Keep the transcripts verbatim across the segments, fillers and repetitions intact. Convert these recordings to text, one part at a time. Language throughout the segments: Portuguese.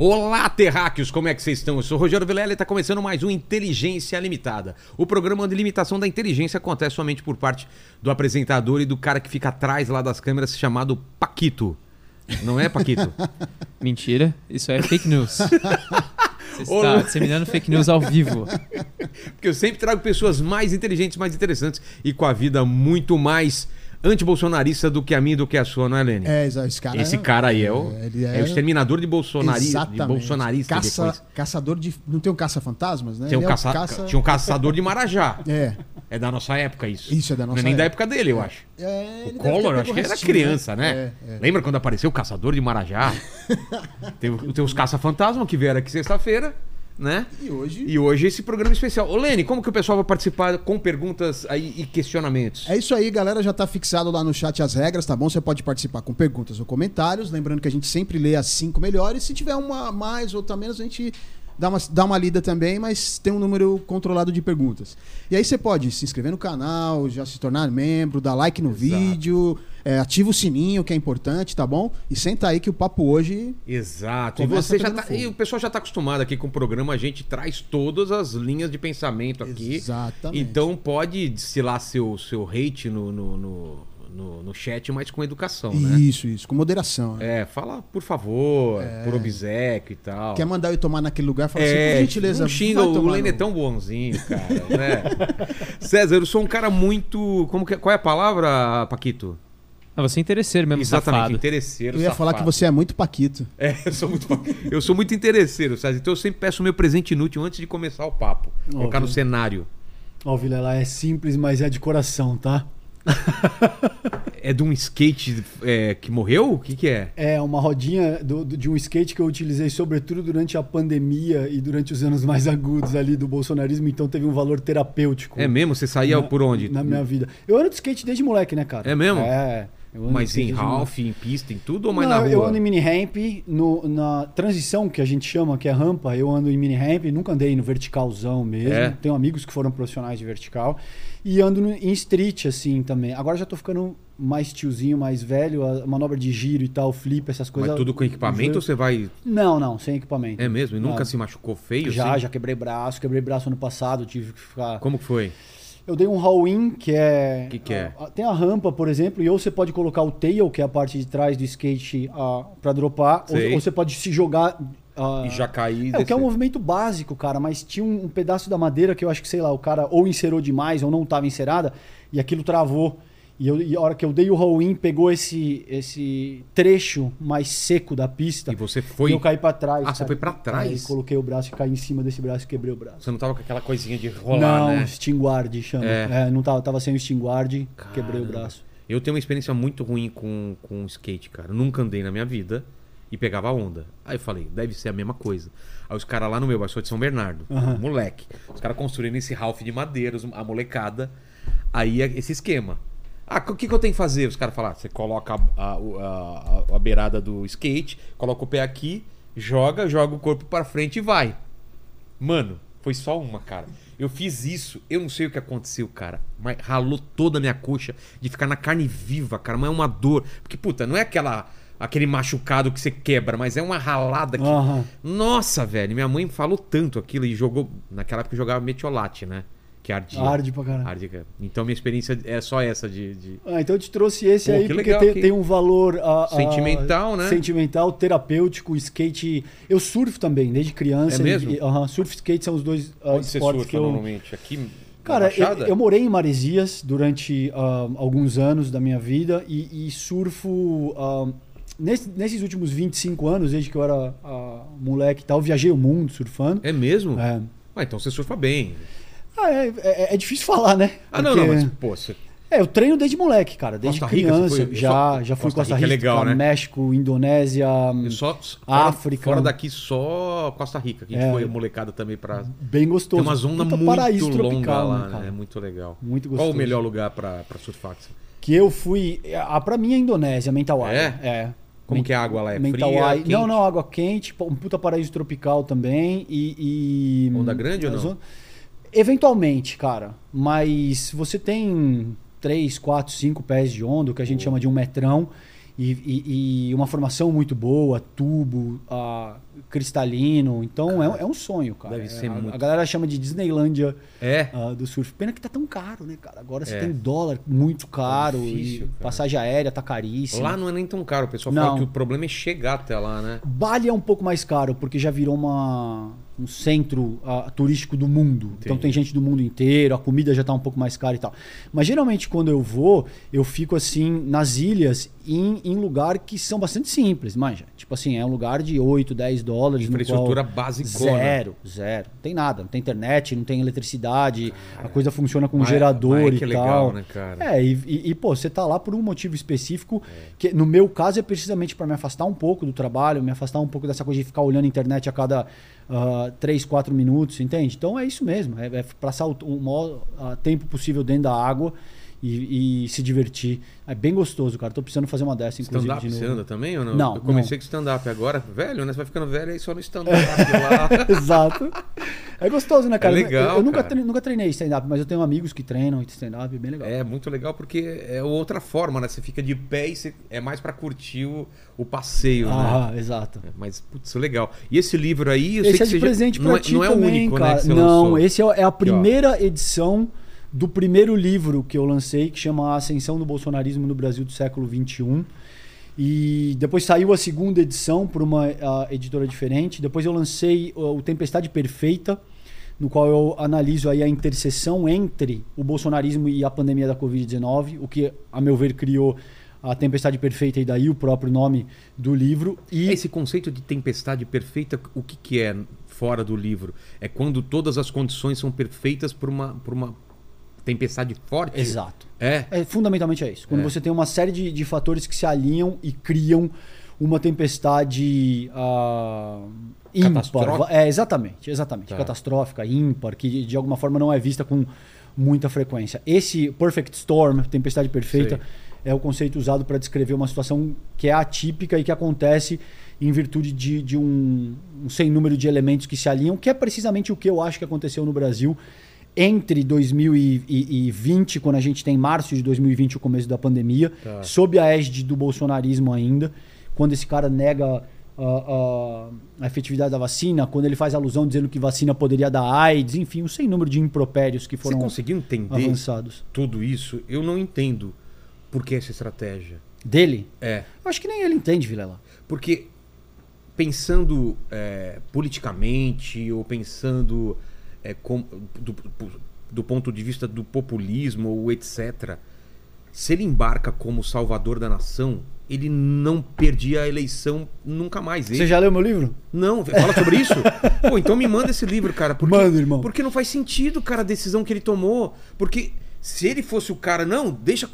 Olá, terráqueos, como é que vocês estão? Eu sou o Rogério Vilela e está começando mais um Inteligência Limitada. O programa de limitação da inteligência acontece somente por parte do apresentador e do cara que fica atrás lá das câmeras chamado Paquito. Não é, Paquito? Mentira, isso é fake news. Você está Olá. disseminando fake news ao vivo. Porque eu sempre trago pessoas mais inteligentes, mais interessantes e com a vida muito mais anti-bolsonarista do que a minha e do que a sua, não é, Leni? É, esse cara, esse cara aí é, é, o, é, é o exterminador de, bolsonari, de bolsonarista. Caça, caçador de... Não tem um caça-fantasmas, né? Tem um caça, é caça... Tinha um caçador de Marajá. É. É da nossa época isso. Isso é da nossa não é nem época. da época dele, eu acho. É, o Collor, acho que ele era criança, né? É, é. Lembra quando apareceu o caçador de Marajá? tem, tem os caça-fantasmas que vieram aqui sexta-feira, né? E hoje... e hoje esse programa especial. Ô, Leni, como que o pessoal vai participar com perguntas aí e questionamentos? É isso aí, galera. Já tá fixado lá no chat as regras, tá bom? Você pode participar com perguntas ou comentários. Lembrando que a gente sempre lê as cinco melhores. Se tiver uma mais ou outra menos, a gente dá uma, dá uma lida também, mas tem um número controlado de perguntas. E aí você pode se inscrever no canal, já se tornar membro, dar like no Exato. vídeo... É, ativa o sininho, que é importante, tá bom? E senta aí que o papo hoje... Exato. E, você já tá, e o pessoal já está acostumado aqui com o programa. A gente traz todas as linhas de pensamento aqui. Exatamente. Então pode destilar seu, seu hate no, no, no, no, no chat, mas com educação, né? Isso, isso. Com moderação. Né? É, fala por favor, é. por obséquio e tal. Quer mandar eu tomar naquele lugar? Fala é, assim, por gentileza. Não xinga, o Lênin é tão bonzinho, cara. Né? César, eu sou um cara muito... Como que... Qual é a palavra, Paquito? Ah, você é interesseiro mesmo, Exatamente, safado. interesseiro, Eu ia safado. falar que você é muito Paquito. É, eu sou muito eu sou muito interesseiro, sabe? Então eu sempre peço o meu presente inútil antes de começar o papo. Ó, colocar no cenário. Ó, Vilela, é simples, mas é de coração, tá? É de um skate é, que morreu? O que que é? É uma rodinha do, do, de um skate que eu utilizei sobretudo durante a pandemia e durante os anos mais agudos ali do bolsonarismo, então teve um valor terapêutico. É mesmo? Você saía na, por onde? Na minha vida. Eu ando de skate desde moleque, né, cara? É mesmo? É... Mas em half, em pista, em tudo ou mais na rua? Eu ando em mini-ramp, na transição que a gente chama, que é rampa, eu ando em mini-ramp, nunca andei no verticalzão mesmo, é. tenho amigos que foram profissionais de vertical, e ando no, em street assim também. Agora já tô ficando mais tiozinho, mais velho, a manobra de giro e tal, flip, essas coisas. Mas tudo com equipamento ou você vai... Não, não, sem equipamento. É mesmo? E nunca não. se machucou feio? Já, assim? já quebrei braço, quebrei braço ano passado, tive que ficar... Como que foi? Eu dei um roll-in, que é... O que, que é? Tem a rampa, por exemplo, e ou você pode colocar o tail, que é a parte de trás do skate, uh, para dropar, ou, ou você pode se jogar... Uh, e já cair... É, o que é um movimento básico, cara, mas tinha um, um pedaço da madeira que eu acho que, sei lá, o cara ou encerou demais ou não estava encerada, e aquilo travou. E, eu, e a hora que eu dei o roll-in, pegou esse, esse trecho mais seco da pista. E você foi... E eu caí pra trás. Ah, cara. Você foi pra trás? Aí coloquei o braço e caí em cima desse braço e quebrei o braço. Você não tava com aquela coisinha de rolar, não, né? Não, sting guard, chama. É. É, não tava, tava sem o sting guard, cara, quebrei o braço. Eu tenho uma experiência muito ruim com, com skate, cara. Eu nunca andei na minha vida e pegava onda. Aí eu falei, deve ser a mesma coisa. Aí os caras lá no meu, eu sou de São Bernardo, uhum. moleque. Os caras construindo esse half de madeira, a molecada. Aí esse esquema. Ah, o que, que eu tenho que fazer? Os caras falaram, você coloca a, a, a, a beirada do skate, coloca o pé aqui, joga, joga o corpo pra frente e vai. Mano, foi só uma, cara. Eu fiz isso, eu não sei o que aconteceu, cara. Mas ralou toda a minha coxa de ficar na carne viva, cara. Mas é uma dor. Porque, puta, não é aquela... Aquele machucado que você quebra, mas é uma ralada que... Uhum. Nossa, velho, minha mãe falou tanto aquilo e jogou... Naquela época eu jogava metiolate, né? Que ardia. Arde pra caralho. Arde, cara. Então minha experiência é só essa de... de... Ah, então eu te trouxe esse Pô, aí porque legal, tem, que... tem um valor... A, a, sentimental, né? Sentimental, terapêutico, skate... Eu surfo também, desde criança. É mesmo? E, uh-huh, surf e skate são os dois uh, esportes você surfa, que eu... normalmente? Aqui... Cara, eu, eu morei em Maresias durante uh, alguns anos da minha vida e, e surfo... Uh, Nesse, nesses últimos vinte e cinco anos, desde que eu era uh, moleque e tal, viajei o mundo surfando. É mesmo? É. Ah, então você surfa bem. Ah, é, é, é difícil falar, né? Ah, Porque... não, não, mas pô, você... É, eu treino desde moleque, cara, desde Costa Rica, criança. Foi... Já, só... já fui Costa, Costa Rica, Rica é legal, né? México, Indonésia, eu só, África. Fora daqui só Costa Rica, que a gente é... foi molecada também pra... Bem gostoso. Tem uma zona muito, muito longa lá, né? É muito legal. Muito gostoso. Qual o melhor lugar pra, pra surfar? Que eu fui... Ah, pra mim é Indonésia, Mentawai. É? É. Como que a água lá é Mentawai, fria? Não, não, água quente, um puta paraíso tropical também e... e... Onda grande ou não? Zona... Eventualmente, cara, mas você tem três, quatro, cinco pés de onda, que a gente oh. chama de um metrão, e, e, e uma formação muito boa, tubo, uh, cristalino. Então é, é um sonho, cara. Deve ser é, muito. A galera chama de Disneylândia é. uh, do surf. Pena que tá tão caro, né, cara? Agora é. você tem dólar muito caro. É difícil, e passagem aérea tá caríssima. Lá não é nem tão caro. O pessoal não. fala que o problema é chegar até lá, né? Bali é um pouco mais caro, porque já virou uma, um centro uh, turístico do mundo. Entendi. Então tem gente do mundo inteiro, a comida já tá um pouco mais cara e tal. Mas geralmente quando eu vou, eu fico assim nas ilhas, em, em lugar que são bastante simples. Manja, tipo assim, é um lugar de oito, dez dólares. Infraestrutura básica. Zero, zero. Não tem nada, não tem internet, não tem eletricidade, cara, a coisa funciona com um gerador e tal. É legal, né, cara? É, e, e, e pô, você tá lá por um motivo específico, é. que no meu caso é precisamente para me afastar um pouco do trabalho, me afastar um pouco dessa coisa de ficar olhando a internet a cada uh, três, quatro minutos, entende? Então é isso mesmo, é, é passar o, o maior uh, tempo possível dentro da água. E, e se divertir. É bem gostoso, cara. Tô precisando fazer uma dessa, inclusive. Stand-up você anda também ou não? Não, eu comecei não. com stand-up agora. Velho, né? Você vai ficando velho aí só no stand-up lá. Exato. É gostoso, né, cara? É legal, eu, eu cara. Nunca, treinei, nunca treinei stand-up, mas eu tenho amigos que treinam stand-up. É bem legal. É muito legal porque é outra forma, né? Você fica de pé e você é mais pra curtir o, o passeio, ah, né? Ah, exato. É, mas, putz, legal. E esse livro aí... Eu esse sei é que de seja... presente pra não, ti não é também, único, cara. Né, que você não, lançou. Esse é a primeira aqui, edição... do primeiro livro que eu lancei, que chama A Ascensão do Bolsonarismo no Brasil do século vinte e um. E depois saiu a segunda edição por uma uh, editora diferente. Depois eu lancei uh, o Tempestade Perfeita, no qual eu analiso aí a interseção entre o bolsonarismo e a pandemia da covid dezenove, o que, a meu ver, criou a Tempestade Perfeita, e daí o próprio nome do livro. E esse conceito de Tempestade Perfeita, o que, que é fora do livro? É quando todas as condições são perfeitas por uma... por uma... tempestade forte? Exato. É. É, fundamentalmente é isso. Quando é. você tem uma série de, de fatores que se alinham e criam uma tempestade uh, ímpar. É, exatamente, exatamente. Tá. Catastrófica, ímpar, que de alguma forma não é vista com muita frequência. Esse Perfect Storm, tempestade perfeita, sei. é o conceito usado para descrever uma situação que é atípica e que acontece em virtude de, de um, um sem número de elementos que se alinham, que é precisamente o que eu acho que aconteceu no Brasil entre dois mil e vinte, quando a gente tem março de dois mil e vinte, o começo da pandemia, tá. sob a égide do bolsonarismo ainda, quando esse cara nega uh, uh, a efetividade da vacina, quando ele faz alusão dizendo que vacina poderia dar AIDS, enfim, um sem número de impropérios que foram avançados. Você conseguiu entender avançados. tudo isso? Eu não entendo por que essa estratégia. Dele? É. Eu acho que nem ele entende, Vilela. Porque pensando é, politicamente ou pensando... É, com, do, do ponto de vista do populismo ou etcétera, se ele embarca como salvador da nação, ele não perdia a eleição nunca mais. Ele... Você já leu meu livro? Não, fala sobre isso? Pô, então me manda esse livro, cara. Porque, manda, irmão. Porque não faz sentido, cara, a decisão que ele tomou. Porque se ele fosse o cara, não, deixa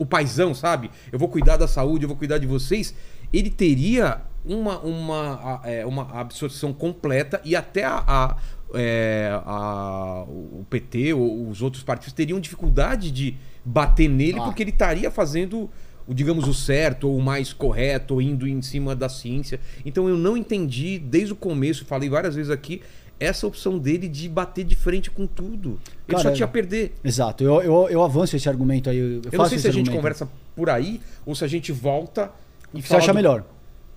o paizão, sabe? Eu vou cuidar da saúde, eu vou cuidar de vocês. Ele teria uma, uma, uma absorção completa e até a... a É, a, o P T ou os outros partidos teriam dificuldade de bater nele, ah. porque ele estaria fazendo, digamos, o certo ou o mais correto, ou indo em cima da ciência. Então eu não entendi desde o começo, falei várias vezes aqui, essa opção dele de bater de frente com tudo. Ele Cara, só tinha a perder. Exato. Eu, eu, eu avanço esse argumento aí. Eu, eu, eu faço não sei se a gente argumento. conversa por aí ou se a gente volta e fala... Você acha do... melhor?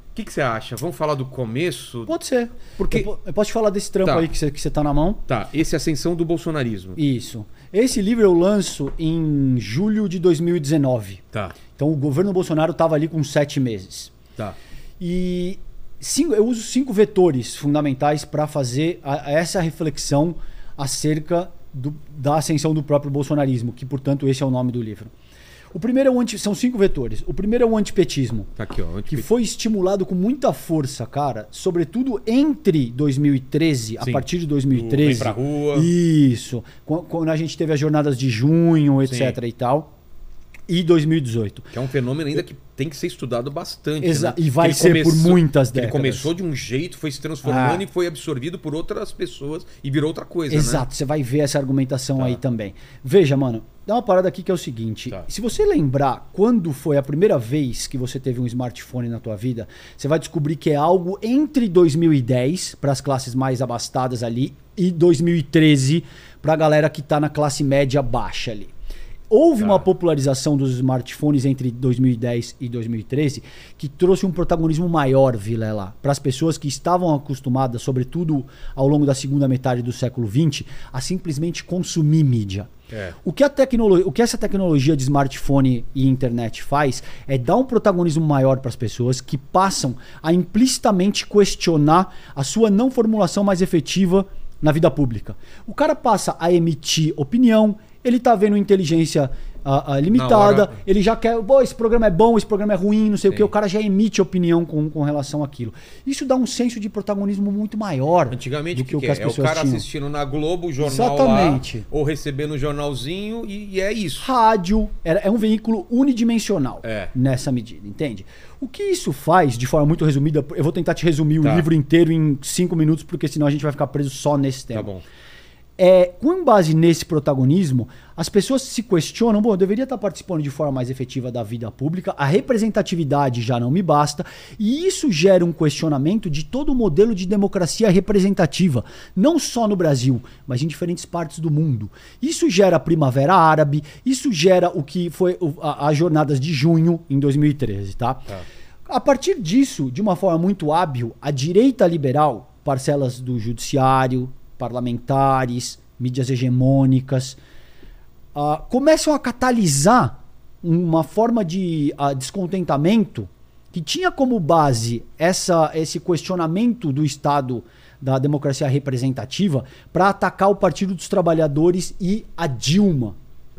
O que, que você acha? Vamos falar do começo? Pode ser. Porque... Eu, eu posso te falar desse trampo tá. aí que você, que você tá na mão. Tá, esse é Ascensão do Bolsonarismo. Isso. Esse livro eu lanço em julho de dois mil e dezenove. Tá. Então o governo Bolsonaro estava ali com sete meses. Tá. E cinco, eu uso cinco vetores fundamentais para fazer a, essa reflexão acerca do, da ascensão do próprio bolsonarismo, que, portanto, esse é o nome do livro. O primeiro é o anti... São cinco vetores. O primeiro é o antipetismo. Tá aqui, ó. Antipet... Que foi estimulado com muita força, cara. Sobretudo entre dois mil e treze, Sim. a partir de dois mil e treze. Vem pra rua. Isso. Quando a gente teve as jornadas de junho, etcétera. Sim. e tal. E dois mil e dezoito. Que é um fenômeno ainda que tem que ser estudado bastante. Exato. Né? E vai ser começou, por muitas décadas. Ele começou de um jeito, foi se transformando ah. e foi absorvido por outras pessoas e virou outra coisa. Exato. Né? Você vai ver essa argumentação tá. aí também. Veja, mano. Dá uma parada aqui que é o seguinte. Tá. Se você lembrar quando foi a primeira vez que você teve um smartphone na tua vida, você vai descobrir que é algo entre dois mil e dez, para as classes mais abastadas ali, e dois mil e treze, para a galera que está na classe média baixa ali. Houve tá. uma popularização dos smartphones entre dois mil e dez e dois mil e treze que trouxe um protagonismo maior, Vilela, para as pessoas que estavam acostumadas, sobretudo ao longo da segunda metade do século vinte, a simplesmente consumir mídia. É. O, que a tecnologia, o que essa tecnologia de smartphone e internet faz é dar um protagonismo maior para as pessoas que passam a implicitamente questionar a sua não formulação mais efetiva na vida pública. O cara passa a emitir opinião, ele tá vendo inteligência uh, uh, limitada, hora... ele já quer, oh, esse programa é bom, esse programa é ruim, não sei Sim. o que, o cara já emite opinião com, com relação àquilo. Isso dá um senso de protagonismo muito maior. Antigamente, do que, que, que, que é? As pessoas é o cara tinham. Assistindo na Globo, o jornal Exatamente. Lá, ou recebendo um jornalzinho, e, e é isso. Rádio é, é um veículo unidimensional é. Nessa medida, entende? O que isso faz, de forma muito resumida, eu vou tentar te resumir tá. o livro inteiro em cinco minutos, porque senão a gente vai ficar preso só nesse tema. Tá bom. É, com base nesse protagonismo, as pessoas se questionam, bom, eu deveria estar participando de forma mais efetiva da vida pública, a representatividade já não me basta, e isso gera um questionamento de todo o modelo de democracia representativa, não só no Brasil, mas em diferentes partes do mundo. Isso gera a Primavera Árabe, isso gera o que foi as jornadas de junho em dois mil e treze, tá? tá? A partir disso, de uma forma muito hábil, a direita liberal, parcelas do judiciário, parlamentares, mídias hegemônicas, uh, começam a catalisar uma forma de uh, descontentamento que tinha como base essa, esse questionamento do Estado da democracia representativa para atacar o Partido dos Trabalhadores e a Dilma,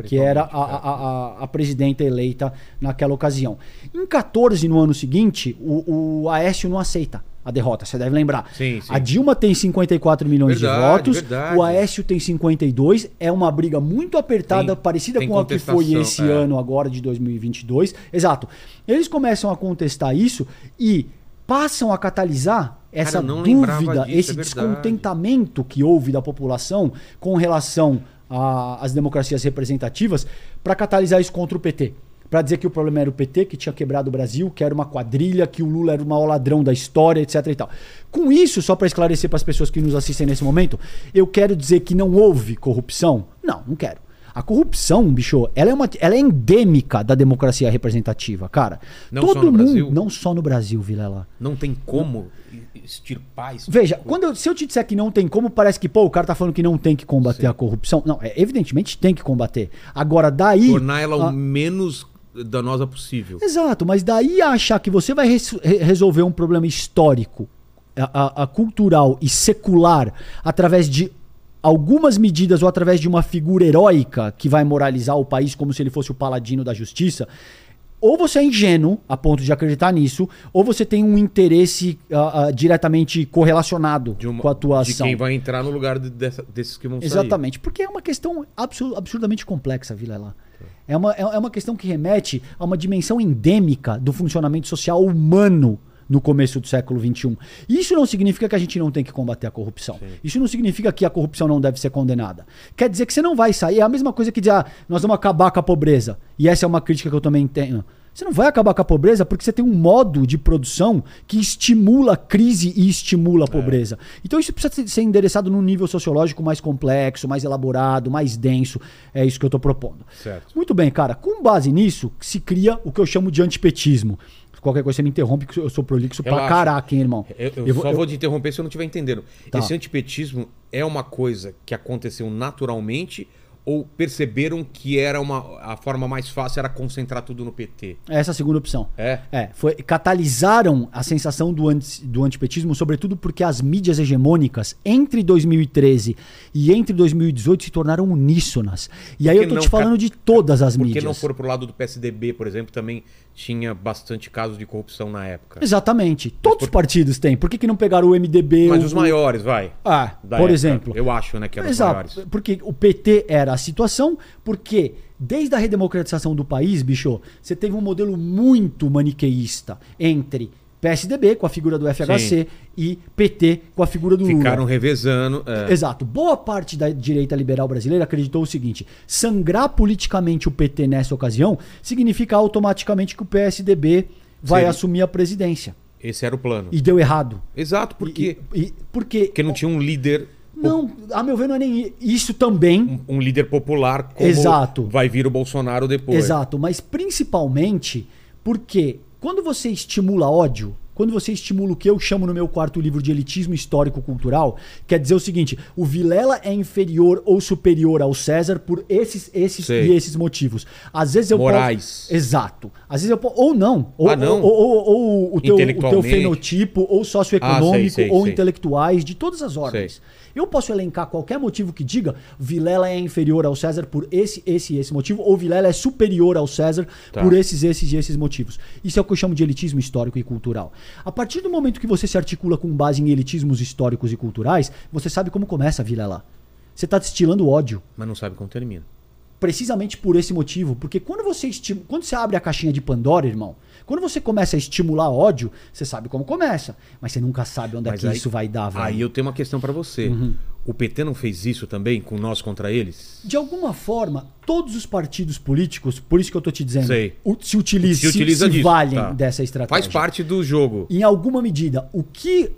que era a, a, a, a presidenta eleita naquela ocasião. Em quatorze, no ano seguinte, o, o Aécio não aceita a derrota, você deve lembrar. Sim, sim. A Dilma tem cinquenta e quatro milhões verdade, de votos, verdade. O Aécio tem cinquenta e dois, é uma briga muito apertada, tem, parecida tem com a que foi esse é. ano agora de dois mil e vinte e dois. Exato. Eles começam a contestar isso e passam a catalisar essa Cara, dúvida, disso, esse é descontentamento que houve da população com relação às democracias representativas para catalisar isso contra o P T. Para dizer que o problema era o P T, que tinha quebrado o Brasil, que era uma quadrilha, que o Lula era o maior ladrão da história, etc e tal. Com isso, só para esclarecer para as pessoas que nos assistem nesse momento, eu quero dizer que não houve corrupção? Não, não quero. A corrupção, bicho, ela é, uma, ela é endêmica da democracia representativa, cara. Não Todo só no mundo, Brasil? Não só no Brasil, Vilela. Não tem como não. extirpar isso. Veja, quando eu, se eu te disser que não tem como, parece que, pô, o cara tá falando que não tem que combater Sim. a corrupção. Não, é, evidentemente tem que combater. Agora, daí... Tornar ela a... o menos... danosa possível. Exato, mas daí a achar que você vai res resolver um problema histórico, a, a, a cultural e secular através de algumas medidas ou através de uma figura heróica que vai moralizar o país como se ele fosse o paladino da justiça, ou você é ingênuo a ponto de acreditar nisso, ou você tem um interesse uh, uh, diretamente correlacionado de uma, com a tua ação. De quem vai entrar no lugar de, dessa, desses que vão Exatamente, sair. Exatamente, porque é uma questão absur absurdamente complexa, Vilela. É uma, é uma questão que remete a uma dimensão endêmica do funcionamento social humano no começo do século vinte e um. Isso não significa que a gente não tem que combater a corrupção. Sim. Isso não significa que a corrupção não deve ser condenada. Quer dizer que você não vai sair. É a mesma coisa que dizer, ah, nós vamos acabar com a pobreza. E essa é uma crítica que eu também tenho. Você não vai acabar com a pobreza porque você tem um modo de produção que estimula a crise e estimula a pobreza. É. Então isso precisa ser endereçado num nível sociológico mais complexo, mais elaborado, mais denso. É isso que eu estou propondo. Certo. Muito bem, cara. Com base nisso, se cria o que eu chamo de antipetismo. Qualquer coisa você me interrompe, que eu sou prolixo Relaxa. Pra caraca, hein, irmão? Eu, eu, eu só vou, eu... vou te interromper se eu não estiver entendendo. Tá. Esse antipetismo é uma coisa que aconteceu naturalmente... Ou perceberam que era uma, a forma mais fácil era concentrar tudo no P T? Essa é a segunda opção. É? É. Foi, catalisaram a sensação do, anti, do antipetismo, sobretudo porque as mídias hegemônicas, entre dois mil e treze e entre dois mil e dezoito, se tornaram uníssonas. E porque aí eu tô não, te falando de todas as mídias. Porque não for pro lado do P S D B, por exemplo, também tinha bastante casos de corrupção na época. Exatamente. Mas Todos por... os partidos têm. Por que, que não pegaram o M D B? Mas o... os maiores, vai. Ah, por época. Exemplo. Eu acho, né, que eram os maiores. Porque o P T era situação, porque desde a redemocratização do país, bicho, você teve um modelo muito maniqueísta entre P S D B com a figura do F H C Sim. e P T com a figura do Lula. Ficaram revezando. É. Exato. Boa parte da direita liberal brasileira acreditou o seguinte, sangrar politicamente o P T nessa ocasião significa automaticamente que o P S D B vai Sim. assumir a presidência. Esse era o plano. E deu errado. Exato, porque, e, e, porque, porque não tinha um líder... Não, a meu ver não é nem isso também. Um, um líder popular como Exato. vai vir o Bolsonaro depois. Exato, mas principalmente porque quando você estimula ódio, quando você estimula o que eu chamo no meu quarto livro de elitismo histórico-cultural, quer dizer o seguinte, o Vilela é inferior ou superior ao César por esses, esses Sei. e esses motivos. Às vezes eu Moraes. Posso... Exato. Às vezes eu posso... Ou não. Ou, ah, não? ou, ou, ou, ou o, teu, o teu fenotipo, ou socioeconômico, ah, sei, sei, ou sei. intelectuais, de todas as ordens. Sei. Eu posso elencar qualquer motivo que diga Vilela é inferior ao César por esse, esse e esse motivo, ou Vilela é superior ao César tá. por esses, esses e esses motivos. Isso é o que eu chamo de elitismo histórico e cultural. A partir do momento que você se articula com base em elitismos históricos e culturais, você sabe como começa a Vilela. Você está destilando ódio. Mas não sabe como termina. Precisamente por esse motivo. Porque quando você, estima, quando você abre a caixinha de Pandora, irmão, quando você começa a estimular ódio, você sabe como começa. Mas você nunca sabe onde é que isso vai dar. Velho. Aí eu tenho uma questão para você. Uhum. O P T não fez isso também com nós contra eles? De alguma forma, todos os partidos políticos, por isso que eu tô te dizendo, Sei. se utilizam, se, se, se valem tá. dessa estratégia. Faz parte do jogo. Em alguma medida, o que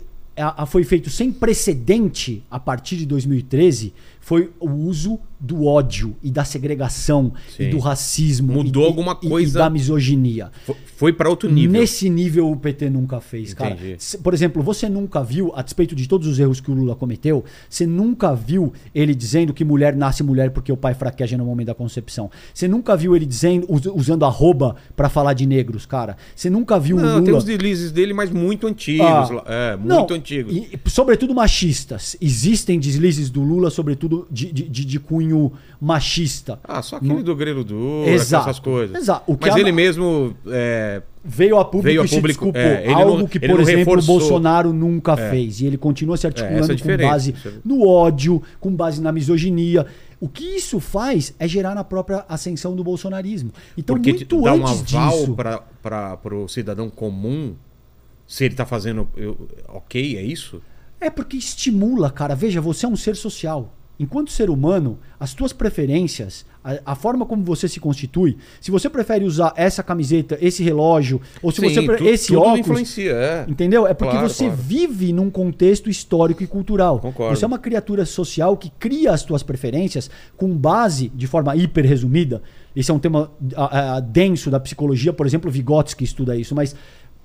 foi feito sem precedente a partir de dois mil e treze foi o uso do ódio e da segregação Sim. e do racismo. Mudou e, alguma coisa. E da misoginia. Foi, foi para outro nível. Nesse nível o P T nunca fez, Entendi. cara. Por exemplo, você nunca viu, a despeito de todos os erros que o Lula cometeu, você nunca viu ele dizendo que mulher nasce mulher porque o pai fraqueja no momento da concepção. Você nunca viu ele dizendo, usando arroba para falar de negros, cara. Você nunca viu não, o Lula... Tem os deslizes dele, mas muito antigos. Ah, é, muito não, antigos. E, sobretudo machistas. Existem deslizes do Lula, sobretudo De, de, de, de cunho machista. Ah, só aquele no... do grelho duro, Exato. essas coisas. Exato. O que Mas a... ele mesmo é... veio a público veio a e público, se desculpou. É, ele algo não, que, por exemplo, reforçou. o Bolsonaro nunca é. fez. E ele continua se articulando é, é com base no ódio, com base na misoginia. O que isso faz é gerar na própria ascensão do bolsonarismo. Então, Porque muito dá antes um aval disso... para o cidadão comum, se ele está fazendo eu, ok, é isso? É porque estimula, cara. Veja, você é um ser social. Enquanto ser humano, as tuas preferências, a, a forma como você se constitui, se você prefere usar essa camiseta, esse relógio, ou se Sim, você tu, esse tudo óculos, influencia, é. entendeu? É porque claro, você claro. vive num contexto histórico e cultural. Concordo. Você é uma criatura social que cria as tuas preferências com base, de forma hiper resumida. Esse é um tema a, a, denso da psicologia, por exemplo, Vygotsky estuda isso, mas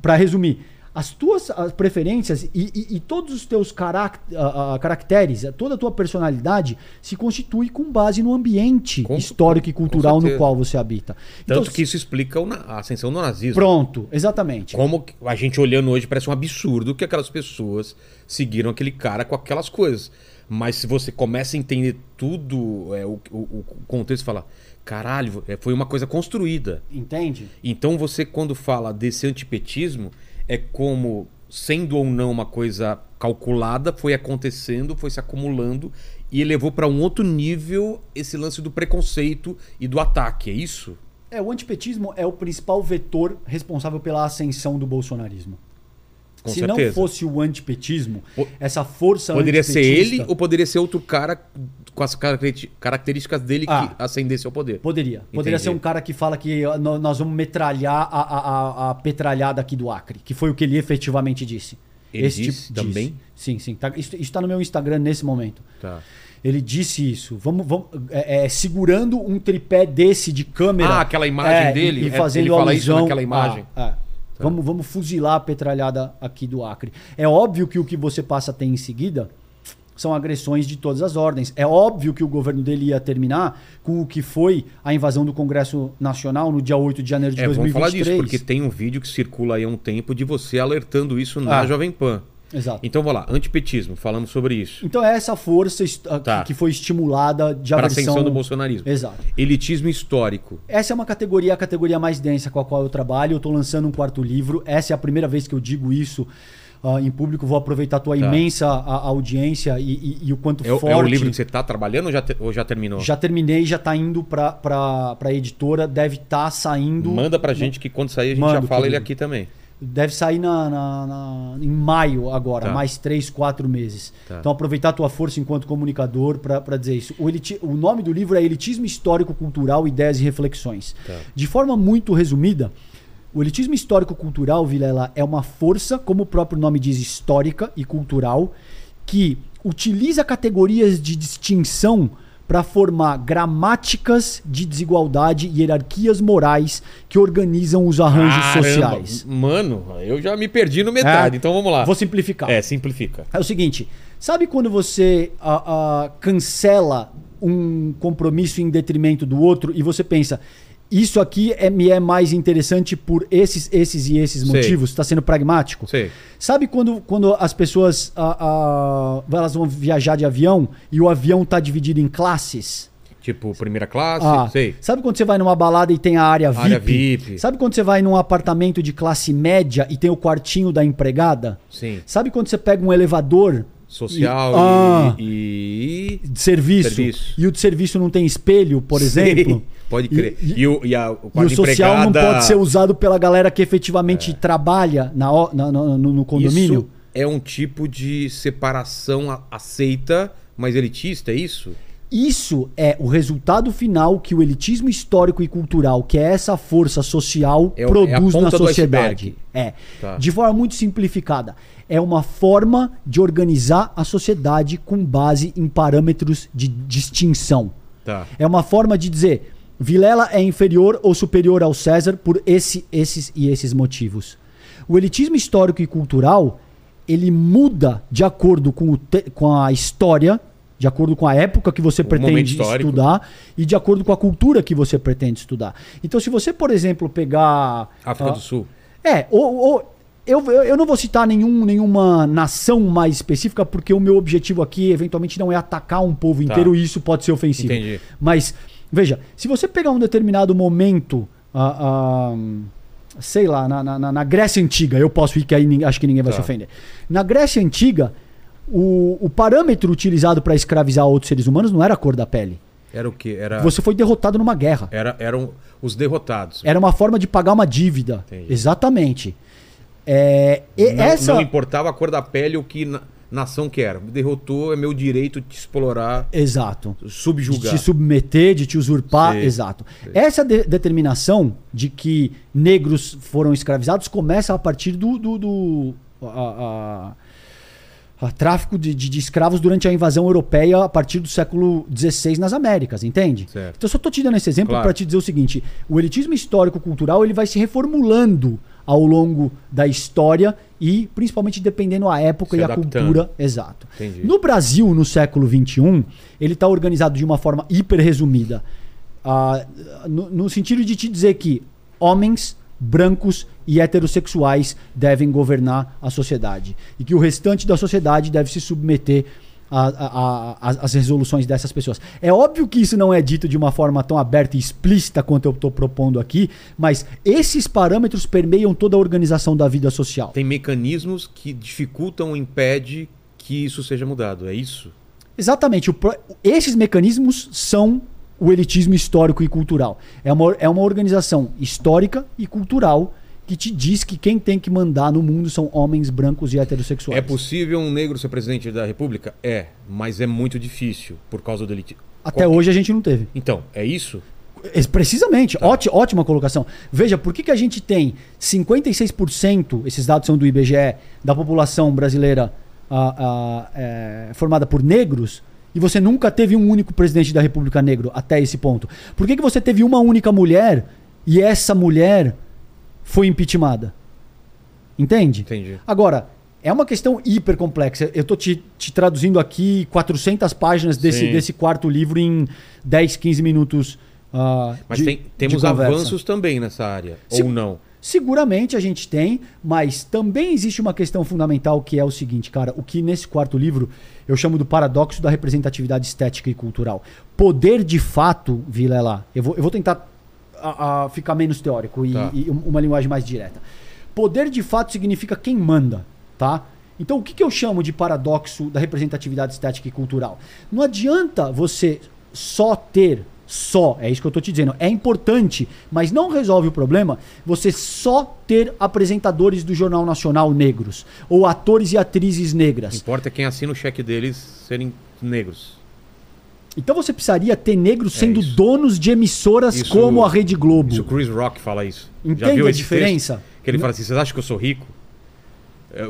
para resumir, as tuas as preferências e, e, e todos os teus carac, uh, uh, caracteres, toda a tua personalidade se constitui com base no ambiente com, histórico e cultural no qual você habita. Tanto então, que isso explica a ascensão do nazismo. Pronto, exatamente. Como a gente olhando hoje parece um absurdo que aquelas pessoas seguiram aquele cara com aquelas coisas. Mas se você começa a entender tudo, é, o, o, o contexto fala... Caralho, foi uma coisa construída. Entende? Então você quando fala desse antipetismo... É como, sendo ou não uma coisa calculada, foi acontecendo, foi se acumulando e levou para um outro nível esse lance do preconceito e do ataque, é isso? É, o antipetismo é o principal vetor responsável pela ascensão do bolsonarismo. Com se certeza. não fosse o antipetismo, po essa força Poderia ser ele ou poderia ser outro cara com as características dele ah, que ascendesse ao poder? Poderia. Entendi. Poderia ser um cara que fala que nós vamos metralhar a, a, a, a petralhada aqui do Acre, que foi o que ele efetivamente disse. Ele Esse disse tipo, também? Disse. Sim, sim. Tá, isso está no meu Instagram nesse momento. Tá. Ele disse isso. Vamos, vamos é, é, segurando um tripé desse de câmera. Ah, aquela imagem é, dele? E, e fazendo ele fala alusão, isso naquela imagem? Ah, é. Tá. Vamos, vamos fuzilar a petralhada aqui do Acre. É óbvio que o que você passa a ter em seguida são agressões de todas as ordens. É óbvio que o governo dele ia terminar com o que foi a invasão do Congresso Nacional no dia oito de janeiro de dois mil e vinte e três. Vamos falar disso, porque tem um vídeo que circula aí há um tempo de você alertando isso na ah. Jovem Pan. Exato. Então, vamos lá. Antipetismo, falamos sobre isso. Então, é essa força tá. que foi estimulada de aversão... Para a ascensão do bolsonarismo. Exato. Elitismo histórico. Essa é uma categoria, a categoria mais densa com a qual eu trabalho. Eu estou lançando um quarto livro. Essa é a primeira vez que eu digo isso uh, em público. Vou aproveitar a tua tá. imensa a, a audiência e, e, e o quanto é, forte... É o livro que você está trabalhando ou já, te, ou já terminou? Já terminei, já está indo para a editora. Deve estar tá saindo... Manda para gente que quando sair a gente Mando, já fala querido. ele aqui também. Deve sair na, na, na, em maio agora, tá. mais três, quatro meses. Tá. Então aproveitar a tua força enquanto comunicador para dizer isso. O, eliti, o nome do livro é Elitismo Histórico-Cultural, Ideias e Reflexões. Tá. De forma muito resumida, o elitismo histórico-cultural, Vilela, é uma força, como o próprio nome diz, histórica e cultural, que utiliza categorias de distinção para formar gramáticas de desigualdade e hierarquias morais que organizam os arranjos Caramba, sociais. Mano, eu já me perdi no metade, é, então vamos lá. Vou simplificar. É, simplifica. É o seguinte, sabe quando você a, a, cancela um compromisso em detrimento do outro e você pensa, isso aqui é, me é mais interessante por esses, esses e esses motivos? Está sendo pragmático? Sei. Sabe quando, quando as pessoas ah, ah, elas vão viajar de avião e o avião está dividido em classes? Tipo, primeira classe? Ah, sei. Sabe quando você vai numa balada e tem a área V I P? Área V I P. Sabe quando você vai num apartamento de classe média e tem o quartinho da empregada? Sim. Sabe quando você pega um elevador social e, ah, e, e... de serviço. serviço e o de serviço não tem espelho, por Sim, exemplo, pode crer, e, e, e, o, e, a, o, e o social empregada... não pode ser usado pela galera que efetivamente é. trabalha na, na, no, no condomínio. Isso é um tipo de separação aceita, mas elitista, é isso? Isso é o resultado final que o elitismo histórico e cultural, que é essa força social, é, produz é na sociedade. É. Tá. De forma muito simplificada, é uma forma de organizar a sociedade com base em parâmetros de distinção. Tá. É uma forma de dizer, Vilela é inferior ou superior ao César por esse, esses e esses motivos. O elitismo histórico e cultural, ele muda de acordo com, o te- com a história, de acordo com a época que você pretende estudar e de acordo com a cultura que você pretende estudar. Então, se você, por exemplo, pegar... África uh, do Sul. É, ou, ou, eu, eu não vou citar nenhum, nenhuma nação mais específica, porque o meu objetivo aqui, eventualmente, não é atacar um povo inteiro, tá, e isso pode ser ofensivo. Entendi. Mas, veja, se você pegar um determinado momento... Uh, uh, sei lá, na, na, na Grécia Antiga, eu posso ir, que aí acho que ninguém vai tá. se ofender. Na Grécia Antiga... O, o parâmetro utilizado para escravizar outros seres humanos não era a cor da pele. Era o quê? Era... Você foi derrotado numa guerra. Era, eram os derrotados. Era uma forma de pagar uma dívida. Entendi. Exatamente. É, e não, essa... não importava a cor da pele, o que na, nação que era. Derrotou, é meu direito de te explorar. Exato. Subjugar. De te submeter, de te usurpar. Sei. Exato. Sei. Essa de- determinação de que negros foram escravizados começa a partir do... do, do a, a... O tráfico de, de, de escravos durante a invasão europeia a partir do século dezesseis nas Américas, entende? Certo. Então eu só estou te dando esse exemplo, claro, para te dizer o seguinte, o elitismo histórico-cultural ele vai se reformulando ao longo da história e principalmente dependendo da época se e adaptando. A cultura. Exato. Entendi. No Brasil, no século vinte e um, ele está organizado de uma forma hiper resumida, uh, no, no sentido de te dizer que homens... brancos e heterossexuais devem governar a sociedade e que o restante da sociedade deve se submeter às resoluções dessas pessoas. É óbvio que isso não é dito de uma forma tão aberta e explícita quanto eu estou propondo aqui, mas esses parâmetros permeiam toda a organização da vida social. Tem mecanismos que dificultam ou impedem que isso seja mudado, é isso? Exatamente. O, esses mecanismos são... o elitismo histórico e cultural. É uma, é uma organização histórica e cultural que te diz que quem tem que mandar no mundo são homens brancos e heterossexuais. É possível um negro ser presidente da República? É, mas é muito difícil por causa do elitismo. Até Qual... hoje a gente não teve. Então, é isso? Precisamente, tá. ótima, ótima colocação. Veja, por que, que a gente tem cinquenta e seis por cento, esses dados são do I B G E, da população brasileira ah, ah, é, formada por negros, e você nunca teve um único presidente da República negro até esse ponto. Por que que você teve uma única mulher e essa mulher foi impeachmentada? Entende? Entendi. Agora, é uma questão hiper complexa. Eu estou te, te traduzindo aqui quatrocentas páginas desse, desse quarto livro em dez, quinze minutos uh, mas de, tem, temos de avanços também nessa área, Se, ou não? Seguramente a gente tem, mas também existe uma questão fundamental que é o seguinte, cara, o que nesse quarto livro eu chamo do paradoxo da representatividade estética e cultural. Poder de fato, Vilela, eu vou, eu vou tentar a, a ficar menos teórico e, tá. e uma linguagem mais direta. Poder de fato significa quem manda, tá? Então o que, que eu chamo de paradoxo da representatividade estética e cultural? Não adianta você só ter... Só, é isso que eu tô te dizendo, é importante, mas não resolve o problema você só ter apresentadores do Jornal Nacional negros ou atores e atrizes negras. Importa quem assina o cheque deles serem negros. Então você precisaria ter negros sendo é donos de emissoras isso, como a Rede Globo. Isso, o Chris Rock fala isso. Entende Já viu a diferença? Texto? Que ele fala assim, vocês acham que eu sou rico?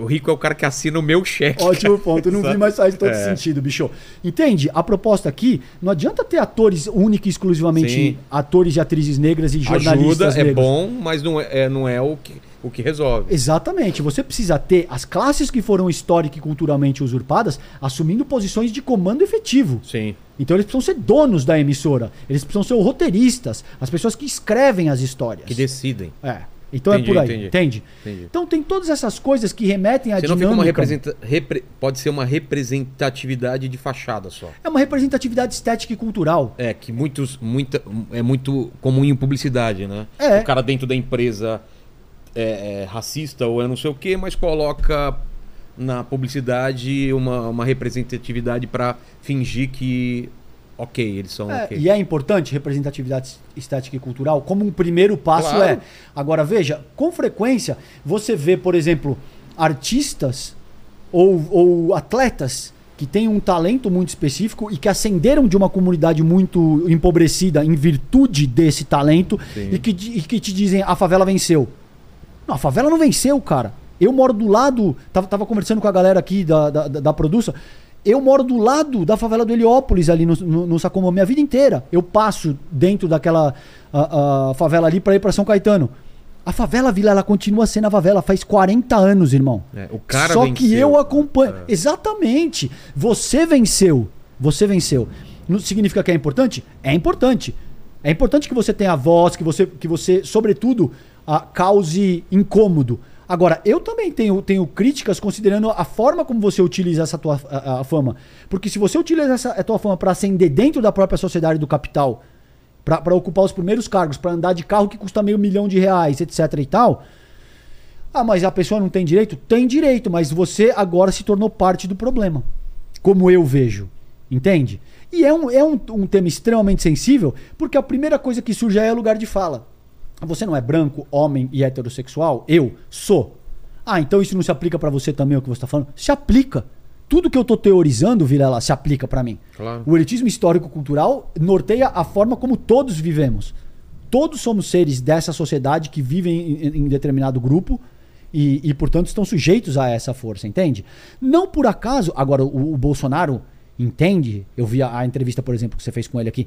O rico é o cara que assina o meu cheque. Ótimo ponto. Eu não vi mais faz todo é. sentido, bicho. Entende? A proposta aqui, não adianta ter atores única e exclusivamente Sim. atores e atrizes negras e jornalistas Ajuda, negros. É bom, mas não é, é, não é o que... o que resolve. Exatamente. Você precisa ter as classes que foram histórica e culturalmente usurpadas assumindo posições de comando efetivo. Sim. Então eles precisam ser donos da emissora. Eles precisam ser roteiristas, as pessoas que escrevem as histórias. Que decidem. É. Então entendi, é por aí. Entendi. Entende? Entendi. Então tem todas essas coisas que remetem à Você dinâmica. Não fica uma representa... Repre... Pode ser uma representatividade de fachada só. É uma representatividade estética e cultural. É, que muitos, muita... é muito comum em publicidade, né? É. O cara dentro da empresa... É, é, racista ou eu não sei o que, mas coloca na publicidade uma, uma representatividade para fingir que, ok, eles são é, ok. E é importante representatividade estética e cultural como um primeiro passo claro. é. Agora veja, com frequência você vê, por exemplo, artistas ou, ou atletas que têm um talento muito específico e que ascenderam de uma comunidade muito empobrecida em virtude desse talento e que, e que te dizem a favela venceu. Não, a favela não venceu, cara. Eu moro do lado... Tava, tava conversando com a galera aqui da, da, da produção. Eu moro do lado da favela do Heliópolis, ali no, no, no Sacomã, minha vida inteira. Eu passo dentro daquela a, a favela ali pra ir pra São Caetano. A favela Vila, ela continua sendo a favela. Faz quarenta anos, irmão. É, o cara Só venceu. que eu acompanho... É. Exatamente. Você venceu. Você venceu. Não significa que é importante? É importante. É importante que você tenha a voz, que você, que você sobretudo... A cause incômodo. Agora, eu também tenho, tenho críticas considerando a forma como você utiliza essa tua a, a fama. Porque se você utiliza essa a tua fama para ascender dentro da própria sociedade do capital, para ocupar os primeiros cargos, para andar de carro que custa meio milhão de reais, etc e tal... Ah, mas a pessoa não tem direito? Tem direito, mas você agora se tornou parte do problema. Como eu vejo. Entende? E é um, é um, um tema extremamente sensível, porque a primeira coisa que surge é lugar de fala. Você não é branco, homem e heterossexual? Eu sou. Ah, então isso não se aplica pra você também, o que você tá falando? Se aplica. Tudo que eu tô teorizando, Vilela, se aplica pra mim. Claro. O elitismo histórico-cultural norteia a forma como todos vivemos. Todos somos seres dessa sociedade que vivem em, em determinado grupo e, e, portanto, estão sujeitos a essa força, entende? Não por acaso... Agora, o, o Bolsonaro... entende, eu vi a, a entrevista, por exemplo, que você fez com ele aqui,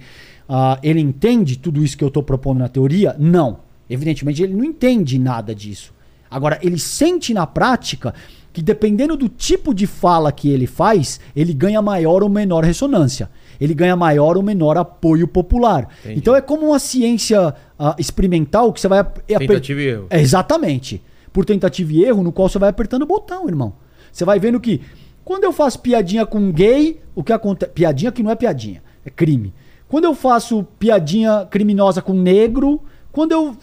uh, ele entende tudo isso que eu estou propondo na teoria? Não, evidentemente ele não entende nada disso. Agora, ele sente na prática que dependendo do tipo de fala que ele faz, ele ganha maior ou menor ressonância, ele ganha maior ou menor apoio popular. Entendi. Então é como uma ciência uh, experimental que você vai... Tentativa e erro. É, exatamente, por tentativa e erro, no qual você vai apertando o botão, irmão. Você vai vendo que quando eu faço piadinha com gay, o que acontece... Piadinha que não é piadinha, é crime. Quando eu faço piadinha criminosa com negro, quando eu...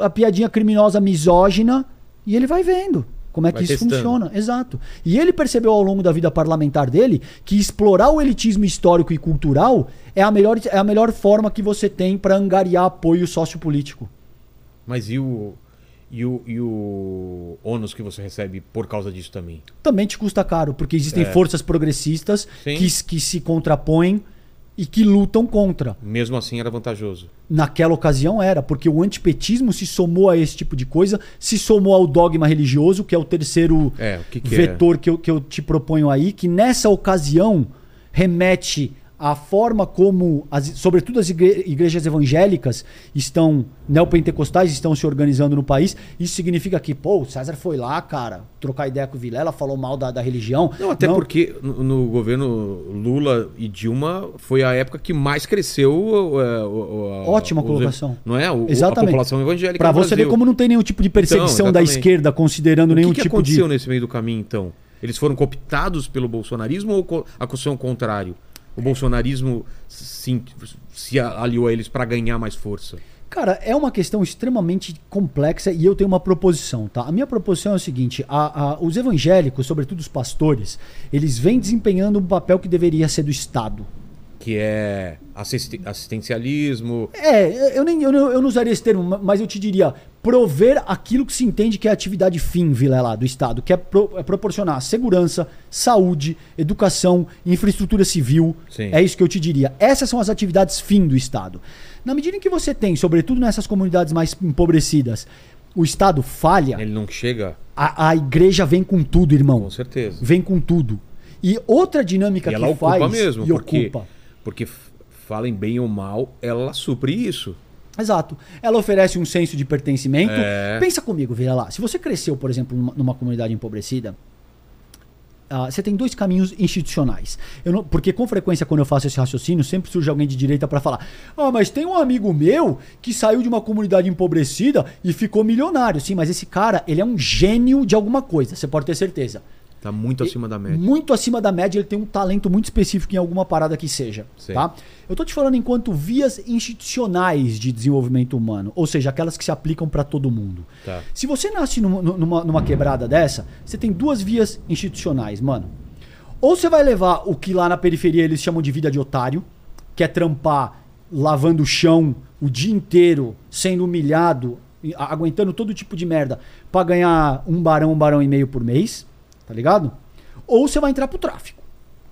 A piadinha criminosa misógina, e ele vai vendo como é que vai isso testando. Funciona. Exato. E ele percebeu ao longo da vida parlamentar dele que explorar o elitismo histórico e cultural é a melhor, é a melhor forma que você tem para angariar apoio sociopolítico. Mas e o... E o, e o ônus que você recebe por causa disso também? Também te custa caro, porque existem é. forças progressistas que, que se contrapõem e que lutam contra. Mesmo assim era vantajoso. Naquela ocasião era, porque o antipetismo se somou a esse tipo de coisa, se somou ao dogma religioso, que é o terceiro é, o que que vetor é? que, eu, que eu te proponho aí, que nessa ocasião remete... a forma como, as, sobretudo as igre, igrejas evangélicas estão, neopentecostais estão se organizando no país, isso significa que, pô, o César foi lá, cara, trocar ideia com o Vilela, falou mal da, da religião. Não, até Não. porque no, no governo Lula e Dilma foi a época que mais cresceu... O, o, a, Ótima a, colocação. Não é? O, exatamente. A população evangélica Pra você Brasil. ver como não tem nenhum tipo de perseguição então, da esquerda, considerando o que nenhum que tipo de... O que aconteceu nesse meio do caminho, então? Eles foram cooptados pelo bolsonarismo ou aconteceu o contrário? O bolsonarismo se, se aliou a eles para ganhar mais força? Cara, é uma questão extremamente complexa e eu tenho uma proposição, tá? A minha proposição é o seguinte, a, a, os evangélicos, sobretudo os pastores, eles vêm desempenhando um papel que deveria ser do Estado. Que é assist, assistencialismo... É, eu, nem, eu, não, eu não usaria esse termo, mas eu te diria prover aquilo que se entende que é a atividade fim, Vilela, do Estado, que é, pro, é proporcionar segurança, saúde, educação, infraestrutura civil. Sim. É isso que eu te diria. Essas são as atividades fim do Estado. Na medida em que você tem, sobretudo nessas comunidades mais empobrecidas, o Estado falha... Ele não chega... A, a igreja vem com tudo, irmão. Com certeza. Vem com tudo. E outra dinâmica e que ela faz... Ocupa mesmo, e porque, ocupa. Porque falem bem ou mal, ela supre isso. Exato. Ela oferece um senso de pertencimento. É... Pensa comigo, veja lá. Se você cresceu, por exemplo, numa, numa comunidade empobrecida... Uh, você tem dois caminhos institucionais. Eu não, porque com frequência, quando eu faço esse raciocínio, sempre surge alguém de direita para falar: ah, mas tem um amigo meu que saiu de uma comunidade empobrecida e ficou milionário. Sim, mas esse cara, ele é um gênio de alguma coisa, você pode ter certeza. Tá muito ele, acima da média. Muito acima da média, ele tem um talento muito específico em alguma parada que seja. Tá? Eu tô te falando enquanto vias institucionais de desenvolvimento humano, ou seja, aquelas que se aplicam para todo mundo. Tá. Se você nasce numa, numa, numa quebrada dessa, você tem duas vias institucionais, mano. Ou você vai levar o que lá na periferia eles chamam de vida de otário, que é trampar lavando o chão o dia inteiro, sendo humilhado, aguentando todo tipo de merda, para ganhar um barão, um barão e meio por mês. Tá ligado? Ou você vai entrar pro tráfico.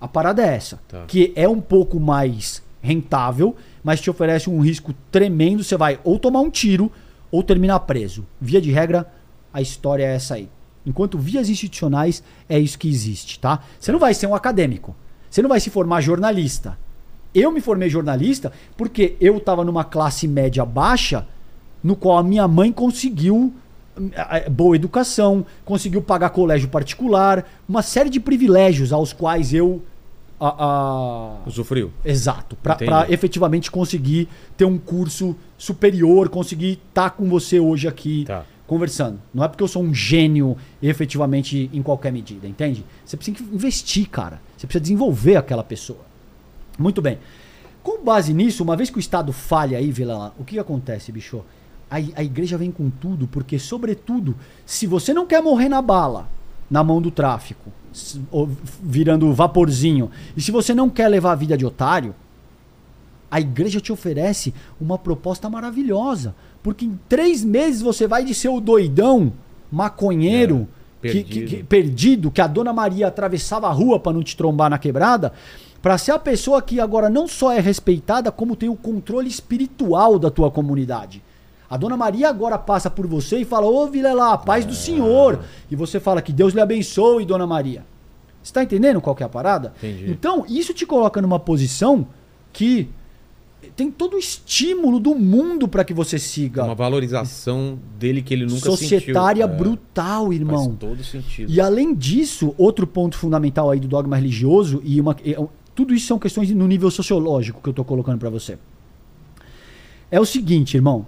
A parada é essa. Tá. Que é um pouco mais rentável, mas te oferece um risco tremendo. Você vai ou tomar um tiro ou terminar preso. Via de regra, a história é essa aí. Enquanto vias institucionais, é isso que existe, tá? Você não vai ser um acadêmico. Você não vai se formar jornalista. Eu me formei jornalista porque eu tava numa classe média baixa no qual a minha mãe conseguiu... boa educação, conseguiu pagar colégio particular, uma série de privilégios aos quais eu a, a... usufruiu. Exato, pra, pra efetivamente conseguir ter um curso superior, conseguir estar tá com você hoje aqui tá. conversando. Não é porque eu sou um gênio efetivamente em qualquer medida, entende? Você precisa investir, cara. Você precisa desenvolver aquela pessoa. Muito bem. Com base nisso, uma vez que o Estado falha aí, Vilela, o que acontece, bicho? A igreja vem com tudo, porque, sobretudo, se você não quer morrer na bala, na mão do tráfico, virando vaporzinho, e se você não quer levar a vida de otário, a igreja te oferece uma proposta maravilhosa. Porque em três meses você vai de ser o doidão, maconheiro, é, perdido. Que, que, que, perdido, que a Dona Maria atravessava a rua para não te trombar na quebrada, para ser a pessoa que agora não só é respeitada, como tem o controle espiritual da tua comunidade. A Dona Maria agora passa por você e fala: ô Vilela, a paz é. do Senhor. E você fala que Deus lhe abençoe, Dona Maria. Você tá entendendo qual que é a parada? Entendi. Então, isso te coloca numa posição que tem todo o estímulo do mundo para que você siga. Uma valorização dele que ele nunca societária sentiu. Societária brutal, é. irmão. Faz todo sentido. E além disso, outro ponto fundamental aí do dogma religioso, e uma, tudo isso são questões no nível sociológico que eu tô colocando para você. É o seguinte, irmão.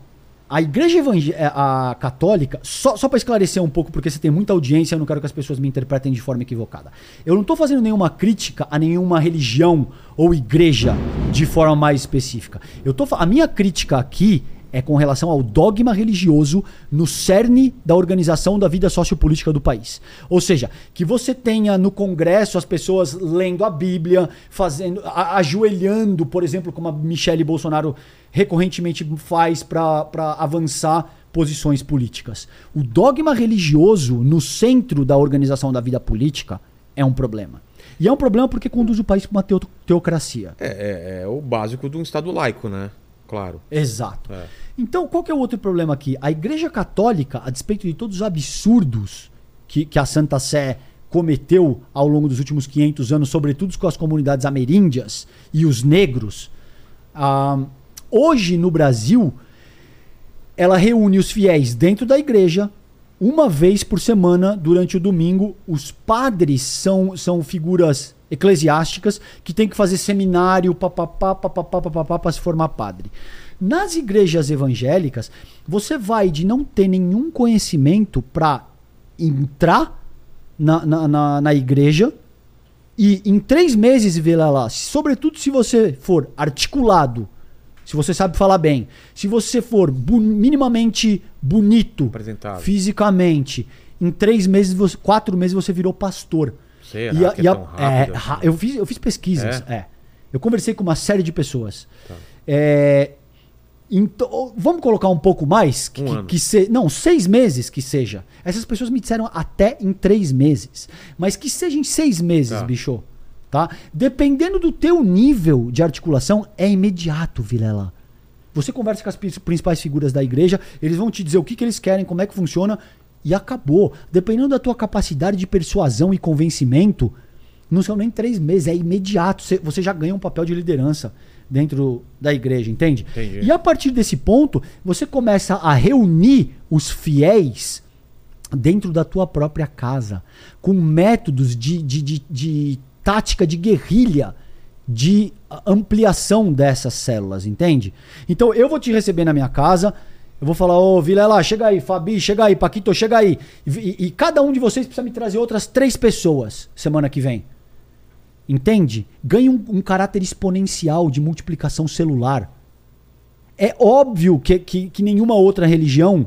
A igreja evangé- a católica, só, só para esclarecer um pouco, porque você tem muita audiência, eu não quero que as pessoas me interpretem de forma equivocada. Eu não estou fazendo nenhuma crítica a nenhuma religião ou igreja de forma mais específica. Eu tô, a minha crítica aqui é com relação ao dogma religioso no cerne da organização da vida sociopolítica do país. Ou seja, que você tenha no Congresso as pessoas lendo a Bíblia, fazendo, a, ajoelhando, por exemplo, como a Michele Bolsonaro... recorrentemente faz para avançar posições políticas. O dogma religioso no centro da organização da vida política é um problema. E é um problema porque conduz o país para uma teocracia. É, é, é o básico de um Estado laico, né? Claro. Exato. É. Então, qual que é o outro problema aqui? A Igreja Católica, a despeito de todos os absurdos que, que a Santa Sé cometeu ao longo dos últimos quinhentos anos, sobretudo com as comunidades ameríndias e os negros... Ah, hoje, no Brasil, ela reúne os fiéis dentro da igreja uma vez por semana durante o domingo. Os padres são, são figuras eclesiásticas que têm que fazer seminário, papapá, papapá, papapá, para se formar padre. Nas igrejas evangélicas, você vai de não ter nenhum conhecimento para entrar na, na, na, na igreja e em três meses vê lá, lá, sobretudo se você for articulado, se você sabe falar bem, se você for bu- minimamente bonito fisicamente, em três meses, você, quatro meses você virou pastor. Será e a, que é e a, tão rápido? É, assim? eu, fiz, eu fiz pesquisas. É? É. Eu conversei com uma série de pessoas. Tá. É, então, vamos colocar um pouco mais? Que, um que, ano. Que se, não, seis meses que seja. Essas pessoas me disseram até em três meses. Mas que seja em seis meses, tá. bicho. Tá? Dependendo do teu nível de articulação, é imediato, Vilela. Você conversa com as principais figuras da igreja, eles vão te dizer o que, que eles querem, como é que funciona, e acabou. Dependendo da tua capacidade de persuasão e convencimento, não são nem três meses, é imediato. Você já ganha um papel de liderança dentro da igreja, entende? Entendi. E a partir desse ponto, você começa a reunir os fiéis dentro da tua própria casa, com métodos de, de, de, de tática de guerrilha, de ampliação dessas células, entende? Então eu vou te receber na minha casa, eu vou falar, ô, Vilela, chega aí, Fabi, chega aí, Paquito, chega aí. E, e cada um de vocês precisa me trazer outras três pessoas semana que vem. Entende? Ganha um, um caráter exponencial de multiplicação celular. É óbvio que, que, que nenhuma outra religião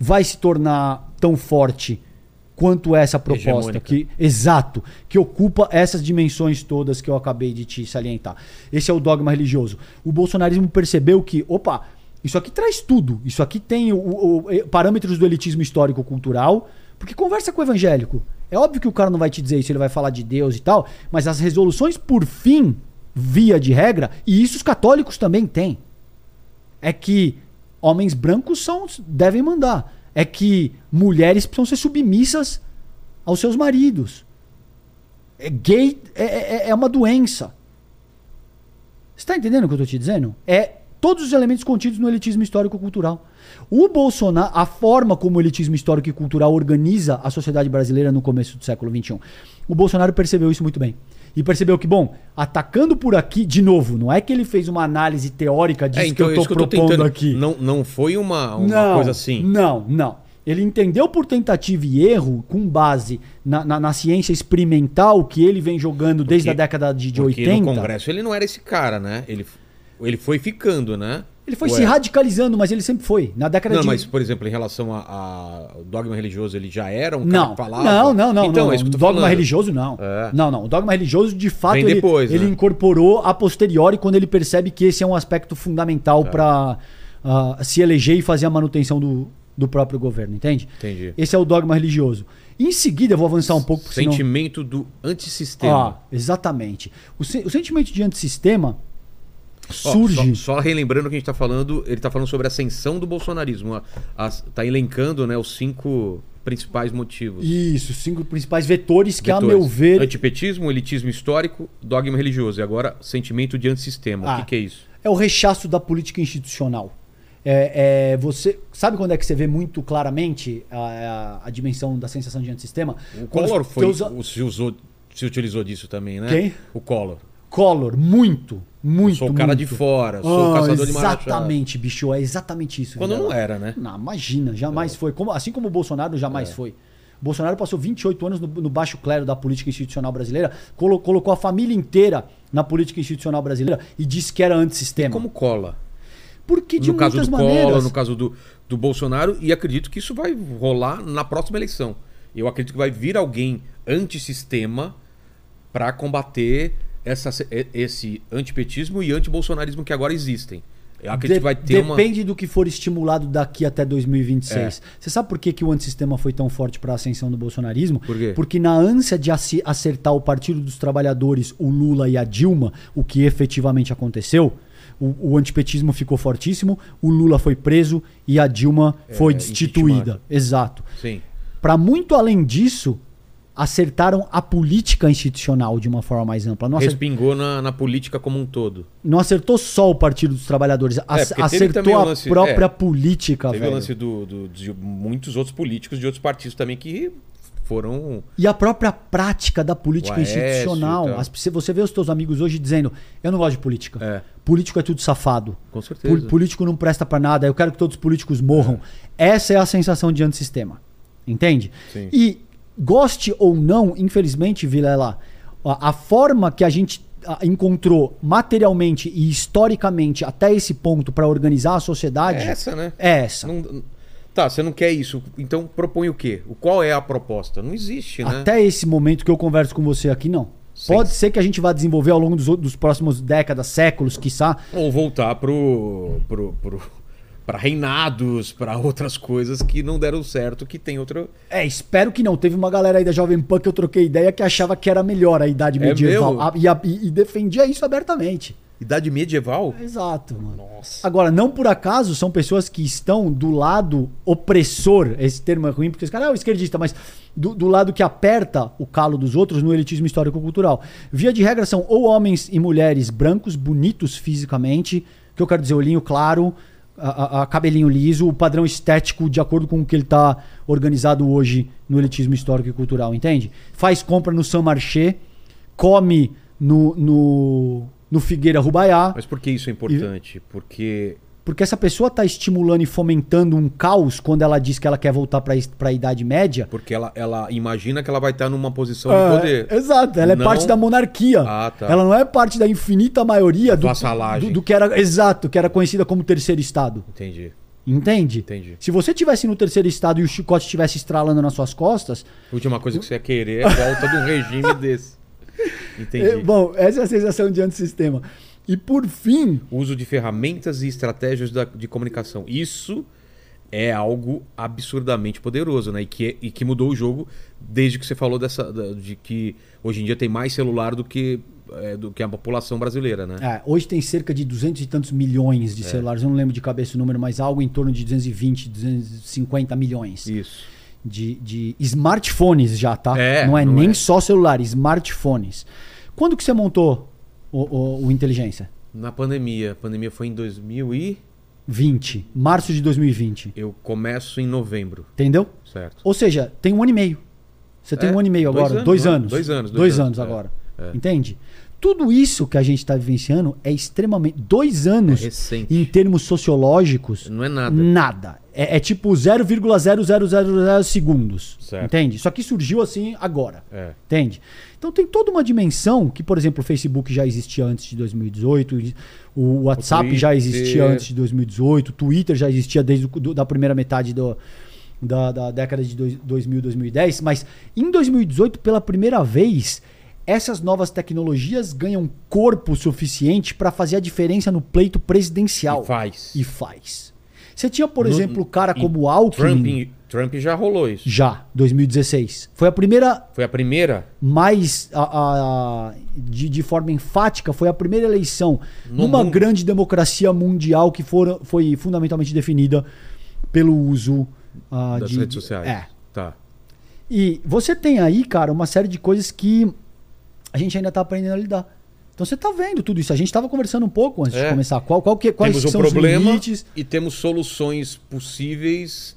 vai se tornar tão forte quanto essa proposta que, exato, que ocupa essas dimensões todas que eu acabei de te salientar. Esse é o dogma religioso. O bolsonarismo percebeu que, opa, isso aqui traz tudo. Isso aqui tem o, o, o, parâmetros do elitismo histórico-cultural, porque conversa com o evangélico. É óbvio que o cara não vai te dizer isso, ele vai falar de Deus e tal, mas as resoluções, por fim, via de regra, e isso os católicos também têm, é que homens brancos são, devem mandar. É que mulheres precisam ser submissas aos seus maridos. É gay é, é, é uma doença. Você está entendendo o que eu estou te dizendo? É todos os elementos contidos no elitismo histórico-cultural. O Bolsonaro, a forma como o elitismo histórico e cultural organiza a sociedade brasileira no começo do século vinte e um. O Bolsonaro percebeu isso muito bem. E percebeu que, bom, atacando por aqui, de novo, não é que ele fez uma análise teórica disso é, então que eu estou propondo tentando, aqui. Não, não foi uma, uma não, coisa assim. Não, não. Ele entendeu por tentativa e erro, com base na, na, na ciência experimental que ele vem jogando porque, desde a década de, de porque oitenta. Porque no Congresso ele não era esse cara, né? Ele, ele foi ficando, né? Ele foi Ué. se radicalizando, mas ele sempre foi. Na década não, de... mas, por exemplo, em relação ao dogma religioso, ele já era um não, cara que falava? Não, não, não. Então, não, é isso que eu tô dogma falando. religioso, não. É. Não, não. O dogma religioso, de fato, ele, depois, ele né? incorporou a posteriori quando ele percebe que esse é um aspecto fundamental é. para uh, se eleger e fazer a manutenção do, do próprio governo, entende? Entendi. Esse é o dogma religioso. Em seguida, eu vou avançar um pouco. Porque sentimento senão... do antissistema. Ah, exatamente. O, se... o sentimento de antissistema... surge. Oh, só, só relembrando que a gente está falando, ele está falando sobre a ascensão do bolsonarismo. Está elencando, né, os cinco principais motivos. Isso, os cinco principais vetores, vetores que, a meu ver... antipetismo, elitismo histórico, dogma religioso. E agora, sentimento de antissistema. Ah, o que, que é isso? É o rechaço da política institucional. É, é, você sabe quando é que você vê muito claramente a, a, a dimensão da sensação de antissistema? O Collor foi, teus... o, se, usou, se utilizou disso também, né? Quem? O Collor. Collor, muito, muito, eu sou o cara muito. de fora, sou ah, o caçador de maracujá. Exatamente, bicho, é exatamente isso. Quando Vilela. não era, né? Não, imagina, jamais é. foi. Como, assim como o Bolsonaro jamais é. foi. O Bolsonaro passou vinte e oito anos no, no baixo clero da política institucional brasileira, colo, colocou a família inteira na política institucional brasileira e disse que era antissistema. E como cola? Porque de no muitas caso do maneiras... Collor, no caso do, do Bolsonaro, e acredito que isso vai rolar na próxima eleição. Eu acredito que vai vir alguém antissistema para combater... Essa, esse antipetismo e antibolsonarismo que agora existem. Eu acredito que vai ter uma... Depende do que for estimulado daqui até dois mil e vinte e seis. É. Você sabe por que, que o antissistema foi tão forte para a ascensão do bolsonarismo? Por quê? Porque na ânsia de acertar o Partido dos Trabalhadores, o Lula e a Dilma, o que efetivamente aconteceu, o, o antipetismo ficou fortíssimo, o Lula foi preso e a Dilma é, foi destituída. É Exato. Sim. Para muito além disso... acertaram a política institucional de uma forma mais ampla. Não Respingou acert... na, na política como um todo. Não acertou só o Partido dos Trabalhadores, é, acertou a lance, própria é, política. Teve velho. o lance do, do, de muitos outros políticos de outros partidos também que foram... E a própria prática da política Aécio, institucional. As, você vê os teus amigos hoje dizendo, eu não gosto de política. É. Político é tudo safado. Com certeza. Político não presta para nada, eu quero que todos os políticos morram. É. Essa é a sensação de antissistema. Entende? Sim. E... goste ou não, infelizmente, Vilela, a forma que a gente encontrou materialmente e historicamente até esse ponto para organizar a sociedade... É essa, né? É essa. Não, tá, você não quer isso. Então propõe o quê? Qual é a proposta? Não existe, né? Até esse momento que eu converso com você aqui, não. Sim. Pode ser que a gente vá desenvolver ao longo dos, dos próximos décadas, séculos, quiçá... Ou voltar pro... pro, pro... para reinados, para outras coisas que não deram certo, que tem outro... É, espero que não. Teve uma galera aí da Jovem Pan que eu troquei ideia que achava que era melhor a idade medieval. É meu? E, e defendia isso abertamente. Idade medieval? Exato, mano. Nossa. Agora, não por acaso são pessoas que estão do lado opressor, esse termo é ruim, porque esse cara é o esquerdista, mas do, do lado que aperta o calo dos outros no elitismo histórico-cultural. Via de regra são ou homens e mulheres brancos, bonitos fisicamente, que eu quero dizer, olhinho claro, a, a, a cabelinho liso, o padrão estético de acordo com o que ele está organizado hoje no elitismo histórico e cultural, entende? Faz compra no Saint-Marché, come no... no... no Figueira Rubaiá. Mas por que isso é importante? E... Porque... Porque essa pessoa está estimulando e fomentando um caos quando ela diz que ela quer voltar para a Idade Média. Porque ela, ela imagina que ela vai estar numa posição é, de poder. Exato, ela não... é parte da monarquia. Ah, tá. Ela não é parte da infinita maioria do, do, do que era, exato, que era conhecida como terceiro estado. Entendi. Entende? Entendi. Se você estivesse no terceiro estado e o chicote estivesse estralando nas suas costas... A última coisa que você ia querer é a volta de um regime desse. Entendi. Bom, essa é a sensação de antissistema. E por fim... uso de ferramentas e estratégias da, de comunicação. Isso é algo absurdamente poderoso, né? E que, e que mudou o jogo desde que você falou dessa, de que hoje em dia tem mais celular do que, é, do que a população brasileira, né? É, hoje tem cerca de duzentos e tantos milhões de celulares. É. Eu não lembro de cabeça o número, mas algo em torno de duzentos e vinte, duzentos e cinquenta milhões. Isso. De, de smartphones já, tá? É, não é não nem é. só celular, smartphones. Quando que você montou o, o, o Inteligência? Na pandemia. A pandemia foi em dois mil e vinte. Março de dois mil e vinte. Eu começo em novembro. Entendeu? Certo. Ou seja, tem um ano e meio. Você é, tem um ano e meio dois agora. Anos, dois, anos. dois anos. Dois, dois anos. Dois anos agora. É, é. Entende? Tudo isso que a gente está vivenciando é extremamente... Dois anos, é recente. Em termos sociológicos... Não é nada. Nada. É, é tipo zero vírgula zero zero zero zero segundos. Certo. Entende? Só que surgiu assim agora. É. Entende? Então tem toda uma dimensão que, por exemplo, o Facebook já existia antes de dois mil e dezoito, o WhatsApp o Twitter... já existia antes de dois mil e dezoito, o Twitter já existia desde a primeira metade do... da, da década de dois mil, dois mil e dez. Mas em dois mil e dezoito, pela primeira vez... essas novas tecnologias ganham corpo suficiente para fazer a diferença no pleito presidencial. E faz. E faz. Você tinha, por no, exemplo, o cara como Alckmin... Trump, Trump já rolou isso. Já, dois mil e dezesseis. Foi a primeira... Foi a primeira? Mais, a, a, de, de forma enfática, foi a primeira eleição no numa mundo. grande democracia mundial que for, foi fundamentalmente definida pelo uso... Uh, das de, redes sociais. É. Tá. E você tem aí, cara, uma série de coisas que... a gente ainda está aprendendo a lidar. Então você está vendo tudo isso. A gente estava conversando um pouco antes é. de começar. Qual, qual que, quais temos são o problema os limites? E temos soluções possíveis,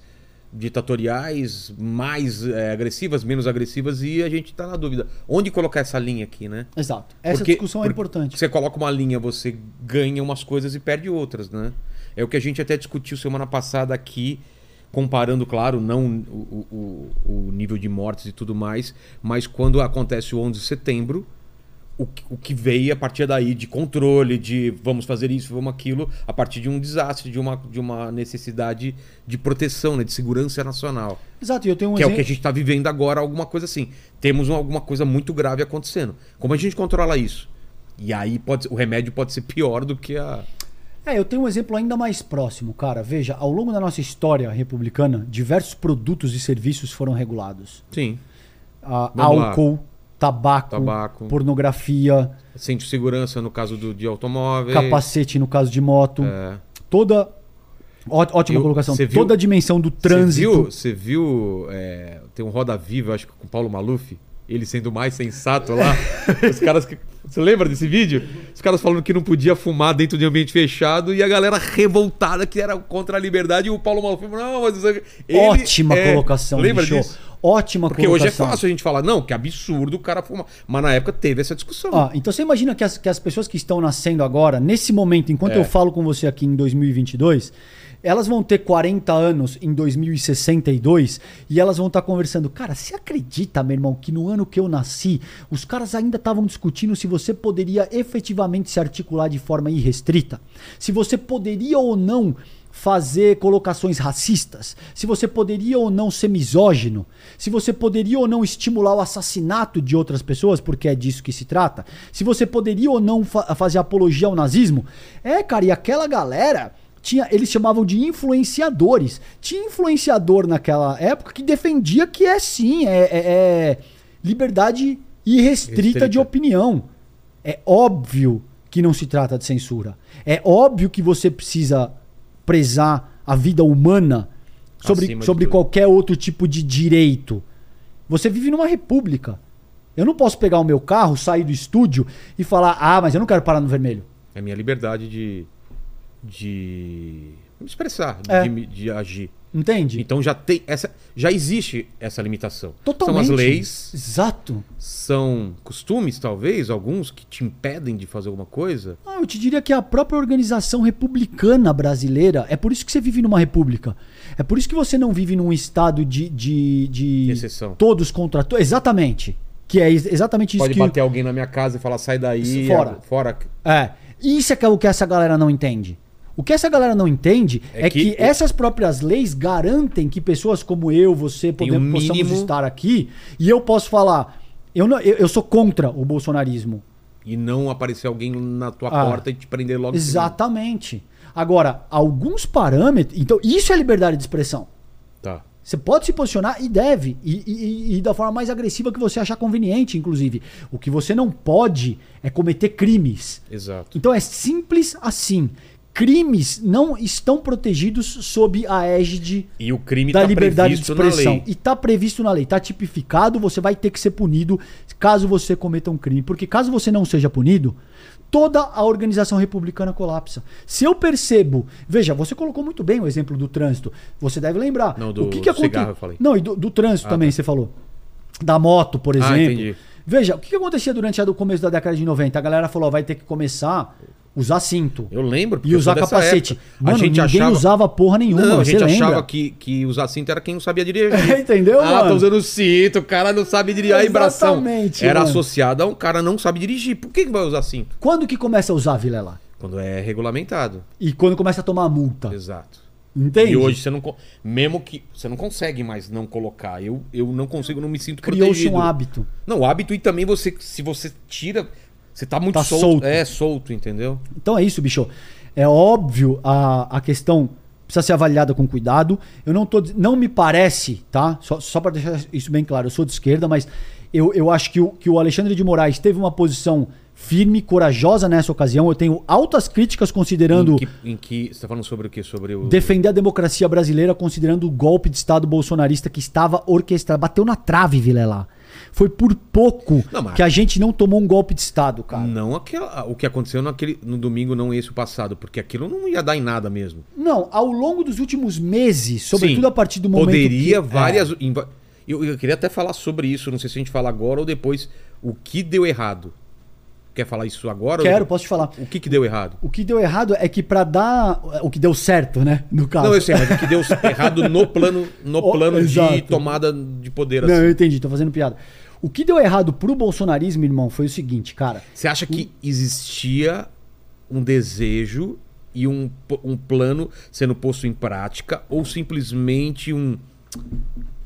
ditatoriais, mais é, agressivas, menos agressivas, e a gente está na dúvida. Onde colocar essa linha aqui, né? Exato. Essa porque, discussão é importante. Você coloca uma linha, você ganha umas coisas e perde outras, né? É o que a gente até discutiu semana passada aqui, comparando, claro, não o, o, o nível de mortes e tudo mais, mas quando acontece o onze de setembro, o, o que veio a partir daí de controle, de vamos fazer isso, vamos aquilo, a partir de um desastre, de uma, de uma necessidade de proteção, né, de segurança nacional. Exato, eu tenho um que exemplo... é o que a gente está vivendo agora, alguma coisa assim. Temos uma, alguma coisa muito grave acontecendo. Como a gente controla isso? E aí pode, o remédio pode ser pior do que a... É, eu tenho um exemplo ainda mais próximo, cara. Veja, ao longo da nossa história republicana, diversos produtos e serviços foram regulados. Sim. Ah, álcool, tabaco, tabaco, pornografia. Cinto de segurança no caso do, de automóvel. Capacete no caso de moto. É. Toda... Ó, ótima eu, colocação. Viu, toda a dimensão do trânsito. Você viu... viu é, tem um Roda Viva, acho que com o Paulo Maluf. Ele sendo mais sensato lá. Os caras... que... Você lembra desse vídeo? Os caras falando que não podia fumar dentro de um ambiente fechado e a galera revoltada que era contra a liberdade e o Paulo Maluf falou, não, mas... Ele, Ótima é... colocação, lembra bicho. disso? Ótima Porque colocação. Porque hoje é fácil a gente falar, não, que absurdo o cara fumar. Mas na época teve essa discussão. Ah, então você imagina que as, que as pessoas que estão nascendo agora, nesse momento, enquanto é. eu falo com você aqui em dois mil e vinte e dois... elas vão ter quarenta anos em dois mil e sessenta e dois e elas vão estar conversando. Cara, você acredita, meu irmão, que no ano que eu nasci, os caras ainda estavam discutindo se você poderia efetivamente se articular de forma irrestrita? Se você poderia ou não fazer colocações racistas? Se você poderia ou não ser misógino? Se você poderia ou não estimular o assassinato de outras pessoas, porque é disso que se trata? Se você poderia ou não fa- fazer apologia ao nazismo? É, cara, e aquela galera... Tinha, eles chamavam de influenciadores. Tinha influenciador naquela época que defendia que é sim, é, é, é liberdade irrestrita Restrita. de opinião. É óbvio que não se trata de censura. É óbvio que você precisa prezar a vida humana sobre, sobre qualquer outro tipo de direito. Você vive numa república. Eu não posso pegar o meu carro, sair do estúdio e falar, ah, mas eu não quero parar no vermelho. É a minha liberdade de, de me expressar, é. de, de agir. Entende? Então já, tem essa, já existe essa limitação. Totalmente. São as leis. Exato. São costumes, talvez, alguns que te impedem de fazer alguma coisa. Ah, eu te diria que a própria organização republicana brasileira, é por isso que você vive numa república. É por isso que você não vive num estado de... de, de exceção. Todos contra todos. Exatamente. Que é exatamente isso. Pode que... Pode bater alguém na minha casa e falar, sai daí. Fora. fora. É. Isso é o que essa galera não entende. O que essa galera não entende é, é que, que essas próprias leis garantem que pessoas como eu, você, podemos, um possamos estar aqui. E eu posso falar, eu, não, eu, eu sou contra o bolsonarismo. E não aparecer alguém na tua ah, porta e te prender logo. Exatamente. Agora, alguns parâmetros... Então, isso é liberdade de expressão. Tá. Você pode se posicionar e deve, e, e, e da forma mais agressiva que você achar conveniente, inclusive. O que você não pode é cometer crimes. Exato. Então é simples assim. Crimes não estão protegidos sob a égide e o crime da tá liberdade de expressão. E está previsto na lei, está tipificado, você vai ter que ser punido caso você cometa um crime. Porque caso você não seja punido, toda a organização republicana colapsa. Se eu percebo... Veja, você colocou muito bem o exemplo do trânsito. Você deve lembrar. Não, do o que que aconteceu... cigarro eu falei. Não, e do, do trânsito ah, também, tá. Você falou. Da moto, por exemplo. Ah, entendi. Veja, o que que acontecia durante o começo da década de noventa? A galera falou, ó, vai ter que começar... Usar cinto. Eu lembro. E usar capacete. Mano, a gente ninguém achava... usava porra nenhuma. Não, a gente achava que, que usar cinto era quem não sabia dirigir. Entendeu, ah, mano? Ah, tá usando cinto, o cara não sabe dirigir. A vibração era associada a um cara não sabe dirigir. Por que que vai usar cinto? Quando que começa a usar, Vilela? Quando é regulamentado. E quando começa a tomar multa. Exato. Entende? E hoje você não... Mesmo que... Você não consegue mais não colocar. Eu, eu não consigo, não me sinto protegido. Criou-se um hábito. Não, o hábito e também você... Se você tira... Você tá muito tá solto. solto. É, solto, entendeu? Então é isso, bicho. É óbvio, a, a questão precisa ser avaliada com cuidado. Eu não tô... Não me parece, tá? Só, só para deixar isso bem claro. Eu sou de esquerda, mas eu, eu acho que o, que o Alexandre de Moraes teve uma posição firme, corajosa nessa ocasião. Eu tenho altas críticas considerando... Em que, em que, você tá falando sobre o quê? Sobre o... Defender a democracia brasileira considerando o golpe de Estado bolsonarista que estava orquestrado. Bateu na trave, Vilela. Foi por pouco não, mas... que a gente não tomou um golpe de Estado, cara. Não aquela, o que aconteceu naquele, no domingo, não esse o passado, porque aquilo não ia dar em nada mesmo. Não, ao longo dos últimos meses, sobretudo Sim, a partir do momento poderia que... várias... É. Eu, eu queria até falar sobre isso, não sei se a gente fala agora ou depois, o que deu errado. Quer falar isso agora? Quero, ou... posso te falar. O que que deu errado? O que deu errado é que para dar... O que deu certo, né? No caso. Não, eu sei, mas o que deu errado no plano, no oh, plano exato. de tomada de poder. Assim. Não, eu entendi, tô fazendo piada. O que deu errado pro bolsonarismo, irmão, foi o seguinte, cara... Você acha o... que existia um desejo e um, um plano sendo posto em prática ou simplesmente um...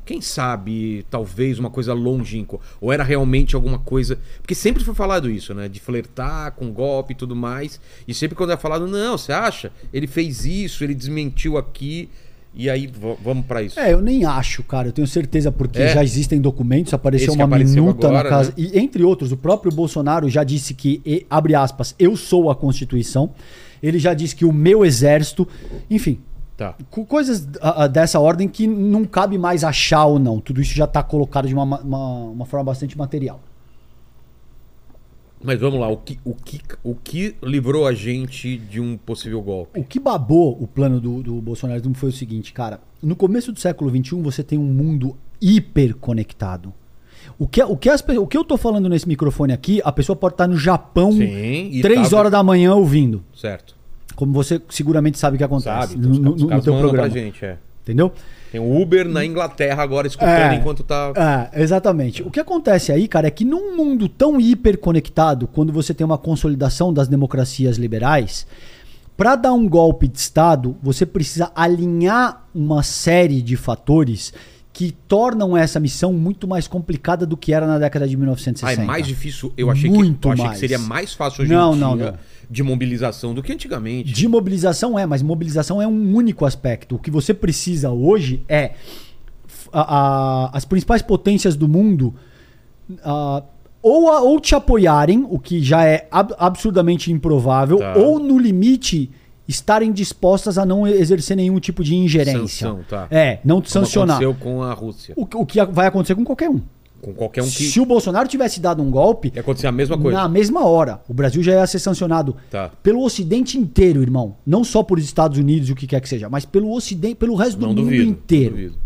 Quem sabe, talvez, uma coisa longínqua. Ou era realmente alguma coisa... Porque sempre foi falado isso, né? De flertar com golpe e tudo mais. E sempre quando é falado, não, você acha? Ele fez isso, ele desmentiu aqui. E aí, vamos pra isso. É, eu nem acho, cara. Eu tenho certeza, porque é. já existem documentos. Apareceu Esse uma apareceu minuta agora, no caso. Né? E, entre outros, o próprio Bolsonaro já disse que, abre aspas, eu sou a Constituição. Ele já disse que o meu exército... Enfim... Tá. Coisas dessa ordem que não cabe mais achar ou não. Tudo isso já está colocado de uma, uma, uma forma bastante material. Mas vamos lá, o que, o, que, o que livrou a gente de um possível golpe? O que babou o plano do, do bolsonarismo foi o seguinte, cara. No começo do século vinte e um você tem um mundo hiperconectado. O que, o, que as, o que eu tô falando nesse microfone aqui, a pessoa pode estar no Japão Sim, três tá... horas da manhã ouvindo. Certo. Como você seguramente sabe o que acontece sabe, no, no, no teu programa. Gente, é. Entendeu? Tem o Uber na Inglaterra agora escutando é, enquanto tá... É, exatamente. O que acontece aí, cara, é que num mundo tão hiperconectado, quando você tem uma consolidação das democracias liberais, para dar um golpe de Estado, você precisa alinhar uma série de fatores que tornam essa missão muito mais complicada do que era na década de mil novecentos e sessenta. Ah, é mais difícil? Eu achei, muito que, eu achei mais. que seria mais fácil hoje não, em dia não, não. de mobilização do que antigamente. De mobilização é, mas mobilização é um único aspecto. O que você precisa hoje é... A, a, as principais potências do mundo a, ou, a, ou te apoiarem, o que já é ab absurdamente improvável, tá, ou, no limite, estarem dispostas a não exercer nenhum tipo de ingerência. Sanção, tá. É, não te Como sancionar. Aconteceu com a Rússia. O, o que vai acontecer com qualquer um. Com qualquer um que... Se o Bolsonaro tivesse dado um golpe... Ia acontecer a mesma coisa. Na mesma hora. O Brasil já ia ser sancionado, tá, pelo Ocidente inteiro, irmão. Não só por Estados Unidos e o que quer que seja, mas pelo Ocidente, pelo resto não do duvido, mundo inteiro. Não duvido.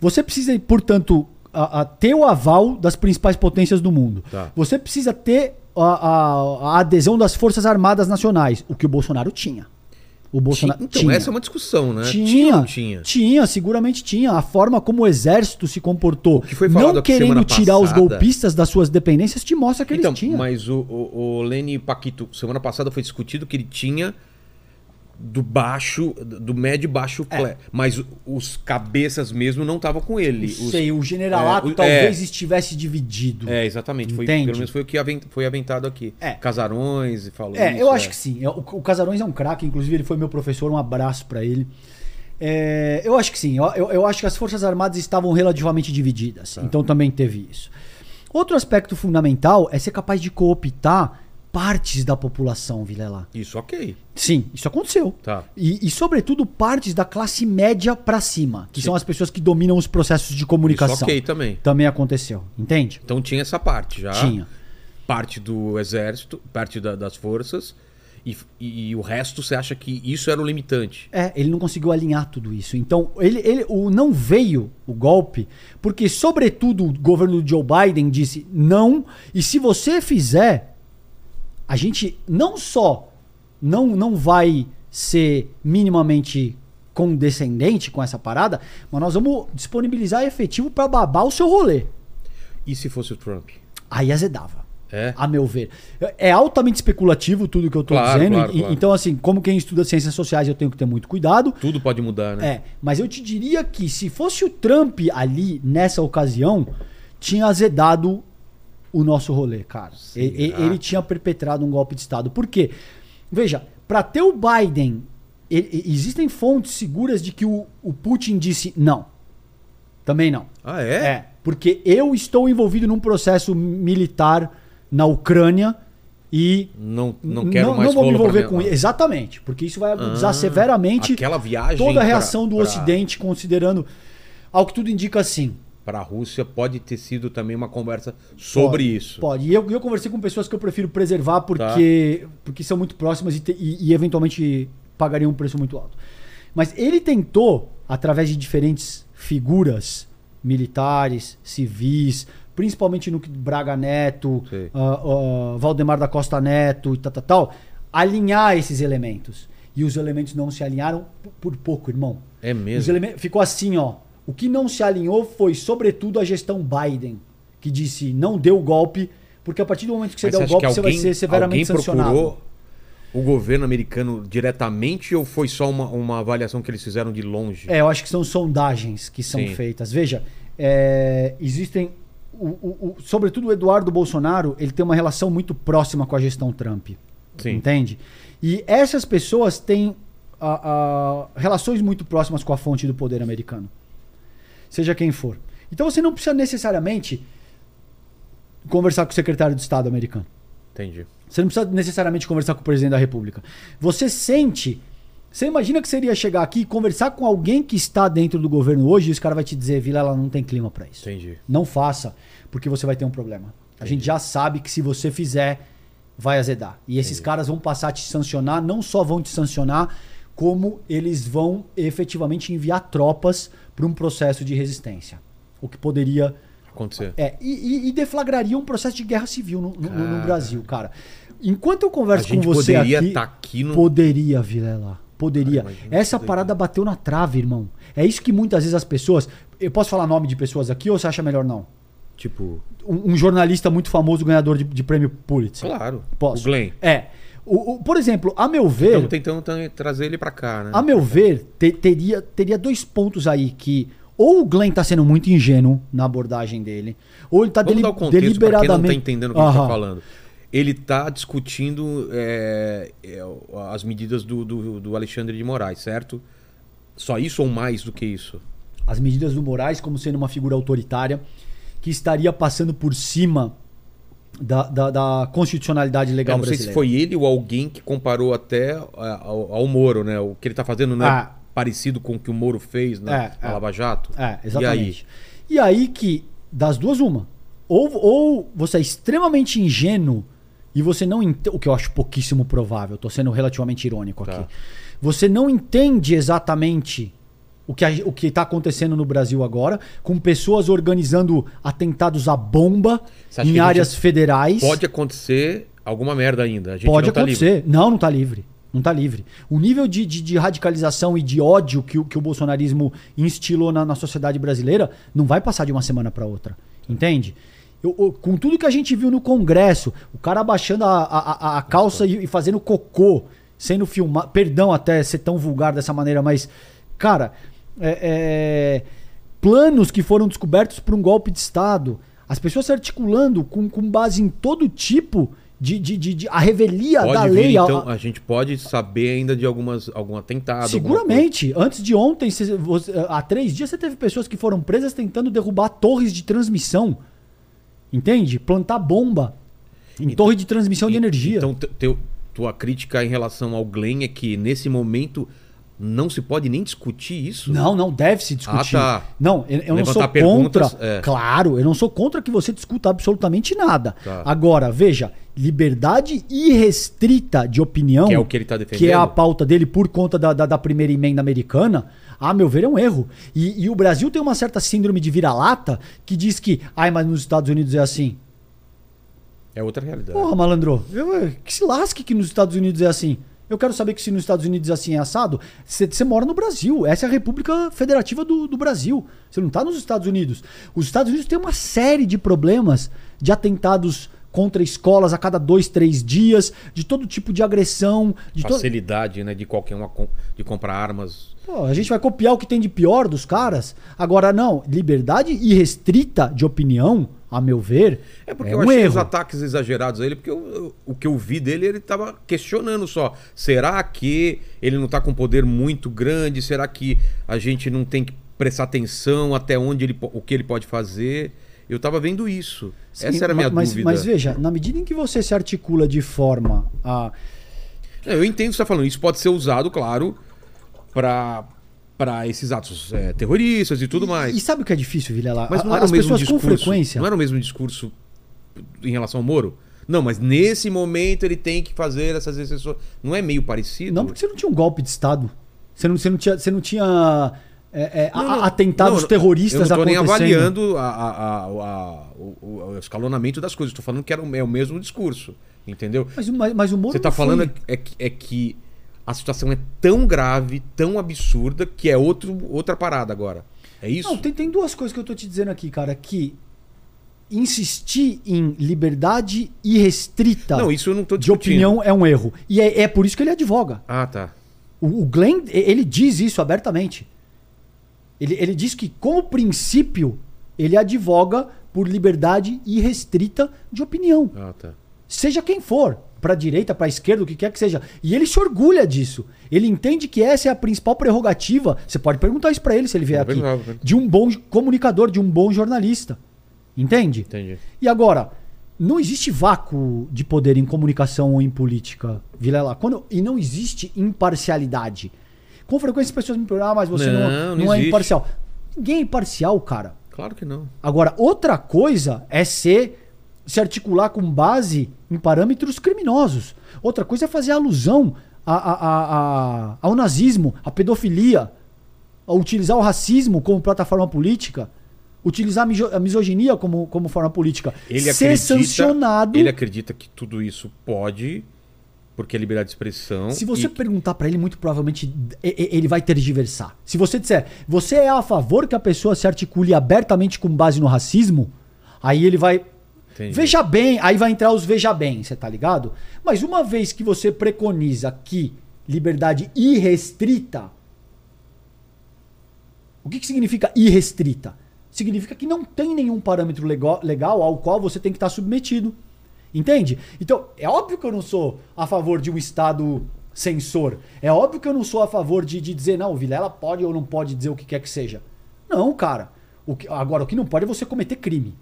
Você precisa, portanto, a, a ter o aval das principais potências do mundo. Tá. Você precisa ter a, a, a adesão das Forças Armadas Nacionais, o que o Bolsonaro tinha. O Bolsonaro tinha, então, tinha. Essa é uma discussão, né? Tinha, tinha, não tinha. Tinha, seguramente tinha. A forma como o exército se comportou, que foi falado não querendo tirar passada. Os golpistas das suas dependências, te mostra que então, eles tinham. Mas o, o, o Leni Paquito, semana passada foi discutido que ele tinha do baixo, do médio e baixo, é. Mas os cabeças mesmo não estavam com ele. Não os, sei, o generalato é, talvez é, estivesse dividido. É, exatamente. Foi, pelo menos foi o que avent, foi aventado aqui. É. Casarões e falou É, isso, eu é. acho que sim. O, o Casarões é um craque, inclusive ele foi meu professor, um abraço pra ele. É, eu acho que sim. Eu, eu, eu acho que as Forças Armadas estavam relativamente divididas. Tá. Então também teve isso. Outro aspecto fundamental é ser capaz de cooptar partes da população, Vilela. Isso, ok. Sim, isso aconteceu. Tá. E, e sobretudo, partes da classe média pra cima, que Sim. são as pessoas que dominam os processos de comunicação. Isso, ok, também. Também aconteceu, entende? Então tinha essa parte já. Tinha. Parte do exército, parte da, das forças, e, e o resto você acha que isso era o limitante. É, ele não conseguiu alinhar tudo isso. Então, ele, ele o, não veio o golpe, porque, sobretudo, o governo de Joe Biden disse não, e se você fizer... A gente não só não, não vai ser minimamente condescendente com essa parada, mas nós vamos disponibilizar efetivo para babar o seu rolê. E se fosse o Trump? Aí azedava, é? A meu ver. É altamente especulativo tudo que eu tô claro, dizendo. Claro, e, claro. Então, assim, como quem estuda ciências sociais, eu tenho que ter muito cuidado. Tudo pode mudar, né? É, mas eu te diria que se fosse o Trump ali, nessa ocasião, tinha azedado... o nosso rolê, cara. Ele, ele tinha perpetrado um golpe de Estado. Por quê? Veja, para ter o Biden, ele, existem fontes seguras de que o, o Putin disse não. Também não. Ah, é? É, porque eu estou envolvido num processo militar na Ucrânia e... Não, não quero não, mais não vou me envolver com isso. Exatamente, porque isso vai agudizar ah, severamente aquela viagem toda a reação pra, do pra... Ocidente, considerando... Ao que tudo indica, assim... Para a Rússia pode ter sido também uma conversa sobre pode, isso. Pode. E eu, eu conversei com pessoas que eu prefiro preservar porque, tá. porque são muito próximas e, te, e, e eventualmente pagariam um preço muito alto. Mas ele tentou, através de diferentes figuras militares, civis, principalmente no Braga Neto, uh, uh, Valdemar da Costa Neto e tal, tal, tal, alinhar esses elementos. E os elementos não se alinharam por, por pouco, irmão. É mesmo? Os elementos, ficou assim, ó. O que não se alinhou foi, sobretudo, a gestão Biden, que disse não deu o golpe, porque a partir do momento que você Mas der o golpe, alguém, você vai ser severamente sancionado. Procurou o governo americano diretamente ou foi só uma, uma avaliação que eles fizeram de longe? É, eu acho que são sondagens que são Sim. feitas. Veja, é, existem... O, o, o, sobretudo o Eduardo Bolsonaro, ele tem uma relação muito próxima com a gestão Trump. Sim. Entende? E essas pessoas têm a, a, relações muito próximas com a fonte do poder americano. Seja quem for. Então você não precisa necessariamente conversar com o secretário de Estado americano. Entendi. Você não precisa necessariamente conversar com o presidente da República. Você sente... Você imagina que seria chegar aqui e conversar com alguém que está dentro do governo hoje e os caras vão te dizer, Vilela, não tem clima para isso. Entendi. Não faça, porque você vai ter um problema. Entendi. A gente já sabe que se você fizer, vai azedar. E esses Entendi. Caras vão passar a te sancionar, não só vão te sancionar, como eles vão efetivamente enviar tropas para um processo de resistência. O que poderia acontecer. É, e, e deflagraria um processo de guerra civil no, no, no Brasil, cara. Enquanto eu converso com você poderia aqui... Tá aqui no... Poderia, Vilela. Poderia. Cara, Essa poderia. parada bateu na trave, irmão. É isso que muitas vezes as pessoas... Eu posso falar nome de pessoas aqui ou você acha melhor não? Tipo... Um, um jornalista muito famoso, ganhador de, de prêmio Pulitzer. Claro. Posso. O Glenn. É. O, o, por exemplo, a meu ver... Estamos tentando t- trazer ele para cá, né? A meu ver, te, teria, teria dois pontos aí que... Ou o Glenn tá sendo muito ingênuo na abordagem dele, ou ele tá deli- um deliberadamente... Quem não tá entendendo o que ele tá falando. Ele tá discutindo é, as medidas do, do, do Alexandre de Moraes, certo? Só isso ou mais do que isso? As medidas do Moraes como sendo uma figura autoritária que estaria passando por cima da, da, da constitucionalidade legal brasileira. Eu não sei se foi ele ou alguém que comparou até ao, ao Moro, né? O que ele está fazendo não é ah. parecido com o que o Moro fez na, é, na é. Lava Jato. É, exatamente. E aí? E aí que, das duas, uma. Ou, ou você é extremamente ingênuo e você não entende... O que eu acho pouquíssimo provável. Estou sendo relativamente irônico tá. aqui. Você não entende exatamente... O que a, o que está acontecendo no Brasil agora, com pessoas organizando atentados à bomba em áreas federais. Pode acontecer alguma merda ainda. A gente pode não acontecer. Tá livre. Não, não está livre. Não está livre. O nível de, de, de radicalização e de ódio que, que o bolsonarismo instilou na, na sociedade brasileira não vai passar de uma semana para outra. Entende? Eu, eu, com tudo que a gente viu no Congresso, o cara abaixando a, a, a, a calça e, e fazendo cocô, sendo filmado. Perdão até ser tão vulgar dessa maneira, mas, cara... É, é, planos que foram descobertos por um golpe de Estado, as pessoas se articulando com, com base em todo tipo de, de, de, de a revelia pode da vir, lei. Então a... a gente pode saber ainda de algumas, algum atentado. Seguramente. Antes de ontem, você, você, há três dias, você teve pessoas que foram presas tentando derrubar torres de transmissão. Entende? Plantar bomba em então, torre de transmissão e, de energia. Então teu, tua crítica em relação ao Glenn é que nesse momento... Não se pode nem discutir isso? Não, não deve se discutir. Ah, tá. Não, eu, eu não sou contra. É. Claro, eu não sou contra que você discuta absolutamente nada. Tá. Agora, veja, liberdade irrestrita de opinião, que é o que ele está defendendo, que é a pauta dele por conta da, da, da primeira emenda americana, a meu ver é um erro. E, e o Brasil tem uma certa síndrome de vira-lata que diz que, ai, mas nos Estados Unidos é assim. É outra realidade. Porra, malandro, eu, que se lasque que nos Estados Unidos é assim. Eu quero saber que se nos Estados Unidos assim é assado, você mora no Brasil. Essa é a República Federativa do, do Brasil. Você não está nos Estados Unidos. Os Estados Unidos têm uma série de problemas de atentados contra escolas a cada dois, três dias, de todo tipo de agressão. De facilidade, to... né? De qualquer uma com... de comprar armas. Pô, a gente vai copiar o que tem de pior dos caras. Agora, não. Liberdade irrestrita de opinião, a meu ver, é porque é um eu achei erro. Os ataques exagerados a ele, porque eu, eu, o que eu vi dele, ele estava questionando só. Será que ele não está com um poder muito grande? Será que a gente não tem que prestar atenção até onde ele, o que ele pode fazer? Eu estava vendo isso. Sim, essa era a minha mas, dúvida. Mas veja, na medida em que você se articula de forma a... Eu entendo o que você está falando. Isso pode ser usado, claro, para... para esses atos é, terroristas e tudo e, mais. E sabe o que é difícil, Vilela? Mas não era as pessoas discurso, com frequência... Não era o mesmo discurso em relação ao Moro? Não, mas nesse momento ele tem que fazer essas exceções. Não é meio parecido? Não, porque você não tinha um golpe de Estado. Você não, você não tinha, você não tinha é, é, não, a, atentados não, terroristas acontecendo. Eu não estou nem avaliando a, a, a, a, o, o escalonamento das coisas. Estou falando que era o, é o mesmo discurso. Entendeu? Mas, mas, mas o Moro... Você está falando é, é, é que... A situação é tão grave, tão absurda, que é outro, outra parada agora. É isso? Não, tem, tem duas coisas que eu tô te dizendo aqui, cara. Que insistir em liberdade irrestrita não, isso eu não tô de opinião é um erro. E é, é por isso que ele advoga. Ah, tá. O, o Glenn, ele diz isso abertamente. Ele, ele diz que, como princípio, ele advoga por liberdade irrestrita de opinião. Ah, tá. Seja quem for. Para a direita, para a esquerda, o que quer que seja. E ele se orgulha disso. Ele entende que essa é a principal prerrogativa. Você pode perguntar isso para ele se ele vier aqui. De um bom comunicador, de um bom jornalista. Entende? Entendi. E agora, não existe vácuo de poder em comunicação ou em política, Vilela. Quando, e não existe imparcialidade. Com frequência as pessoas me perguntam, ah, mas você não, não, não, não é imparcial. Ninguém é imparcial, cara. Claro que não. Agora, outra coisa é ser... se articular com base em parâmetros criminosos. Outra coisa é fazer alusão a, a, a, a, ao nazismo, à pedofilia, a utilizar o racismo como plataforma política, utilizar a misoginia como, como forma política. Ele ser acredita, sancionado... Ele acredita que tudo isso pode, porque é liberdade de expressão... Se você e... perguntar para ele, muito provavelmente ele vai tergiversar. Se você disser, você é a favor que a pessoa se articule abertamente com base no racismo, aí ele vai... Entendi. Veja bem, aí vai entrar os veja bem, você tá ligado? Mas uma vez que você preconiza que liberdade irrestrita, o que, que significa irrestrita? Significa que não tem nenhum parâmetro legal, legal ao qual você tem que estar submetido. Entende? Então, é óbvio que eu não sou a favor de um Estado censor. É óbvio que eu não sou a favor de, de dizer, não, o Vilela pode ou não pode dizer o que quer que seja. Não, cara. O que, agora, o que não pode é você cometer crime.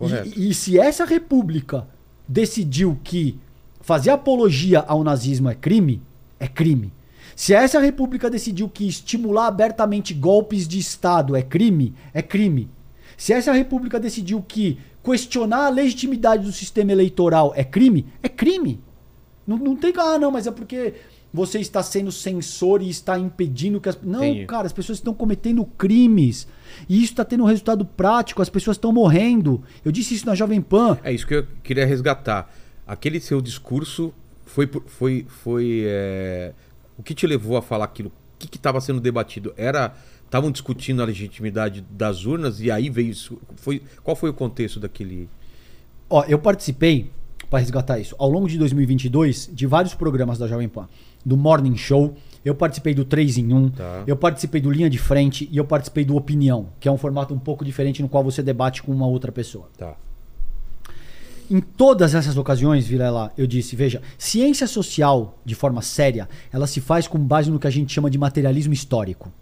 Correto. E, e se essa república decidiu que fazer apologia ao nazismo é crime, é crime. Se essa república decidiu que estimular abertamente golpes de Estado é crime, é crime. Se essa república decidiu que questionar a legitimidade do sistema eleitoral é crime, é crime. Não, não tem... Ah, não, mas é porque você está sendo censor e está impedindo que as... Não, Entendi. cara, as pessoas estão cometendo crimes. E isso está tendo um resultado prático, as pessoas estão morrendo. Eu disse isso na Jovem Pan. É isso que eu queria resgatar. Aquele seu discurso foi... foi, foi é... O que te levou a falar aquilo? O que estava sendo debatido? Era... Estavam discutindo a legitimidade das urnas e aí veio isso. Foi, qual foi o contexto daquele... Ó, eu participei, para resgatar isso, ao longo de dois mil e vinte e dois, de vários programas da Jovem Pan. Do Morning Show, eu participei do três em um, tá. Eu participei do Linha de Frente e eu participei do Opinião, que é um formato um pouco diferente no qual você debate com uma outra pessoa. Tá. Em todas essas ocasiões, Vilela, eu disse, veja, ciência social, de forma séria, ela se faz com base no que a gente chama de materialismo histórico.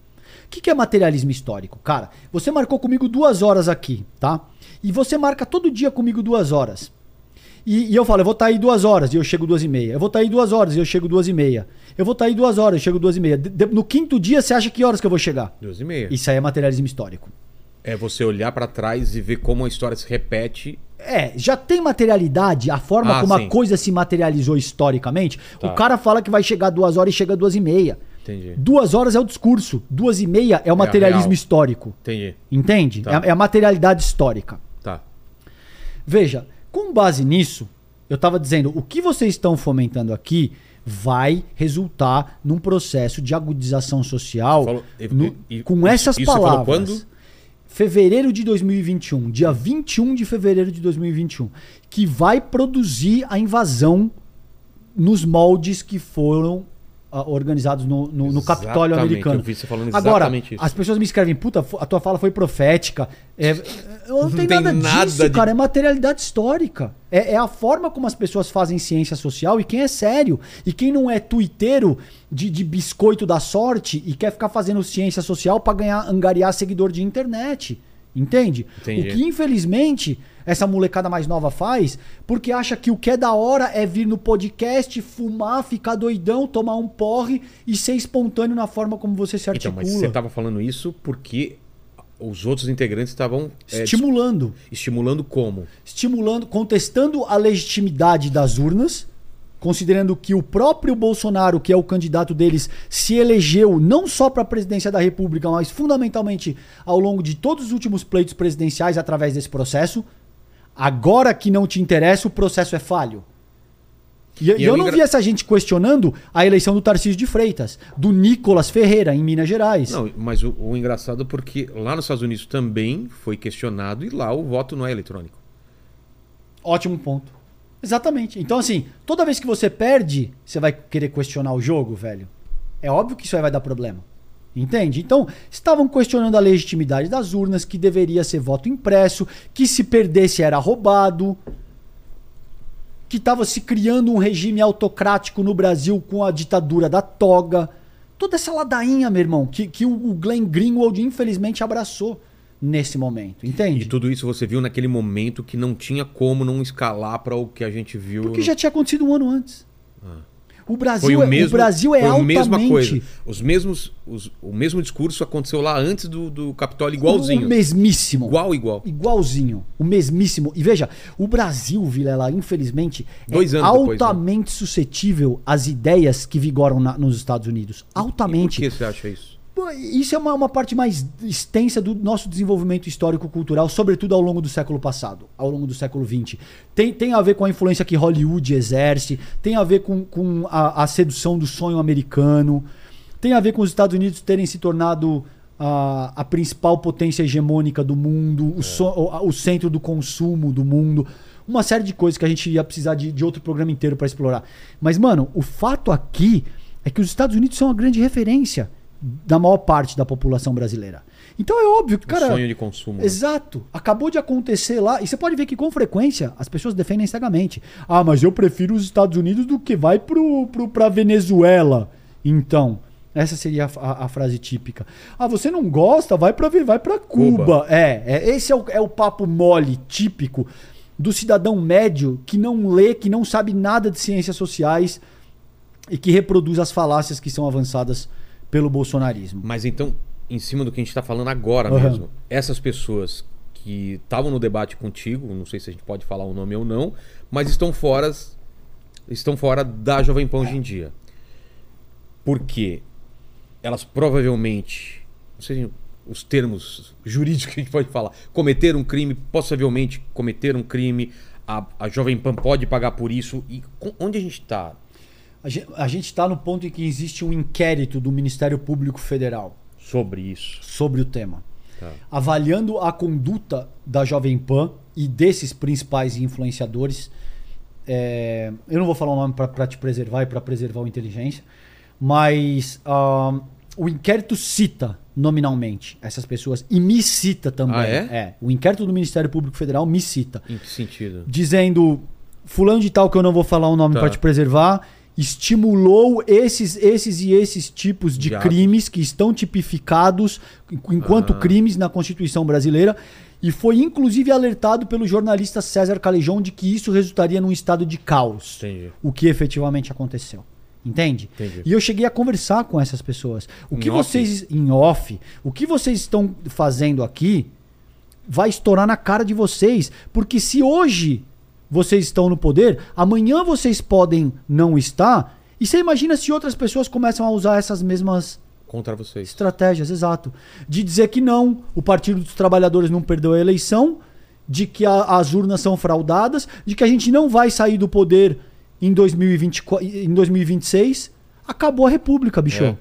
O que, que é materialismo histórico? Cara, você marcou comigo duas horas aqui, tá? E você marca todo dia comigo duas horas. E, e eu falo, eu vou estar tá aí duas horas e eu chego duas e meia. Eu vou estar tá aí duas horas e eu chego duas e meia. Eu vou estar tá aí duas horas e eu chego duas e meia. De, de, no quinto dia, você acha que horas que eu vou chegar? Duas e meia. Isso aí é materialismo histórico. É você olhar pra trás e ver como a história se repete... É, já tem materialidade, a forma ah, como sim. a coisa se materializou historicamente. Tá. O cara fala que vai chegar duas horas e chega duas e meia. Entendi. Duas horas é o discurso, duas e meia é o materialismo é histórico. Entendi. Entende? Tá. É a materialidade histórica. Tá. Veja, com base nisso, eu estava dizendo, o que vocês estão fomentando aqui vai resultar num processo de agudização social falou, e, no, e, com essas isso palavras. Você falou quando? fevereiro de dois mil e vinte e um, dia vinte e um de fevereiro de dois mil e vinte e um, que vai produzir a invasão nos moldes que foram uh, organizados no, no, no Capitólio americano. Eu vi você falando exatamente Agora, isso. As pessoas me escrevem, puta, a tua fala foi profética. É, eu não tenho nada, nada disso, de... cara, é materialidade histórica. É, é a forma como as pessoas fazem ciência social e quem é sério. E quem não é tuiteiro de, de biscoito da sorte e quer ficar fazendo ciência social para ganhar, angariar seguidor de internet. Entende? Entendi. O que infelizmente essa molecada mais nova faz, porque acha que o que é da hora é vir no podcast, fumar, ficar doidão, tomar um porre e ser espontâneo na forma como você se articula. Então, mas você estava falando isso porque... Os outros integrantes estavam... Estimulando. É, estimulando como? Estimulando, contestando a legitimidade das urnas, considerando que o próprio Bolsonaro, que é o candidato deles, se elegeu não só para a presidência da República, mas fundamentalmente ao longo de todos os últimos pleitos presidenciais através desse processo. Agora que não te interessa, o processo é falho. E, e eu não engra... vi essa gente questionando a eleição do Tarcísio de Freitas, do Nicolas Ferreira, em Minas Gerais. Não, mas o, o engraçado é porque lá nos Estados Unidos também foi questionado e lá o voto não é eletrônico. Ótimo ponto. Exatamente. Então, assim, toda vez que você perde, você vai querer questionar o jogo, velho. É óbvio que isso aí vai dar problema. Entende? Então, estavam questionando a legitimidade das urnas, que deveria ser voto impresso, que se perdesse era roubado... que estava se criando um regime autocrático no Brasil com a ditadura da toga. Toda essa ladainha, meu irmão, que, que o Glenn Greenwald, infelizmente, abraçou nesse momento, entende? E tudo isso você viu naquele momento que não tinha como não escalar para o que a gente viu... Porque no... já tinha acontecido um ano antes. Ah. O Brasil foi o mesmo, é, o Brasil é foi altamente... Foi a mesma coisa. Os mesmos, os, o mesmo discurso aconteceu lá antes do, do Capitólio, igualzinho. O mesmíssimo. Igual, igual. Igualzinho. O mesmíssimo. E veja, o Brasil, Vilela, infelizmente, Dois é anos altamente depois, né? suscetível às ideias que vigoram na, nos Estados Unidos. Altamente. E por que você acha isso? Isso é uma, uma parte mais extensa do nosso desenvolvimento histórico-cultural, sobretudo ao longo do século passado, ao longo do século vinte. Tem, tem a ver com a influência que Hollywood exerce, tem a ver com, com a, a sedução do sonho americano, tem a ver com os Estados Unidos terem se tornado a, a principal potência hegemônica do mundo, é. o, so, o, o centro do consumo do mundo, uma série de coisas que a gente ia precisar de, de outro programa inteiro para explorar. Mas, mano, o fato aqui é que os Estados Unidos são uma grande referência da maior parte da população brasileira. Então é óbvio que, cara... O sonho de consumo. Exato. Né? Acabou de acontecer lá. E você pode ver que com frequência as pessoas defendem cegamente. Ah, mas eu prefiro os Estados Unidos do que vai pro, pro, pra Venezuela. Então, Essa seria a, a, a frase típica. Ah, você não gosta? Vai para vai para Cuba. Cuba. É, é, esse é o, é o papo mole típico do cidadão médio que não lê, que não sabe nada de ciências sociais e que reproduz as falácias que são avançadas pelo bolsonarismo. Mas então, em cima do que a gente está falando agora uhum. mesmo, essas pessoas que estavam no debate contigo, não sei se a gente pode falar o nome ou não, mas estão fora, estão fora da Jovem Pan hoje em dia. Por quê? Elas provavelmente, não sei os termos jurídicos que a gente pode falar, cometeram um crime, possivelmente cometeram um crime, a, a Jovem Pan pode pagar por isso. E com, onde a gente está? A gente está no ponto em que existe um inquérito do Ministério Público Federal. Sobre isso. Sobre o tema. Tá. Avaliando a conduta da Jovem Pan e desses principais influenciadores. É, eu não vou falar o nome para te preservar e para preservar a inteligência. Mas uh, o inquérito cita nominalmente essas pessoas e me cita também. Ah, é? É, o inquérito do Ministério Público Federal me cita. Em que sentido? Dizendo, fulano de tal, que eu não vou falar o nome tá. para te preservar, estimulou esses, esses e esses tipos de Diabos. crimes que estão tipificados enquanto ah. crimes na Constituição Brasileira e foi inclusive alertado pelo jornalista César Calejão de que isso resultaria num estado de caos. Entendi. O que efetivamente aconteceu. Entende? Entendi. E eu cheguei a conversar com essas pessoas. O que vocês, em off, o que vocês estão fazendo aqui vai estourar na cara de vocês. Porque se hoje vocês estão no poder, amanhã vocês podem não estar. E você imagina se outras pessoas começam a usar essas mesmas contra vocês. Estratégias, exato. De dizer que não, o Partido dos Trabalhadores não perdeu a eleição, de que a, as urnas são fraudadas, de que a gente não vai sair do poder em, dois mil e vinte, em dois mil e vinte e seis, acabou a República, bicho. É.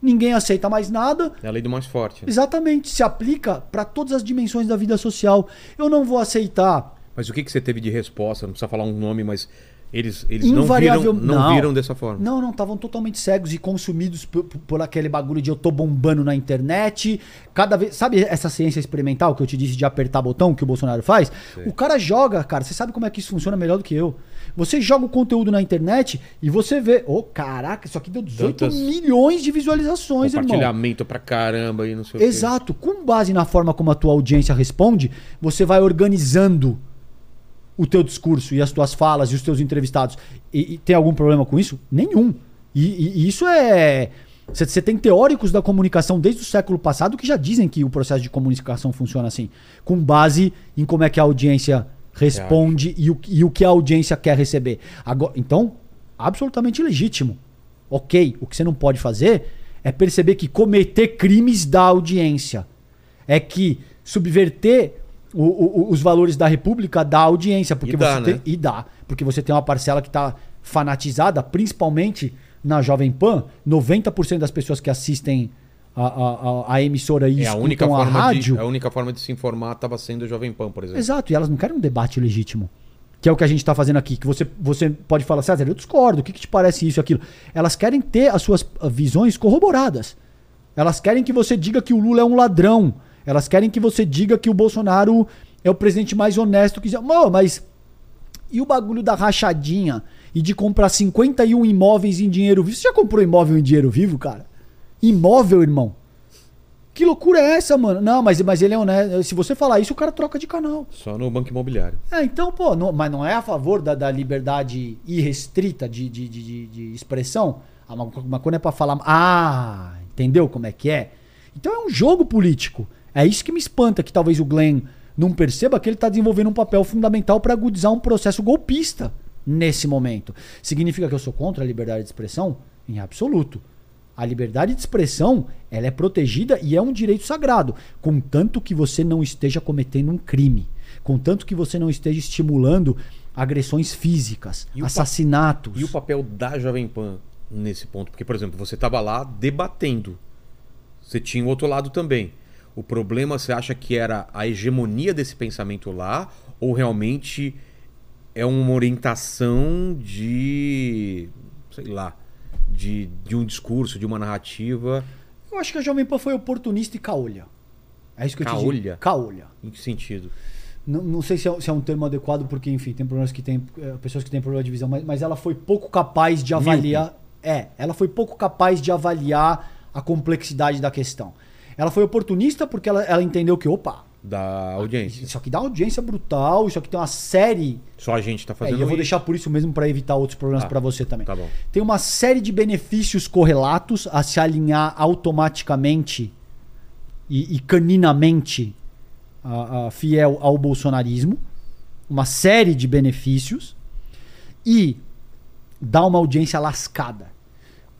Ninguém aceita mais nada. É a lei do mais forte. Né? Exatamente. Se aplica para todas as dimensões da vida social. Eu não vou aceitar. Mas o que, que você teve de resposta? Não precisa falar um nome, mas eles, eles Invariável... não, viram, não, não viram dessa forma. Não, não. Estavam totalmente cegos e consumidos por, por aquele bagulho de eu tô bombando na internet. Cada vez... Sabe essa ciência experimental que eu te disse de apertar botão que o Bolsonaro faz? Sim. O cara joga, cara. Você sabe como é que isso funciona melhor do que eu. Você joga o conteúdo na internet e você vê... Ô, oh, caraca, isso aqui deu dezoito Tantas... milhões de visualizações, irmão. Compartilhamento pra caramba e não sei o que. Exato. Com base na forma como a tua audiência responde, você vai organizando o teu discurso e as tuas falas e os teus entrevistados. E, e tem algum problema com isso? Nenhum. E, e, e isso é... Você tem teóricos da comunicação desde o século passado que já dizem que o processo de comunicação funciona assim. Com base em como é que a audiência... responde e o, e o que a audiência quer receber. Agora, então, absolutamente legítimo. Ok, o que você não pode fazer é perceber que cometer crimes da audiência. É que subverter o, o, os valores da República da audiência. Porque e, você dá, tem, né? e dá. Porque você tem uma parcela que está fanatizada, principalmente na Jovem Pan. noventa por cento das pessoas que assistem A, a, a emissora e é a única forma a rádio. De, a única forma de se informar estava sendo a Jovem Pan, por exemplo. Exato, e elas não querem um debate legítimo. Que é o que a gente está fazendo aqui. Que você, você pode falar, César, eu discordo, o que, que te parece isso e aquilo? Elas querem ter as suas visões corroboradas. Elas querem que você diga que o Lula é um ladrão. Elas querem que você diga que o Bolsonaro é o presidente mais honesto que... Mas e o bagulho da rachadinha e de comprar cinquenta e um imóveis em dinheiro vivo? Você já comprou imóvel em dinheiro vivo, cara? Imóvel, irmão. Que loucura é essa, mano? Não, mas, mas ele é honesto. Se você falar isso, o cara troca de canal. Só no banco imobiliário. É, então, pô, não, mas não é a favor da, da liberdade irrestrita de, de, de, de expressão? Ah, uma coisa é pra falar... Ah, entendeu como é que é? Então é um jogo político. É isso que me espanta, que talvez o Glenn não perceba que ele tá desenvolvendo um papel fundamental pra agudizar um processo golpista nesse momento. Significa que eu sou contra a liberdade de expressão? Em absoluto. A liberdade de expressão, ela é protegida e é um direito sagrado, contanto que você não esteja cometendo um crime, contanto que você não esteja estimulando agressões físicas, e assassinatos. Pa- e o papel da Jovem Pan nesse ponto? Porque, por exemplo, você estava lá debatendo, você tinha o outro lado também. O problema, você acha que era a hegemonia desse pensamento lá ou realmente é uma orientação de... sei lá... De, de um discurso, de uma narrativa? Eu acho que a Jovem Pan foi oportunista e caolha. É isso que eu te digo. Caolha? Caolha. Em que sentido? Não, não sei se é, se é um termo adequado, porque, enfim, tem problemas que tem, é, pessoas que têm problema de visão, mas, mas ela foi pouco capaz de avaliar... Míope. É, ela foi pouco capaz de avaliar a complexidade da questão. Ela foi oportunista porque ela, ela entendeu que, opa... Da audiência. Isso aqui dá audiência brutal, isso aqui tem uma série... Só a gente tá fazendo é, e eu vou isso. deixar por isso mesmo para evitar outros problemas ah, para você também. Tá bom. Tem uma série de benefícios correlatos a se alinhar automaticamente e, e caninamente a, a, fiel ao bolsonarismo. Uma série de benefícios. E dá uma audiência lascada.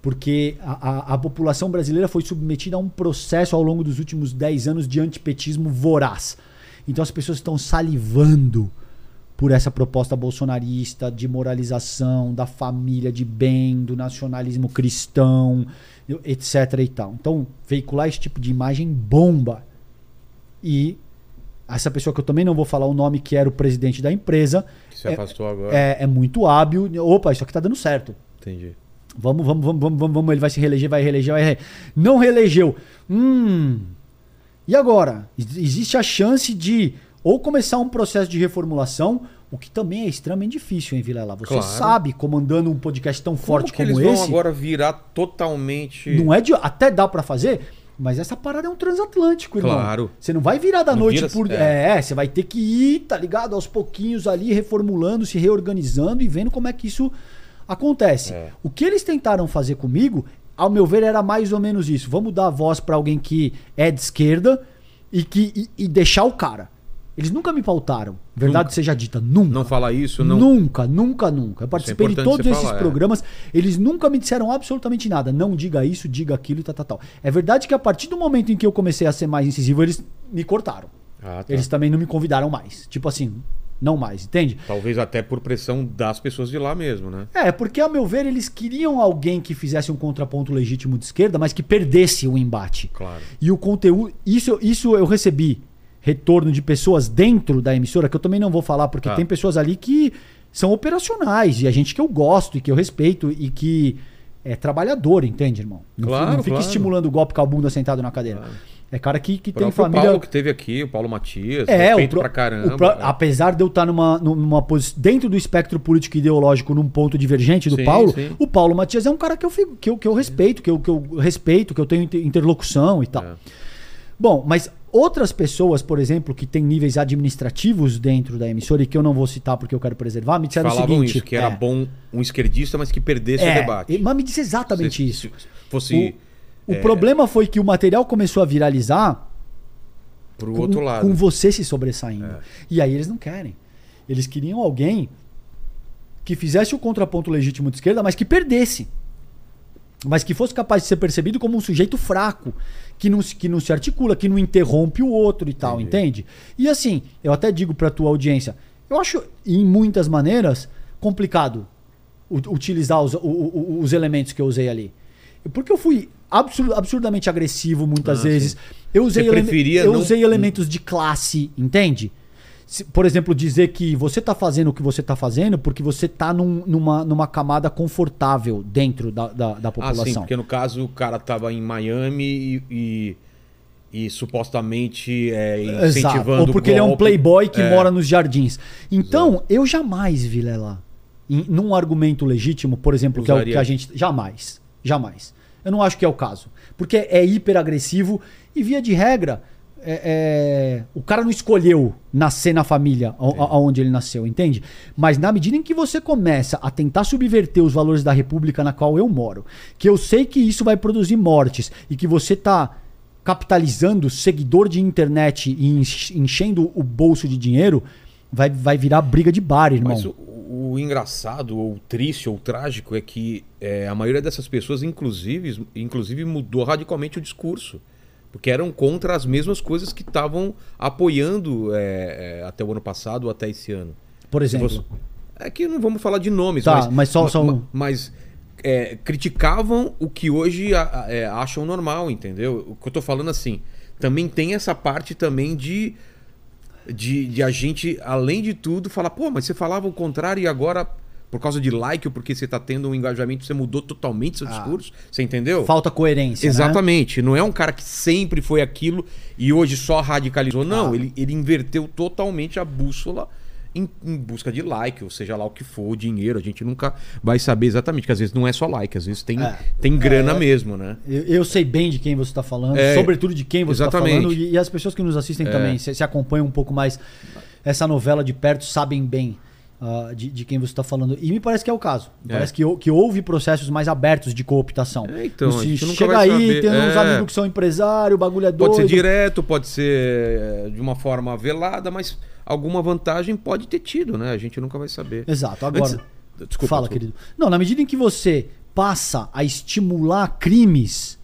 Porque a, a, a população brasileira foi submetida a um processo ao longo dos últimos dez anos de antipetismo voraz. Então as pessoas estão salivando por essa proposta bolsonarista de moralização, da família de bem, do nacionalismo cristão, etc e tal. Então veicular esse tipo de imagem bomba. E essa pessoa que eu também não vou falar o nome, que era o presidente da empresa, que se afastou é, agora. É, é muito hábil. Opa, isso aqui tá dando certo. Entendi. Vamos, vamos, vamos, vamos, vamos, vamos, ele vai se reeleger, vai reeleger, vai reeleger. Não reelegeu. Hum. E agora? Existe a chance de ou começar um processo de reformulação, o que também é extremamente difícil, hein, Vilela? Você claro. sabe, comandando um podcast tão como forte como eles esse... eles vão agora virar totalmente... Não é de... Até dá pra fazer, mas essa parada é um transatlântico, irmão. Claro. Você não vai virar da não noite vira, por... É. é, você vai ter que ir, tá ligado? Aos pouquinhos ali, reformulando, se reorganizando e vendo como é que isso... acontece. É. O que eles tentaram fazer comigo, ao meu ver, era mais ou menos isso. Vamos dar a voz para alguém que é de esquerda e, que, e, e deixar o cara. Eles nunca me pautaram. Verdade nunca. seja dita, nunca. Não falar isso, não. Nunca, nunca, nunca. Eu participei é de todos esses falar, programas. É. Eles nunca me disseram absolutamente nada. Não diga isso, diga aquilo e tal, tal, tal. É verdade que a partir do momento em que eu comecei a ser mais incisivo, eles me cortaram. Ah, tá. Eles também não me convidaram mais. Tipo assim... Não mais, entende? Talvez até por pressão das pessoas de lá mesmo, né? É, porque a meu ver eles queriam alguém que fizesse um contraponto legítimo de esquerda, mas que perdesse o embate. Claro. E o conteúdo... Isso, isso eu recebi retorno de pessoas dentro da emissora, que eu também não vou falar, porque ah. tem pessoas ali que são operacionais, e a gente que eu gosto e que eu respeito e que é trabalhador, entende, irmão? Não, claro, não fica claro. estimulando o golpe com a bunda sentado na cadeira. Claro. É cara que, que tem família... O Paulo que teve aqui, o Paulo Matias, é, respeito o pro... pra caramba. O pro... Apesar de eu estar numa, numa posição... Dentro do espectro político e ideológico, num ponto divergente do sim, Paulo, sim. o Paulo Matias é um cara que eu, fico, que eu, que eu respeito, que eu, que eu respeito, que eu tenho interlocução e tal. É. Bom, mas outras pessoas, por exemplo, que têm níveis administrativos dentro da emissora e que eu não vou citar porque eu quero preservar, me disseram Falavam o seguinte... Isso, que era é, bom um esquerdista, mas que perdesse é, o debate. Mas me disse exatamente se, isso. Se fosse... O... O é. problema foi que o material começou a viralizar pro com, outro lado. Com você se sobressaindo. É. E aí eles não querem. Eles queriam alguém que fizesse o contraponto legítimo de esquerda, mas que perdesse. Mas que fosse capaz de ser percebido como um sujeito fraco, que não, que não se articula, que não interrompe o outro e tal, Entendi. Entende? E assim, eu até digo pra tua audiência, eu acho, em muitas maneiras, complicado utilizar os, os, os elementos que eu usei ali. Porque eu fui... Absur- absurdamente agressivo muitas ah, vezes. Sim. Eu usei, ele- eu não... usei elementos de classe, entende? Se, por exemplo, dizer que você tá fazendo o que você tá fazendo porque você tá num, numa, numa camada confortável dentro da, da, da população. Ah, sim, porque no caso o cara tava em Miami e, e, e supostamente é, incentivando o golpe. Ou porque ele é um playboy que é. mora nos jardins. Então, Exato. eu jamais, Vilela, em, num argumento legítimo, por exemplo, Usaria. que é o que a gente... Jamais, jamais. Eu não acho que é o caso. Porque é hiperagressivo e, via de regra, é, é... o cara não escolheu nascer na família a, a, aonde ele nasceu, entende? Mas na medida em que você começa a tentar subverter os valores da república na qual eu moro, que eu sei que isso vai produzir mortes e que você tá capitalizando seguidor de internet e enchendo o bolso de dinheiro, vai, vai virar briga de bar, irmão. Mas o... O engraçado, ou triste, ou trágico é que é, a maioria dessas pessoas, inclusive, inclusive, mudou radicalmente o discurso. Porque eram contra as mesmas coisas que estavam apoiando é, até o ano passado ou até esse ano. Por exemplo? Você, é que não vamos falar de nomes, tá, mas, mas, só, só um... mas é, criticavam o que hoje a, a, é, acham normal, entendeu? O que eu tô falando assim, também tem essa parte também de... De, de a gente, além de tudo, falar, pô, mas você falava o contrário e agora, por causa de like ou porque você está tendo um engajamento, você mudou totalmente seu ah, discurso, você entendeu? Falta coerência, Exatamente. Né? Não é um cara que sempre foi aquilo e hoje só radicalizou. Não, ah. ele, ele inverteu totalmente a bússola em, em busca de like, ou seja lá o que for, dinheiro, a gente nunca vai saber exatamente, que às vezes não é só like, às vezes tem, é, tem grana é, mesmo, né? Eu, eu sei bem de quem você está falando, é, sobretudo de quem você está falando, e, e as pessoas que nos assistem é. também, se, se acompanham um pouco mais essa novela de perto, sabem bem Uh, de, de quem você está falando. E me parece que é o caso. Me é. Parece que, que houve processos mais abertos de cooptação. É, então, a gente nunca chega vai aí, saber. Tem é. uns amigos que são empresários, o bagulho é doido. Pode ser direto, pode ser de uma forma velada, mas alguma vantagem pode ter tido, né? A gente nunca vai saber. Exato. Agora, Antes... desculpa, fala, desculpa. querido. Não, na medida em que você passa a estimular crimes,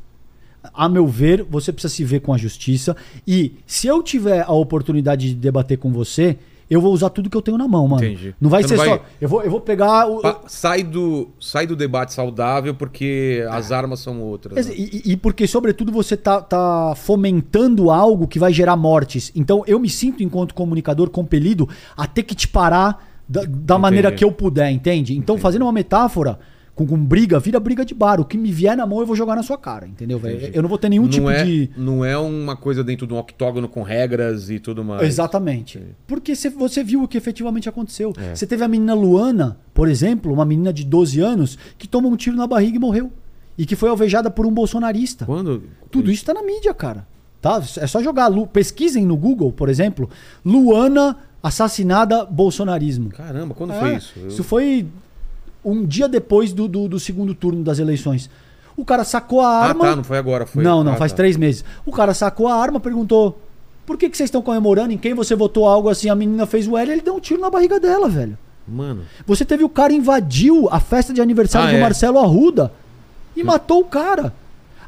a meu ver, você precisa se ver com a justiça. E se eu tiver a oportunidade de debater com você, eu vou usar tudo que eu tenho na mão, mano. Entendi. Não vai você ser não vai... só... Eu vou, eu vou pegar... O... Sai, do, sai do debate saudável porque as armas são outras. Né? E, e porque, sobretudo, você tá, tá fomentando algo que vai gerar mortes. Então, eu me sinto, enquanto comunicador, compelido a ter que te parar da, da maneira que eu puder, entende? Então, Entendi. fazendo uma metáfora... Com, com briga, vira briga de bar. O que me vier na mão eu vou jogar na sua cara, entendeu, velho? Eu não vou ter nenhum não tipo é, de... Não é uma coisa dentro de um octógono com regras e tudo mais. Exatamente. Entendi. Porque você viu o que efetivamente aconteceu. É. Você teve a menina Luana, por exemplo, uma menina de doze anos, que tomou um tiro na barriga e morreu. E que foi alvejada por um bolsonarista. Quando? Tudo isso tá na mídia, cara. Tá? É só jogar. Pesquisem no Google, por exemplo, Luana assassinada bolsonarismo. Caramba, quando é, foi isso? Eu... Isso foi... Um dia depois do, do, do segundo turno das eleições. O cara sacou a arma... Ah, tá, não foi agora. Foi... Não, não, ah, faz tá. três meses. O cara sacou a arma, perguntou... Por que, que vocês estão comemorando? Em quem você votou algo assim? A menina fez o L e ele deu um tiro na barriga dela, velho. Mano... Você teve o cara invadiu a festa de aniversário ah, do é? Marcelo Arruda e hum. matou o cara.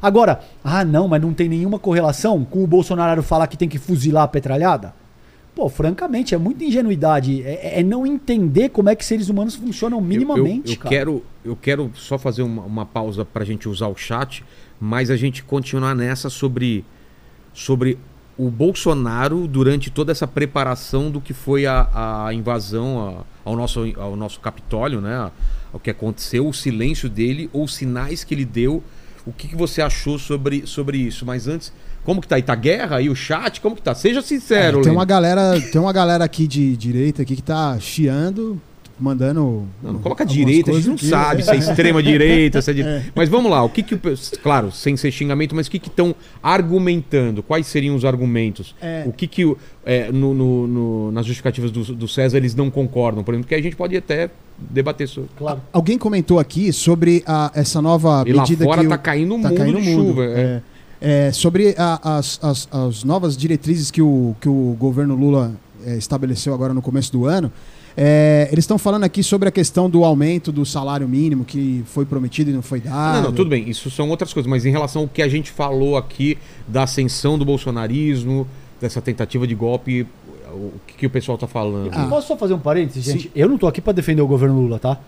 Agora, ah não, mas não tem nenhuma correlação com o Bolsonaro falar que tem que fuzilar a petralhada? Pô, francamente, é muita ingenuidade. É, é não entender como é que seres humanos funcionam minimamente, eu, eu, eu cara. Quero, eu quero só fazer uma, uma pausa pra gente usar o chat, mas a gente continuar nessa sobre, sobre o Bolsonaro durante toda essa preparação do que foi a, a invasão a, ao, nosso, ao nosso Capitólio, né? O que aconteceu, o silêncio dele, ou os sinais que ele deu. O que, que você achou sobre, sobre isso? Mas antes... Como que tá aí? Tá guerra aí? O chat? Como que tá? Seja sincero, é, tem uma galera Tem uma galera aqui de direita aqui que tá chiando, mandando... Não, não coloca direita, a gente não que... sabe se é extrema direita, se é direita. É. Mas vamos lá, o que que... Claro, sem ser xingamento, mas o que que estão argumentando? Quais seriam os argumentos? É. O que que é, no, no, no, nas justificativas do, do César eles não concordam? Por exemplo, que a gente pode até... debater sobre. Claro. Alguém comentou aqui sobre a, essa nova e medida lá fora que está caindo um tá mundo de chuva. É. É, é, sobre a, as, as, as novas diretrizes que o, que o governo Lula é, estabeleceu agora no começo do ano. É, eles estão falando aqui sobre a questão do aumento do salário mínimo que foi prometido e não foi dado. Não, não, tudo bem. Isso são outras coisas. Mas em relação ao que a gente falou aqui da ascensão do bolsonarismo, dessa tentativa de golpe... O que, que o pessoal tá falando? Ah. Posso só fazer um parênteses, gente? Sim. Eu não tô aqui para defender o governo Lula, tá?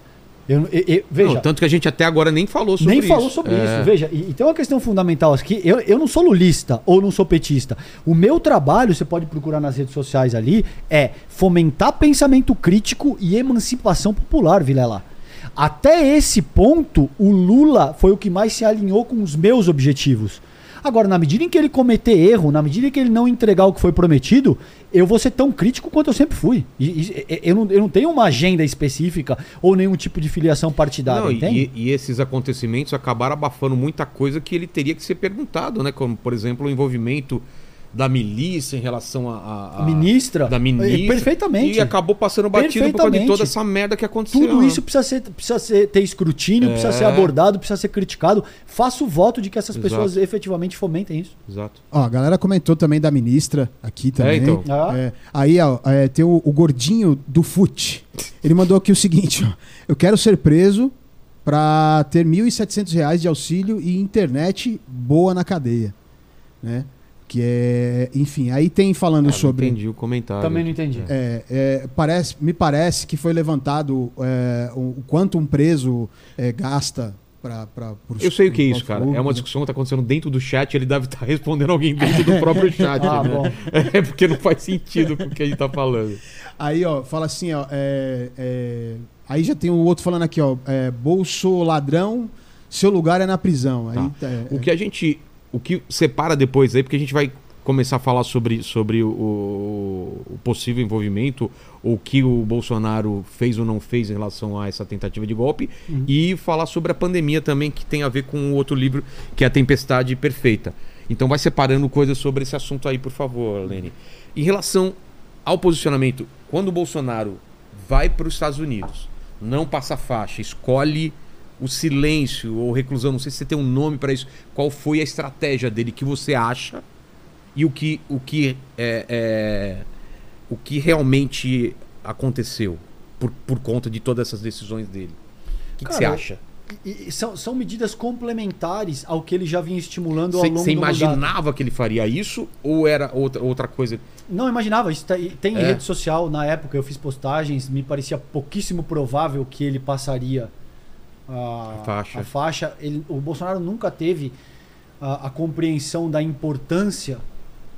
Eu, eu, eu, veja, não, tanto que a gente até agora nem falou sobre nem isso. Nem falou sobre é. isso. Veja, e, e tem uma questão fundamental aqui. Eu, eu não sou lulista ou não sou petista. O meu trabalho, você pode procurar nas redes sociais ali, é fomentar pensamento crítico e emancipação popular, Vilela. Até esse ponto, o Lula foi o que mais se alinhou com os meus objetivos. Agora, na medida em que ele cometer erro, na medida em que ele não entregar o que foi prometido, eu vou ser tão crítico quanto eu sempre fui. E, e, eu, não, eu não tenho uma agenda específica ou nenhum tipo de filiação partidária, não, entende? E, e esses acontecimentos acabaram abafando muita coisa que ele teria que ser perguntado, né? Como, por exemplo, o envolvimento da milícia em relação a... a ministra. Da ministra. Perfeitamente. E acabou passando batido por causa de toda essa merda que aconteceu. Tudo isso precisa, ser, precisa ser, ter escrutínio, é. precisa ser abordado, precisa ser criticado. Faço o voto de que essas Exato. pessoas efetivamente fomentem isso. Exato. Ó, a galera comentou também da ministra aqui também. É, então. ah. é, aí ó, é, tem o, o gordinho do fute. Ele mandou aqui o seguinte, ó. Eu quero ser preso para ter mil e setecentos reais de auxílio e internet boa na cadeia. Né? Que é, enfim, aí tem falando ah, sobre... Não entendi o comentário. Também não entendi. É, é, parece, me parece que foi levantado é, o, o quanto um preso é, gasta para... Eu sei o que é isso, cara. Público. É uma discussão que está acontecendo dentro do chat, ele deve estar tá respondendo alguém dentro do próprio chat. ah, né? bom. É porque não faz sentido o que a gente está falando. Aí, ó, fala assim, ó... É, é, aí já tem o outro falando aqui, ó... É, Bolso ladrão, seu lugar é na prisão. Aí, tá. é, o que a gente... O que separa depois aí, porque a gente vai começar a falar sobre, sobre o, o possível envolvimento, o que o Bolsonaro fez ou não fez em relação a essa tentativa de golpe, uhum. e falar sobre a pandemia também, que tem a ver com o outro livro, que é a Tempestade Perfeita. Então vai separando coisas sobre esse assunto aí, por favor, Leni. Em relação ao posicionamento, quando o Bolsonaro vai para os Estados Unidos, não passa faixa, escolhe o silêncio ou reclusão, não sei se você tem um nome para isso, qual foi a estratégia dele, que você acha, e o que, o que, é, é, o que realmente aconteceu por, por conta de todas essas decisões dele? O que, Cara, que você acha? E são, são medidas complementares ao que ele já vinha estimulando ao longo do mandato. Você imaginava que ele faria isso ou era outra, outra coisa? Não, imaginava. Isso tá, tem é. rede social, na época eu fiz postagens, me parecia pouquíssimo provável que ele passaria a, a faixa. A faixa. Ele, o Bolsonaro nunca teve a, a compreensão da importância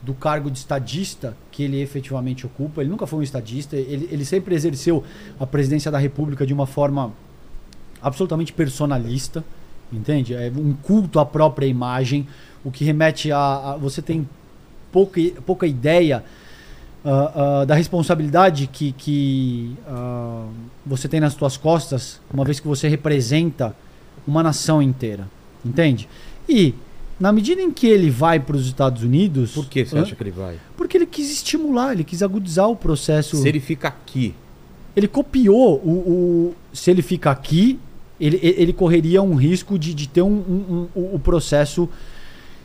do cargo de estadista que ele efetivamente ocupa. Ele nunca foi um estadista, ele, ele sempre exerceu a presidência da República de uma forma absolutamente personalista, entende? É um culto à própria imagem, o que remete a... a você tem pouca, pouca ideia uh, uh, da responsabilidade que, que uh, você tem nas suas costas, uma vez que você representa uma nação inteira, entende? E, na medida em que ele vai para os Estados Unidos... Por que você uh, acha que ele vai? Porque ele quis estimular, ele quis agudizar o processo... Se ele fica aqui... Ele copiou o... o se ele fica aqui... Ele, ele correria um risco de, de ter um, um, um, um, um processo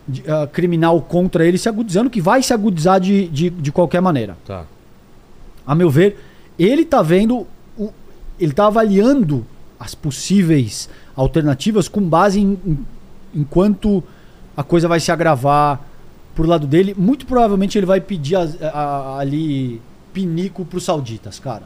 de, uh, criminal contra ele se agudizando, que vai se agudizar de, de, de qualquer maneira. Tá. A meu ver, ele está vendo, o, ele está avaliando as possíveis alternativas com base em, em, em quanto a coisa vai se agravar por lado dele. Muito provavelmente ele vai pedir a, a, a, ali pinico para os sauditas, cara.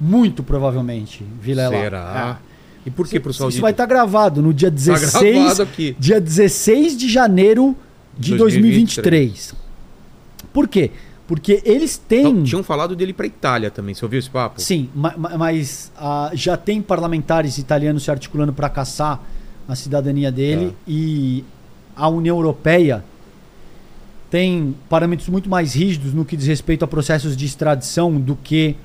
Muito provavelmente, Vilela. Será? É. E por que para os sauditas? Isso vai estar tá gravado no dia dezesseis, tá gravado aqui. Dia dezesseis de janeiro de dois mil e vinte e três. Por quê? Porque eles têm... Não, tinham falado dele para a Itália também, você ouviu esse papo? Sim, ma ma mas uh, já tem parlamentares italianos se articulando para caçar a cidadania dele, é. E a União Europeia tem parâmetros muito mais rígidos no que diz respeito a processos de extradição do que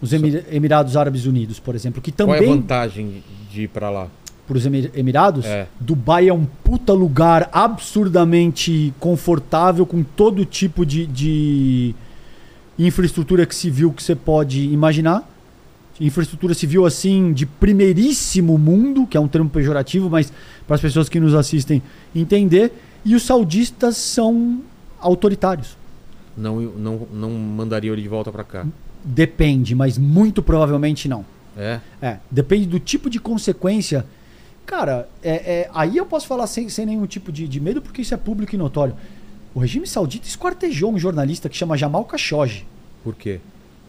os Emir Emirados Árabes Unidos, por exemplo. Que também... Qual é a vantagem de ir para lá? Para os Emir Emirados? É. Dubai é um puta lugar absurdamente confortável, com todo tipo de, de infraestrutura civil que você pode imaginar. Infraestrutura civil, assim, de primeiríssimo mundo, que é um termo pejorativo, mas para as pessoas que nos assistem entender. E os saudistas são autoritários. Não, não, não mandaria ele de volta para cá? Depende, mas muito provavelmente não. É? É. Depende do tipo de consequência. Cara, é, é, aí eu posso falar sem, sem nenhum tipo de, de medo, porque isso é público e notório. O regime saudita esquartejou um jornalista que chama Jamal Khashoggi. Por quê?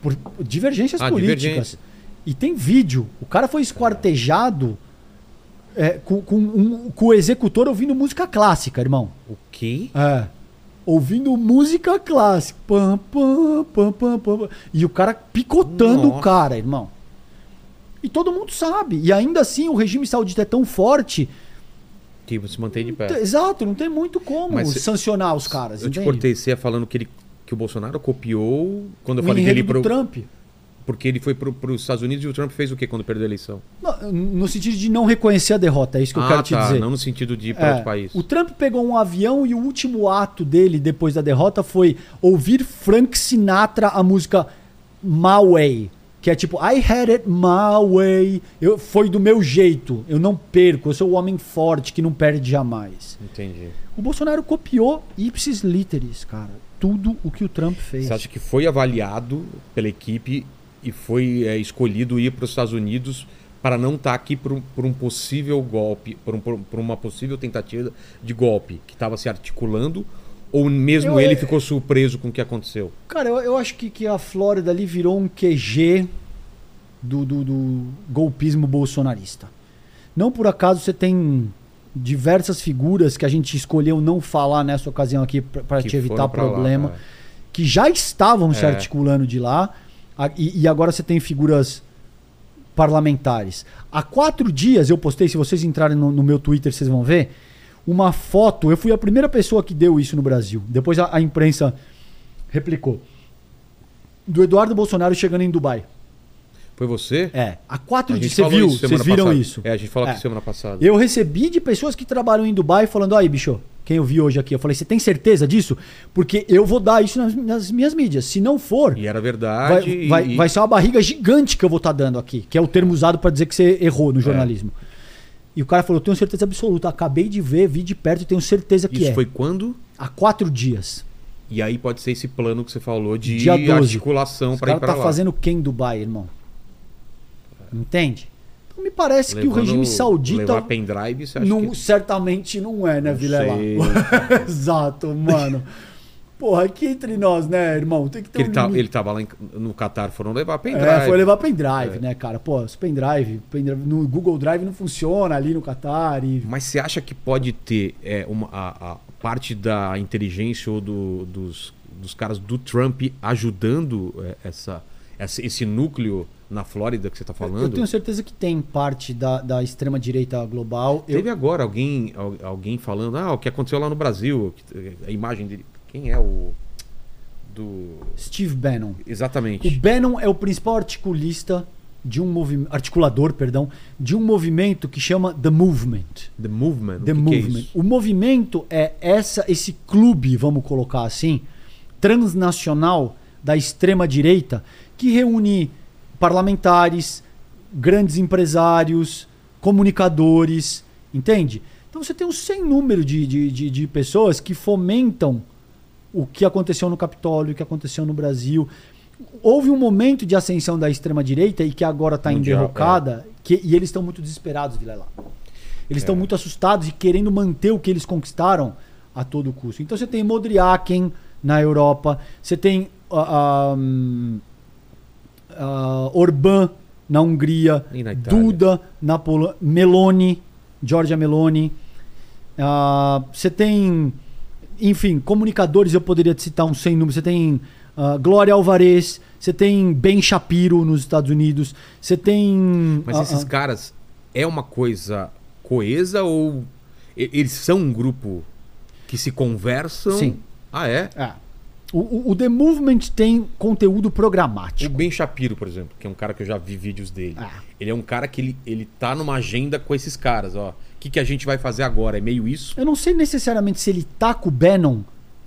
Por divergências ah, políticas. Divergência. E tem vídeo. O cara foi esquartejado é, com, com, um, com o executor ouvindo música clássica, irmão. O quê? É. Ouvindo música clássica. Pam, pam, pam, pam, pam. E o cara picotando. Nossa. O cara, irmão. E todo mundo sabe. E ainda assim o regime saudita é tão forte que você mantém de pé. Exato, não tem muito como. Mas sancionar se... os caras. Eu entende? Te cortei, você ia falando que, ele, que o Bolsonaro copiou. Quando eu o falei dele pro Trump. Porque ele foi para os Estados Unidos e o Trump fez o quê quando perdeu a eleição? No, no sentido de não reconhecer a derrota, é isso que ah, eu quero te tá, dizer. Não no sentido de ir para é, outro país. O Trump pegou um avião e o último ato dele depois da derrota foi ouvir Frank Sinatra a música My Way, que é tipo I had it my way, eu, foi do meu jeito, eu não perco, eu sou o homem forte que não perde jamais. Entendi. O Bolsonaro copiou ipsis literis, cara, tudo o que o Trump fez. Você acha que foi avaliado pela equipe e foi é, escolhido ir para os Estados Unidos para não estar tá aqui por um, por um possível golpe, por, um, por uma possível tentativa de golpe que estava se articulando, ou mesmo eu, ele ficou surpreso com o que aconteceu? Cara, eu, eu acho que, que a Flórida ali virou um Q G do, do, do golpismo bolsonarista. Não por acaso você tem diversas figuras que a gente escolheu não falar nessa ocasião aqui para te evitar problema, lá, que já estavam é. se articulando de lá. E agora você tem figuras parlamentares. Há quatro dias eu postei, se vocês entrarem no meu Twitter, vocês vão ver, uma foto. Eu fui a primeira pessoa que deu isso no Brasil. Depois a, a imprensa replicou. Do Eduardo Bolsonaro chegando em Dubai. Foi você? É. Há quatro dias. Você viu? Vocês viram isso? É, a gente falou aqui semana passada. Eu recebi de pessoas que trabalham em Dubai falando: aí, bicho, quem eu vi hoje aqui. Eu falei: você tem certeza disso? Porque eu vou dar isso nas, nas minhas mídias. Se não for. E era verdade. Vai, e... vai, vai ser uma barriga gigante que eu vou estar dando aqui, que é o termo usado para dizer que você errou no jornalismo. É. E o cara falou: tenho certeza absoluta. Acabei de ver, vi de perto e tenho certeza que é. Isso foi quando? Há quatro dias. E aí pode ser esse plano que você falou de articulação para ir para lá. O cara tá fazendo quem em Dubai, irmão? Entende? Então me parece Levando, que o regime saudita... pendrive, você acha não, que... Certamente não é, né, não Vilela? Exato, mano. Porra, aqui entre nós, né, irmão? Tem que ter um ele, tá, ele tava lá em, no Catar, foram levar pendrive. É, foi levar pendrive, é. né, cara? Pô, os pendrive, pendrive... No Google Drive não funciona ali no Catar. E... Mas você acha que pode ter é, uma, a, a parte da inteligência ou do, dos, dos caras do Trump ajudando essa, essa, esse núcleo... na Flórida que você está falando? Eu tenho certeza que tem parte da, da extrema-direita global. Teve eu... agora alguém, alguém falando, ah, o que aconteceu lá no Brasil, a imagem dele... Quem é o... do... Steve Bannon. Exatamente. O Bannon é o principal articulista de um movimento... Articulador, perdão. De um movimento que chama The Movement. The Movement? The Movement. É o movimento é essa, esse clube, vamos colocar assim, transnacional da extrema-direita que reúne... parlamentares, grandes empresários, comunicadores, entende? Então você tem um sem número de, de, de, de pessoas que fomentam o que aconteceu no Capitólio, o que aconteceu no Brasil. Houve um momento de ascensão da extrema-direita e que agora está em derrocada, que, e eles estão muito desesperados, Vilela. Eles estão é. muito assustados e querendo manter o que eles conquistaram a todo custo. Então você tem Modriaken na Europa, você tem... Uh, um, Uh, Orbán na Hungria, na Duda na Polônia, Meloni, Giorgia Meloni. Você uh, tem, enfim, comunicadores, eu poderia te citar um sem número. Você tem uh, Glória Alvarez, você tem Ben Shapiro nos Estados Unidos, você tem... Mas uh, esses uh, caras, é uma coisa coesa ou eles são um grupo que se conversam? Sim. Ah, é? É. O, o The Movement tem conteúdo programático. O Ben Shapiro, por exemplo, que é um cara que eu já vi vídeos dele. Ah. Ele é um cara que ele, ele tá numa agenda com esses caras. O que, que a gente vai fazer agora? É meio isso? Eu não sei necessariamente se ele tá com o Bannon,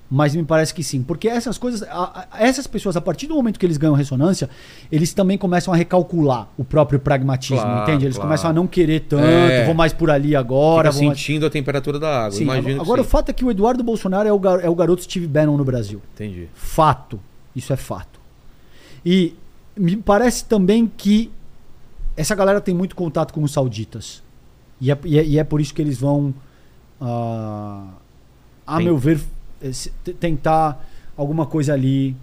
mas me parece que sim. Porque essas coisas, a, a, essas pessoas, a partir do momento que eles ganham ressonância, eles também começam a recalcular o próprio pragmatismo, claro, entende? Eles claro. começam a não querer tanto, é. vou mais por ali agora. Fica sentindo mais... a temperatura da água, sim, imagino. Agora o sim. fato é que o Eduardo Bolsonaro é o, gar... é o garoto Steve Bannon no Brasil. Entendi. Fato. Isso é fato. E me parece também que essa galera tem muito contato com os sauditas. E é, e é, e é por isso que eles vão, uh, a meu ver... tentar alguma coisa ali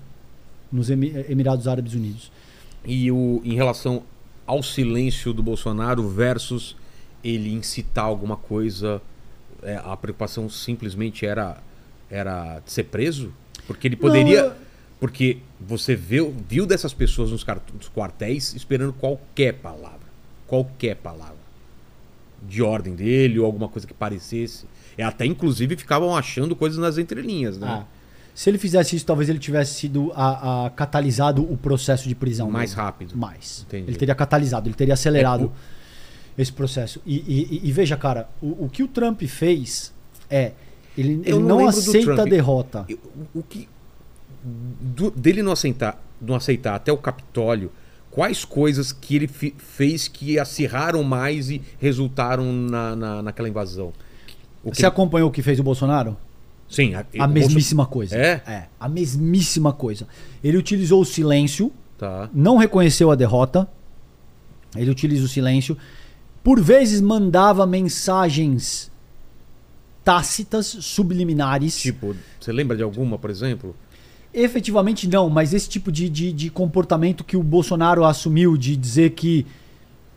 nos Emirados Árabes Unidos. E o, em relação ao silêncio do Bolsonaro versus ele incitar alguma coisa, é, a preocupação simplesmente era, era ser preso? Porque ele poderia... Não, eu... Porque você viu, viu dessas pessoas nos, nos quartéis esperando qualquer palavra. Qualquer palavra. De ordem dele ou alguma coisa que parecesse... Até, inclusive, ficavam achando coisas nas entrelinhas, né? Ah, se ele fizesse isso, talvez ele tivesse sido a, a, catalisado o processo de prisão. Mais mesmo. rápido. Mais. Entendi. Ele teria catalisado, ele teria acelerado é, o... esse processo. E, e, e veja, cara, o, o que o Trump fez é... Ele, ele não, não aceita a derrota. Eu, o que... Do, dele não aceitar, não aceitar até o Capitólio... Quais coisas que ele fez que acirraram mais e resultaram na, na, naquela invasão? Que... Você acompanhou o que fez o Bolsonaro? Sim. A, a mesmíssima Bolso... coisa. É? É, a mesmíssima coisa. Ele utilizou o silêncio, tá. não reconheceu a derrota, ele utiliza o silêncio, por vezes mandava mensagens tácitas, subliminares. Tipo, você lembra de alguma, por exemplo? Efetivamente não, mas esse tipo de, de, de comportamento que o Bolsonaro assumiu de dizer que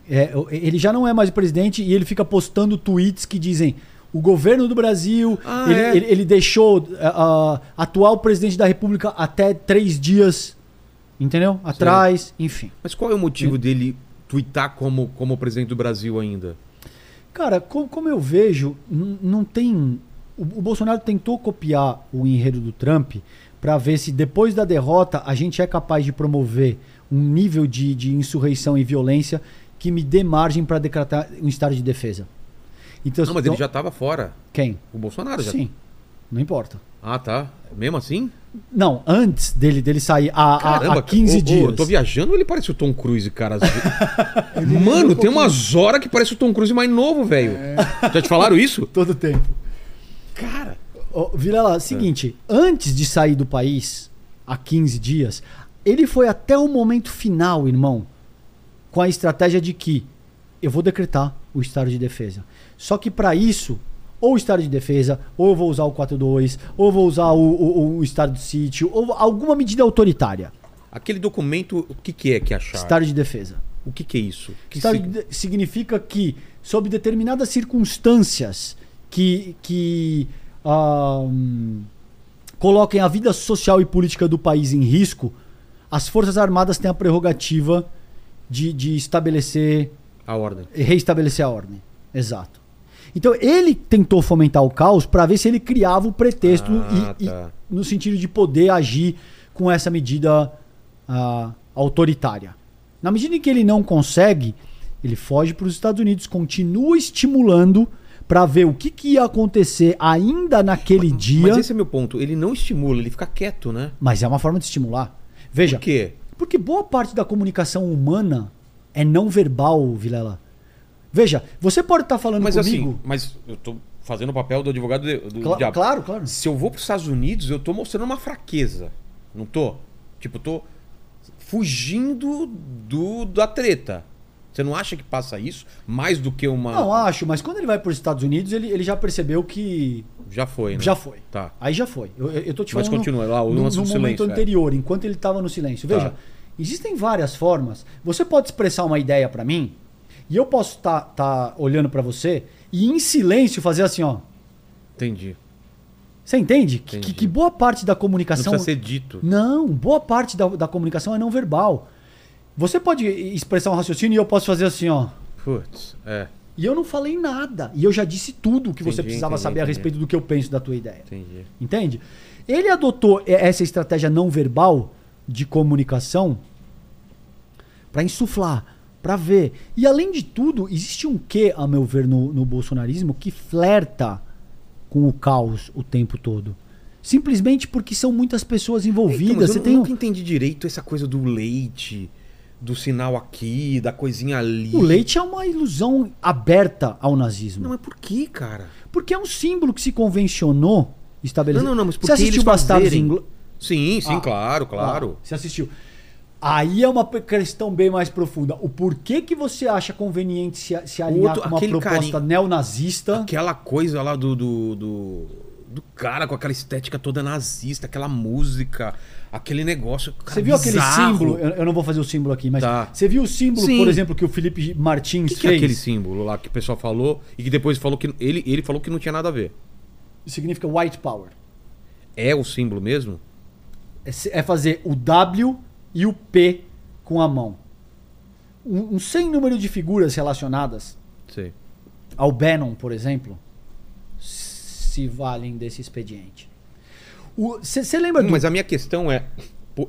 é, ele já não é mais o presidente e ele fica postando tweets que dizem... O governo do Brasil, ah, ele, é. ele, ele deixou uh, atual presidente da República até três dias, entendeu? Atrás, Sim. enfim. Mas qual é o motivo ele... dele tweetar como, como presidente do Brasil ainda? Cara, como, como eu vejo, não tem... O, o Bolsonaro tentou copiar o enredo do Trump para ver se depois da derrota a gente é capaz de promover um nível de, de insurreição e violência que me dê margem para decretar um estado de defesa. Então, não, mas então... ele já estava fora. Quem? O Bolsonaro já. Sim, não importa. Ah, tá. Mesmo assim? Não, antes dele, dele sair há, Caramba, há quinze ô, ô, dias. Eu tô viajando, ele parece o Tom Cruise, cara. Mano, tem umas horas que parece o Tom Cruise mais novo, velho. É. Já te falaram isso? Todo tempo. Cara. Oh, Vilela, seguinte, é. antes de sair do país, há quinze dias, ele foi até o momento final, irmão, com a estratégia de que eu vou decretar o estado de defesa. Só que para isso... ou o estado de defesa, ou eu vou usar o quatro dois, ou eu vou usar o, o, o estado de sítio, ou alguma medida autoritária. Aquele documento, o que, que é que achar? Estado de defesa. O que, que é isso? Que estado sig... de... significa que, sob determinadas circunstâncias que, que um, coloquem a vida social e política do país em risco, as Forças Armadas têm a prerrogativa de, de estabelecer... a ordem. Reestabelecer a ordem. Exato. Então ele tentou fomentar o caos para ver se ele criava o pretexto ah, e, tá. e, no sentido de poder agir com essa medida uh, autoritária. Na medida em que ele não consegue, ele foge para os Estados Unidos, continua estimulando para ver o que, que ia acontecer ainda naquele mas, dia. Mas esse é meu ponto, ele não estimula, ele fica quieto, né? Mas é uma forma de estimular. Veja, por quê? Porque boa parte da comunicação humana é não verbal, Vilela. Veja, você pode estar tá falando mas, comigo... Assim, mas eu tô fazendo o papel do advogado do Cla diabo. Claro, claro. Se eu vou para os Estados Unidos, eu tô mostrando uma fraqueza. Não tô? Tipo, eu tô fugindo do, da treta. Você não acha que passa isso? Mais do que uma... Não, acho. Mas quando ele vai para os Estados Unidos, ele, ele já percebeu que... Já foi, né? Já foi. Tá. Aí já foi. Eu, eu tô te falando... Mas continua lá, o lance do silêncio. No momento anterior, é. enquanto ele estava no silêncio. Veja, tá. existem várias formas. Você pode expressar uma ideia para mim... E eu posso estar tá, tá olhando para você e em silêncio fazer assim, ó. Entendi. Você entende? Entendi. Que, que boa parte da comunicação... Não precisa ser dito. Não, boa parte da, da comunicação é não verbal. Você pode expressar um raciocínio e eu posso fazer assim, ó. Putz, é. E eu não falei nada. E eu já disse tudo o que entendi, você precisava entendi, saber entendi. a respeito do que eu penso da tua ideia. Entendi. Entende? Ele adotou essa estratégia não verbal de comunicação para insuflar, para ver. E além de tudo, existe um quê, a meu ver, no, no bolsonarismo que flerta com o caos o tempo todo. Simplesmente porque são muitas pessoas envolvidas. Então, mas você eu tem nunca um... entendi direito essa coisa do leite, do sinal aqui, da coisinha ali. O leite é uma ilusão aberta ao nazismo. Não, mas por que, cara? Porque é um símbolo que se convencionou estabelecer. Não, não, não, mas por que eles fazerem? Ingl... Sim, sim, ah, claro, claro. Ah, você assistiu. Aí é uma questão bem mais profunda. O porquê que você acha conveniente se, se alinhar outro, com uma proposta carinho, neonazista? Aquela coisa lá do, do, do, do cara com aquela estética toda nazista, aquela música, aquele negócio. Cara, você viu bizarro. aquele símbolo? Eu, eu não vou fazer o símbolo aqui, mas tá. você viu o símbolo, Sim. por exemplo, que o Felipe Martins que fez? Que é aquele símbolo lá que o pessoal falou e que depois falou que ele, ele falou que não tinha nada a ver. Significa white power. É o símbolo mesmo? É, é fazer o W... e o P com a mão. Um, um sem número de figuras relacionadas Sim. ao Bannon, por exemplo, se valem desse expediente. Você lembra do... Mas a minha questão é, por,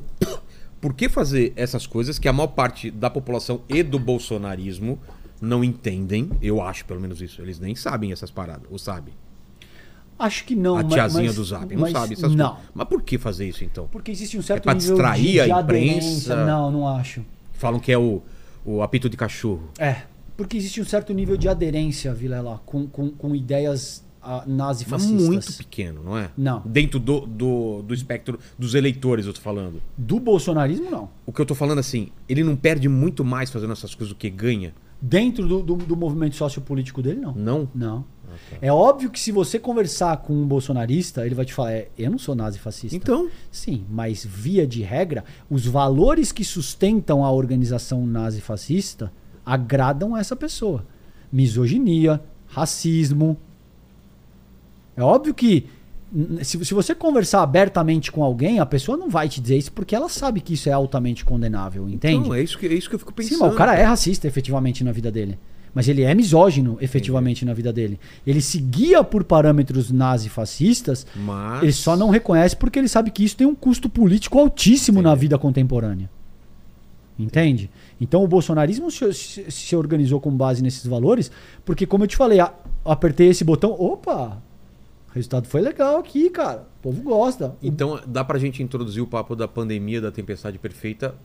por que fazer essas coisas que a maior parte da população e do bolsonarismo não entendem? Eu acho, pelo menos isso. Eles nem sabem essas paradas, ou sabem. Acho que não. A tiazinha mas, do Zap não mas, sabe essas não. coisas. Mas por que fazer isso então? Porque existe um certo é nível distrair de, de a imprensa. Aderência. Não, não acho. Falam que é o, o apito de cachorro. É, porque existe um certo nível uhum. de aderência, Vilela, com, com, com ideias uh, nazifascistas. Mas muito pequeno, não é? Não. Dentro do, do, do espectro dos eleitores, eu tô falando. Do bolsonarismo, não. O que eu tô falando assim, ele não perde muito mais fazendo essas coisas do que ganha? Dentro do, do, do movimento sociopolítico dele, não. Não? Não. É óbvio que se você conversar com um bolsonarista, ele vai te falar, é, eu não sou nazi-fascista. Então? Sim, mas via de regra, os valores que sustentam a organização nazi-fascista agradam a essa pessoa. Misoginia, racismo. É óbvio que se, se você conversar abertamente com alguém, a pessoa não vai te dizer isso porque ela sabe que isso é altamente condenável, entende? Então, é isso que, é isso que eu fico pensando. Sim, mas o cara é racista efetivamente na vida dele. Mas ele é misógino, efetivamente, na vida dele. Ele se guia por parâmetros nazifascistas, mas... ele só não reconhece porque ele sabe que isso tem um custo político altíssimo Entendi. na vida contemporânea. Entende? Então o bolsonarismo se, se, se organizou com base nesses valores, porque, como eu te falei, a, apertei esse botão, opa, o resultado foi legal aqui, cara. O povo gosta. Então dá pra gente introduzir o papo da pandemia, da tempestade perfeita,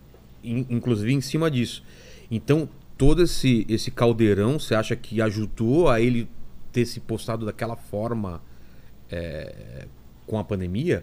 in, inclusive em cima disso. Então... todo esse, esse caldeirão, você acha que ajudou a ele ter se postado daquela forma é, com a pandemia?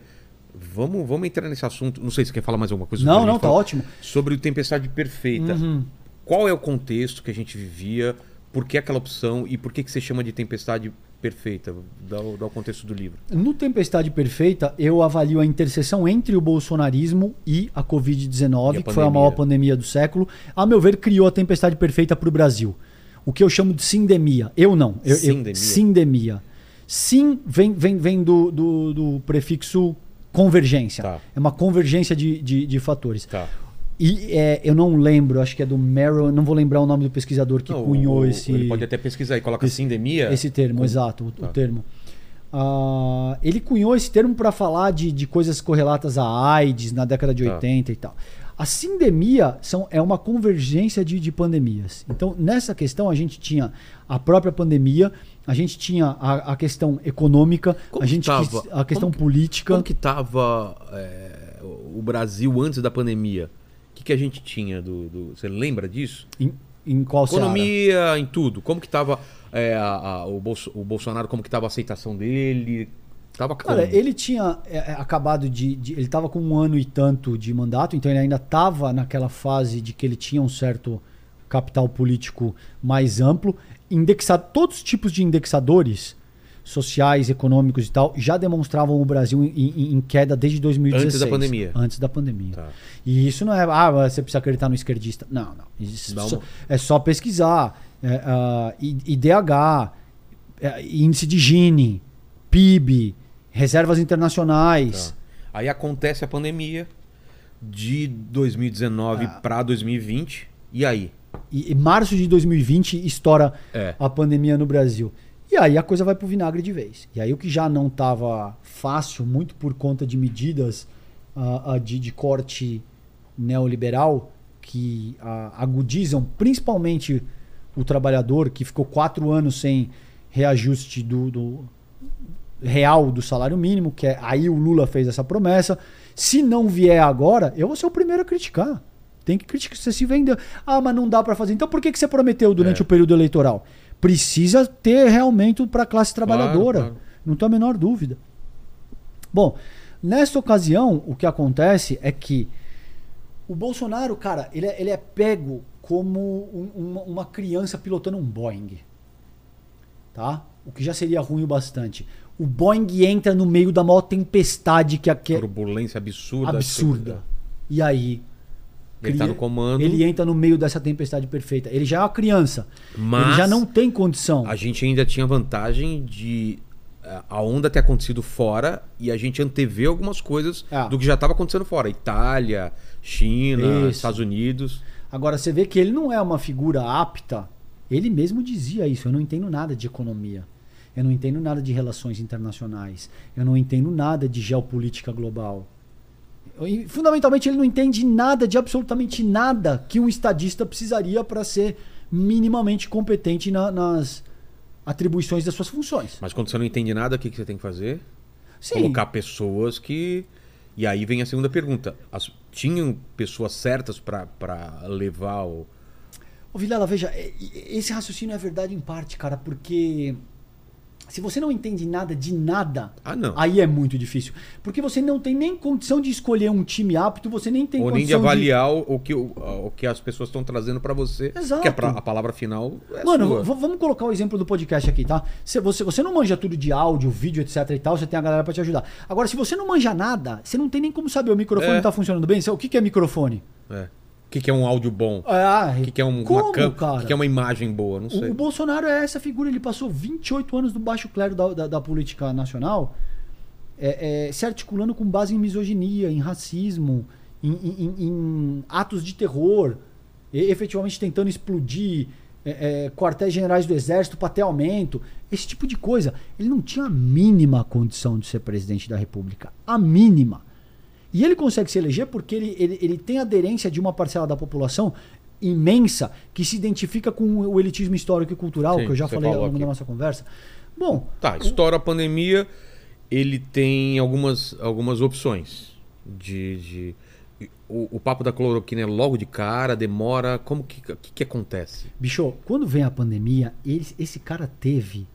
Vamos, vamos entrar nesse assunto. Não sei se você quer falar mais alguma coisa. Não, não, tá ótimo. Sobre o Tempestade Perfeita. Uhum. Qual é o contexto que a gente vivia? Por que aquela opção? E por que, que você chama de Tempestade Perfeita? Dá o, dá o contexto do livro. No Tempestade Perfeita, eu avalio a interseção entre o bolsonarismo e a covid dezenove, que foi a maior pandemia do século. A meu ver, criou a tempestade perfeita para o Brasil. O que eu chamo de sindemia. Eu não. Eu, sindemia. Eu, sindemia. Sim vem, vem, vem do, do, do prefixo convergência. Tá. É uma convergência de, de, de fatores. Tá. E é, eu não lembro, acho que é do Merrill, não vou lembrar o nome do pesquisador que não, cunhou o, esse... Ele pode até pesquisar e coloca esse, sindemia. Esse termo, com... exato, o, tá. o termo. Uh, ele cunhou esse termo para falar de, de coisas correlatas à AIDS na década de tá. oitenta e tal. A sindemia são, é uma convergência de, de pandemias. Então, nessa questão, a gente tinha a própria pandemia, a gente tinha a, a questão econômica, como a gente tava, a questão como política... Que, como que estava é, o Brasil antes da pandemia? O que, que a gente tinha? Do, do, você lembra disso? Em, em qual Economia, seara? Em tudo. Como que estava é, o, Bolso, o Bolsonaro, como que estava a aceitação dele? Tava Cara, como? ele tinha é, acabado de, de... Ele estava com um ano e tanto de mandato, então ele ainda estava naquela fase de que ele tinha um certo capital político mais amplo. Indexado, todos os tipos de indexadores... sociais, econômicos e tal, já demonstravam o Brasil em, em, em queda desde dois mil e dezesseis. Antes da pandemia. Antes da pandemia. Tá. E isso não é, ah, você precisa acreditar no esquerdista. Não, não. Isso não. Só, é só pesquisar. É, uh, I D H, é, índice de Gini, P I B, reservas internacionais. Tá. Aí acontece a pandemia de dois mil e dezenove ah. para dois mil e vinte. E aí? E, em março de dois mil e vinte estoura é. a pandemia no Brasil. E aí a coisa vai pro vinagre de vez. E aí o que já não estava fácil, muito por conta de medidas uh, de, de corte neoliberal que uh, agudizam principalmente o trabalhador, que ficou quatro anos sem reajuste do, do real do salário mínimo, que é, aí o Lula fez essa promessa. Se não vier agora, eu vou ser o primeiro a criticar. Tem que criticar, você se vendeu. Ah, mas não dá para fazer. Então por que, que você prometeu durante é. o período eleitoral? Precisa ter realmente para a classe trabalhadora. Claro, claro. Não tenho a menor dúvida. Bom, nessa ocasião, o que acontece é que o Bolsonaro, cara, ele é, ele é pego como um, uma, uma criança pilotando um Boeing. Tá? O que já seria ruim o bastante. O Boeing entra no meio da maior tempestade que... que turbulência absurda. Absurda. absurda. E aí... Ele está no comando. Ele entra no meio dessa tempestade perfeita. Ele já é uma criança. Mas ele já não tem condição. A gente ainda tinha vantagem de a onda ter acontecido fora e a gente antevê algumas coisas ah. do que já estava acontecendo fora. Itália, China, isso. Estados Unidos. Agora, você vê que ele não é uma figura apta. Ele mesmo dizia isso. Eu não entendo nada de economia. Eu não entendo nada de relações internacionais. Eu não entendo nada de geopolítica global. E, fundamentalmente, ele não entende nada, de absolutamente nada, que um estadista precisaria para ser minimamente competente na, nas atribuições das suas funções. Mas quando você não entende nada, o que, que você tem que fazer? Sim. Colocar pessoas que... E aí vem a segunda pergunta. As... Tinham pessoas certas para levar o... Ô Vilela, veja, esse raciocínio é verdade em parte, cara, porque... Se você não entende nada de nada, ah, não. aí é muito difícil. Porque você não tem nem condição de escolher um time apto, você nem tem Ou condição nem de avaliar de... o, que, o, o que as pessoas estão trazendo para você. Exato. Que é pra, a palavra final é Mano, sua. Vamos colocar o exemplo do podcast aqui, tá? Se você, você não manja tudo de áudio, vídeo, etcétera e tal, você tem a galera para te ajudar. Agora, se você não manja nada, você não tem nem como saber o microfone é. tá funcionando bem. O que, que é microfone? É. O que, que é um áudio bom? Ah, o que, que é um, como, uma câmera? O que, que é uma imagem boa? Não sei. O Bolsonaro é essa figura. Ele passou vinte e oito anos do baixo clero da, da, da política nacional é, é, se articulando com base em misoginia, em racismo, em, em, em atos de terror, e, efetivamente tentando explodir é, é, quartéis generais do exército para ter aumento, esse tipo de coisa. Ele não tinha a mínima condição de ser presidente da república, a mínima. E ele consegue se eleger porque ele, ele, ele tem aderência de uma parcela da população imensa que se identifica com o elitismo histórico e cultural. Sim, que eu já falei ao longo aqui da nossa conversa. Bom, tá, estoura a pandemia, ele tem algumas, algumas opções de... de... O, o papo da cloroquina é logo de cara, demora, como que, que, que acontece? Bicho, quando vem a pandemia, ele, esse cara teve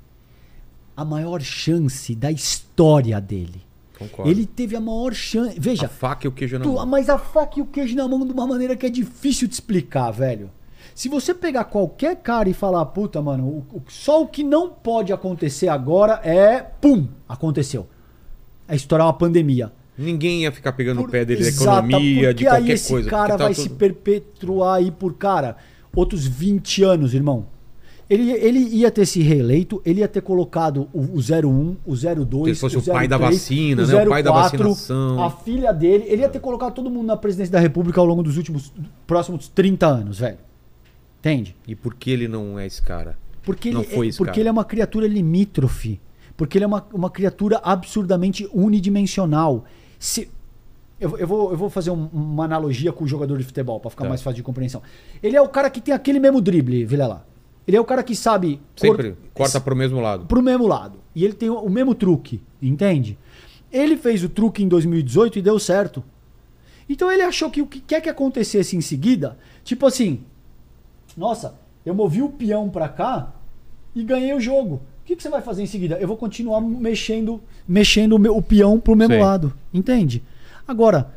a maior chance da história dele. Concordo. Ele teve a maior chance, veja... A faca e o queijo na tu, mão. Mas a faca e o queijo na mão de uma maneira que é difícil de explicar, velho. Se você pegar qualquer cara e falar, puta, mano, o, o, só o que não pode acontecer agora é... Pum! Aconteceu. É estourar uma pandemia. Ninguém ia ficar pegando por, o pé dele da economia, de qualquer coisa. Aí esse coisa, cara tá vai todo... se perpetuar aí por, cara, outros vinte anos, irmão. Ele, ele ia ter se reeleito, ele ia ter colocado o, o zero um, o zero dois, ele fosse o, o pai zero três, da vacina, o, né? zero quatro, o pai da vacinação. A filha dele, ele ia ter colocado todo mundo na presidência da república ao longo dos últimos próximos trinta anos, velho. Entende? E por que ele não é esse cara? Porque, não ele, foi esse porque cara. ele é uma criatura limítrofe. Porque ele é uma, uma criatura absurdamente unidimensional. Se, eu, eu, vou, eu vou fazer um, uma analogia com o jogador de futebol, para ficar tá. mais fácil de compreensão. Ele é o cara que tem aquele mesmo drible, Vilela. Ele é o cara que sabe... Sempre cor... corta pro mesmo lado. Pro mesmo lado. E ele tem o, o mesmo truque, entende? Ele fez o truque em dois mil e dezoito e deu certo. Então ele achou que o que quer que acontecesse em seguida, tipo assim, nossa, eu movi o peão para cá e ganhei o jogo. O que, que você vai fazer em seguida? Eu vou continuar mexendo, mexendo o, meu, o peão pro mesmo Sim. lado. Entende? Agora,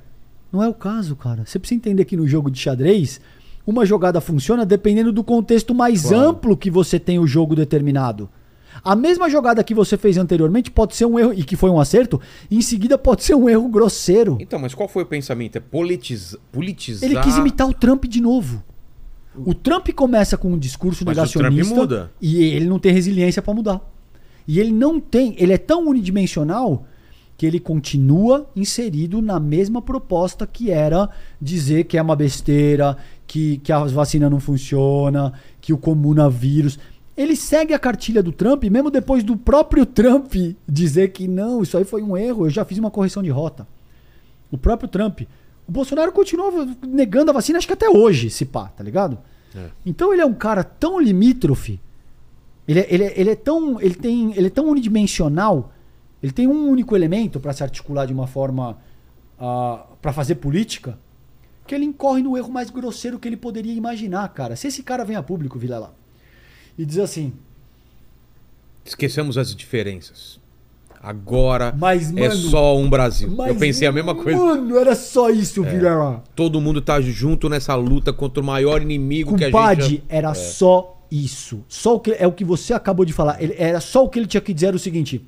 não é o caso, cara. Você precisa entender que no jogo de xadrez, uma jogada funciona dependendo do contexto mais claro. amplo que você tem o jogo determinado. A mesma jogada que você fez anteriormente pode ser um erro, e que foi um acerto, e em seguida pode ser um erro grosseiro. Então, mas qual foi o pensamento? É politiza, politizar... Ele quis imitar o Trump de novo. O Trump começa com um discurso Mas negacionista o Trump muda. E ele não tem resiliência para mudar. E ele não tem, ele é tão unidimensional que ele continua inserido na mesma proposta que era dizer que é uma besteira, que, que as vacinas não funcionam, que o comunavírus... Ele segue a cartilha do Trump, mesmo depois do próprio Trump dizer que não, isso aí foi um erro, eu já fiz uma correção de rota. O próprio Trump... O Bolsonaro continua negando a vacina, acho que até hoje, se pá, tá ligado? É. Então ele é um cara tão limítrofe, ele é, ele é, ele é tão ele tem, ele é tão unidimensional, ele tem um único elemento pra se articular de uma forma uh, pra fazer política, que ele incorre no erro mais grosseiro que ele poderia imaginar, cara. Se esse cara vem a público, Vilela, e diz assim... Esqueçamos as diferenças. Agora mas, mano, é só um Brasil. Mas, eu pensei a mesma coisa. Mano, era só isso, é. Vilela. Todo mundo tá junto nessa luta contra o maior inimigo Compadre, que a gente... Compadre, era é. só isso. Só o que, é o que você acabou de falar. Ele, era só o que ele tinha que dizer, era o seguinte.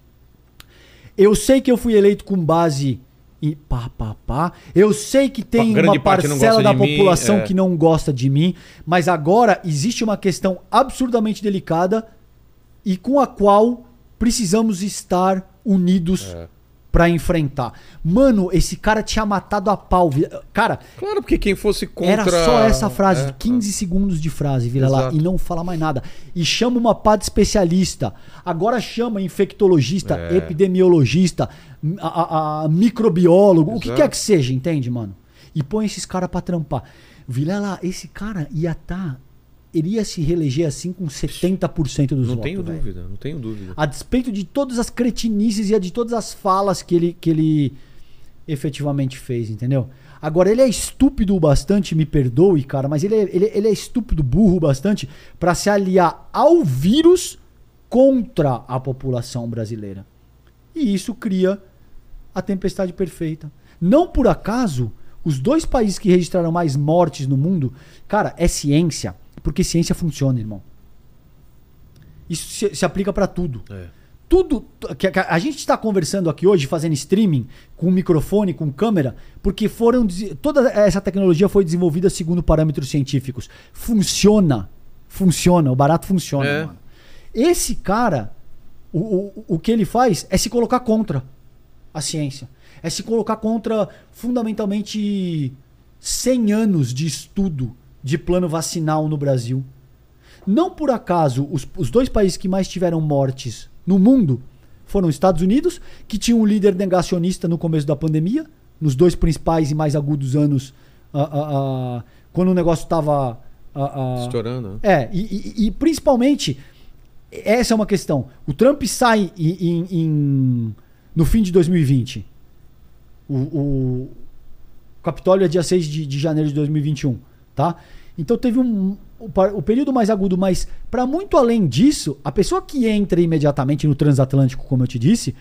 Eu sei que eu fui eleito com base em pá, pá, pá. Eu sei que tem uma parcela da população mim, é. que não gosta de mim. Mas agora existe uma questão absurdamente delicada e com a qual precisamos estar... unidos é. pra enfrentar. Mano, esse cara tinha matado a pau. Cara... Claro, porque quem fosse contra... Era só essa frase, é, quinze é. segundos de frase, Vilela, e não fala mais nada. E chama uma pá de especialista. Agora chama infectologista, é. epidemiologista, a, a, a microbiólogo, Exato. o que quer que seja, entende, mano? E põe esses caras pra trampar. Vilela, esse cara ia estar... Tá iria se reeleger assim com setenta por cento dos votos. Não tenho dúvida, não tenho dúvida. A despeito de todas as cretinices e de todas as falas que ele, que ele efetivamente fez, entendeu? Agora, ele é estúpido o bastante, me perdoe, cara, mas ele é, ele, ele é estúpido, burro o bastante para se aliar ao vírus contra a população brasileira. E isso cria a tempestade perfeita. Não por acaso, os dois países que registraram mais mortes no mundo, cara, é ciência. Porque ciência funciona, irmão. Isso se, se aplica pra tudo. É. Tudo. Que a, que a gente está conversando aqui hoje, fazendo streaming, com microfone, com câmera, porque foram. Toda essa tecnologia foi desenvolvida segundo parâmetros científicos. Funciona. Funciona. O barato funciona, é. mano. Esse cara, o, o, o que ele faz é se colocar contra a ciência. É se colocar contra, fundamentalmente, cem anos de estudo de plano vacinal no Brasil. Não por acaso, os, os dois países que mais tiveram mortes no mundo foram os Estados Unidos, que tinha um líder negacionista no começo da pandemia, nos dois principais e mais agudos anos, ah, ah, ah, quando o negócio estava... Ah, ah, estourando. É, e, e, e principalmente, essa é uma questão. O Trump sai em, em, em, no fim de dois mil e vinte. O, o Capitólio é dia seis de janeiro de dois mil e vinte e um, tá? Então teve um, o, o período mais agudo, mas para muito além disso, a pessoa que entra imediatamente no transatlântico, como eu te disse,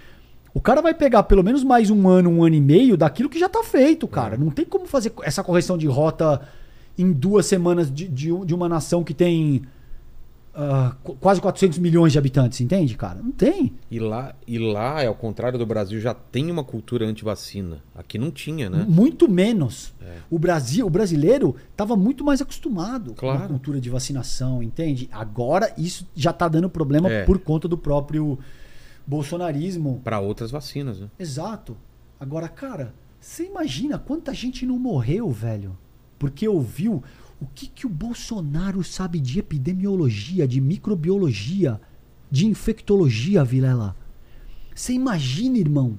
o cara vai pegar pelo menos mais um ano, um ano e meio daquilo que já tá feito, cara. Não tem como fazer essa correção de rota em duas semanas de, de, de uma nação que tem uh, quase quatrocentos milhões de habitantes, entende, cara? Não tem. E lá, e lá, ao contrário do Brasil, já tem uma cultura antivacina. Aqui não tinha, né? Muito menos. É. O Brasil, o brasileiro estava muito mais acostumado, claro, com a cultura de vacinação, entende? Agora isso já tá dando problema, é, por conta do próprio bolsonarismo. Para outras vacinas, né? Exato. Agora, cara, você imagina quanta gente não morreu, velho? Porque ouviu o que, que o Bolsonaro sabe de epidemiologia, de microbiologia, de infectologia, Vilela. Você imagina, irmão.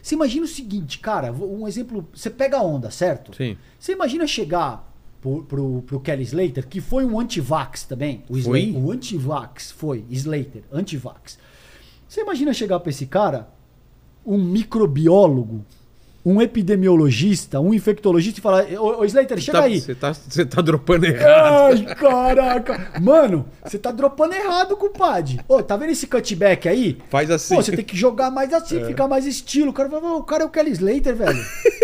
Você imagina o seguinte, cara, um exemplo, você pega a onda, certo? Sim. Você imagina chegar pro, pro, pro Kelly Slater, que foi um antivax também. O, Slater, o antivax foi, Slater, antivax. Você imagina chegar para esse cara, um microbiólogo, um epidemiologista, um infectologista, e falar: ô, ô Slater, chega tá, aí. Você tá, tá dropando errado. Ai, caraca. Mano, você tá dropando errado, compadre. Ô, tá vendo esse cutback aí? Faz assim. Pô, você tem que jogar mais assim, é, ficar mais estilo. O cara fala: o cara é o Kelly Slater, velho.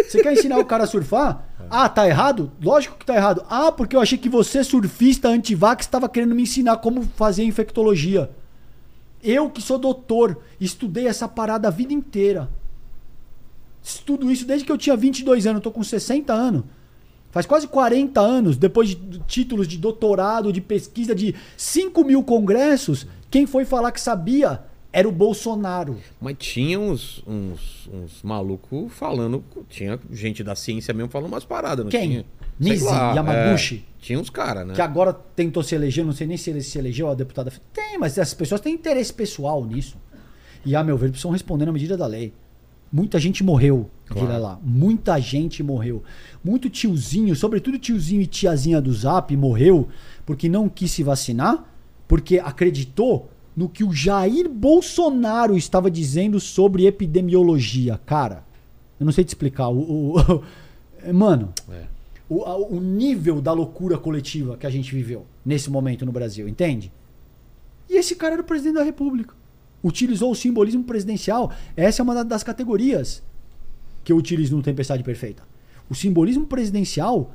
Você quer ensinar o cara a surfar? Ah, tá errado? Lógico que tá errado. Ah, porque eu achei que você, surfista antivax, estava querendo me ensinar como fazer infectologia. Eu que sou doutor, estudei essa parada a vida inteira. Estudo isso desde que eu tinha vinte e dois anos, tô com sessenta anos. Faz quase quarenta anos, depois de títulos de doutorado, de pesquisa, de cinco mil congressos, quem foi falar que sabia era o Bolsonaro. Mas tinha uns, uns, uns malucos falando, tinha gente da ciência mesmo falando umas paradas, não quem? Tinha? Nise, Yamaguchi. É, tinha uns caras, né? Que agora tentou se eleger, não sei nem se ele se elegeu a deputada. Tem, mas essas pessoas têm interesse pessoal nisso. E, a meu ver, precisam responder na medida da lei. Muita gente morreu, claro, vira lá. Muita gente morreu. Muito tiozinho, sobretudo tiozinho e tiazinha do Zap, morreu porque não quis se vacinar, porque acreditou no que o Jair Bolsonaro estava dizendo sobre epidemiologia. Cara, eu não sei te explicar. O, o, o, mano... É. O, o nível da loucura coletiva que a gente viveu nesse momento no Brasil, entende? E esse cara era o presidente da República. Utilizou o simbolismo presidencial. Essa é uma das categorias que eu utilizo no Tempestade Perfeita. O simbolismo presidencial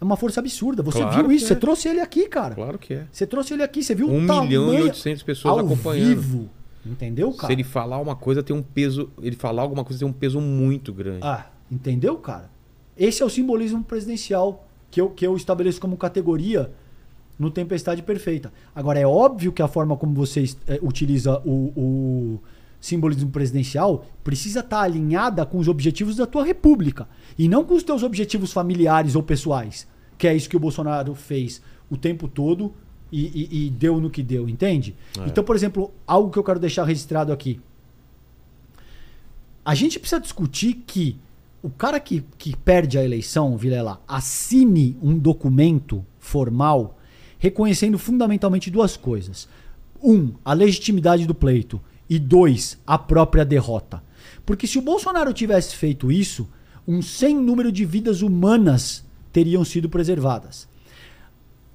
é uma força absurda. Você claro viu isso? É. Você trouxe ele aqui, cara. Claro que é. Você trouxe ele aqui, você viu um o tamanho... um milhão e oitocentas pessoas ao acompanhando. Vivo. Entendeu, cara? Se ele falar uma coisa, tem um peso... Ele falar alguma coisa, tem um peso muito grande. Ah, entendeu, cara? Esse é o simbolismo presidencial que eu, que eu estabeleço como categoria no Tempestade Perfeita. Agora, é óbvio que a forma como você é, utiliza o, o simbolismo presidencial precisa estar alinhada com os objetivos da tua república e não com os teus objetivos familiares ou pessoais, que é isso que o Bolsonaro fez o tempo todo e, e, e deu no que deu, entende? É. Então, por exemplo, algo que eu quero deixar registrado aqui. A gente precisa discutir que o cara que, que perde a eleição, Vilela, assine um documento formal reconhecendo fundamentalmente duas coisas. Um, a legitimidade do pleito. E dois, a própria derrota. Porque se o Bolsonaro tivesse feito isso, um sem número de vidas humanas teriam sido preservadas.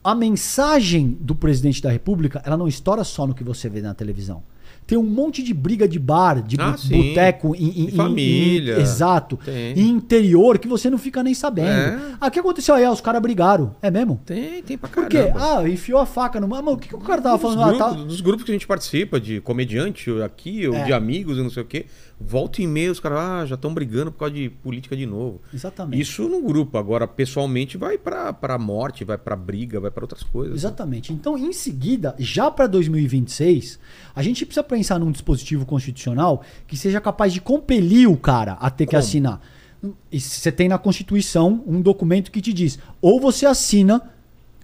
A mensagem do presidente da República, ela não estoura só no que você vê na televisão. Tem um monte de briga de bar, de ah, boteco, em, em, família. Em, exato. Tem. Em interior que você não fica nem sabendo. É. Ah, o que aconteceu aí? Ah, os caras brigaram. É mesmo? Tem, tem pra caramba. Por quê? Ah, enfiou a faca no... Mas o que, que o cara tava falando? Grupos, ah, tá... Dos grupos que a gente participa, de comediante aqui, ou é. de amigos, eu não sei o quê. Volta e meia, os caras ah, já estão brigando por causa de política de novo. Exatamente. Isso no grupo. Agora, pessoalmente, vai pra, pra morte, vai pra briga, vai pra outras coisas. Exatamente. Né? Então, em seguida, já pra dois mil e vinte e seis, a gente precisa pensar num dispositivo constitucional que seja capaz de compelir o cara a ter que Como? assinar. E você tem na Constituição um documento que te diz: ou você assina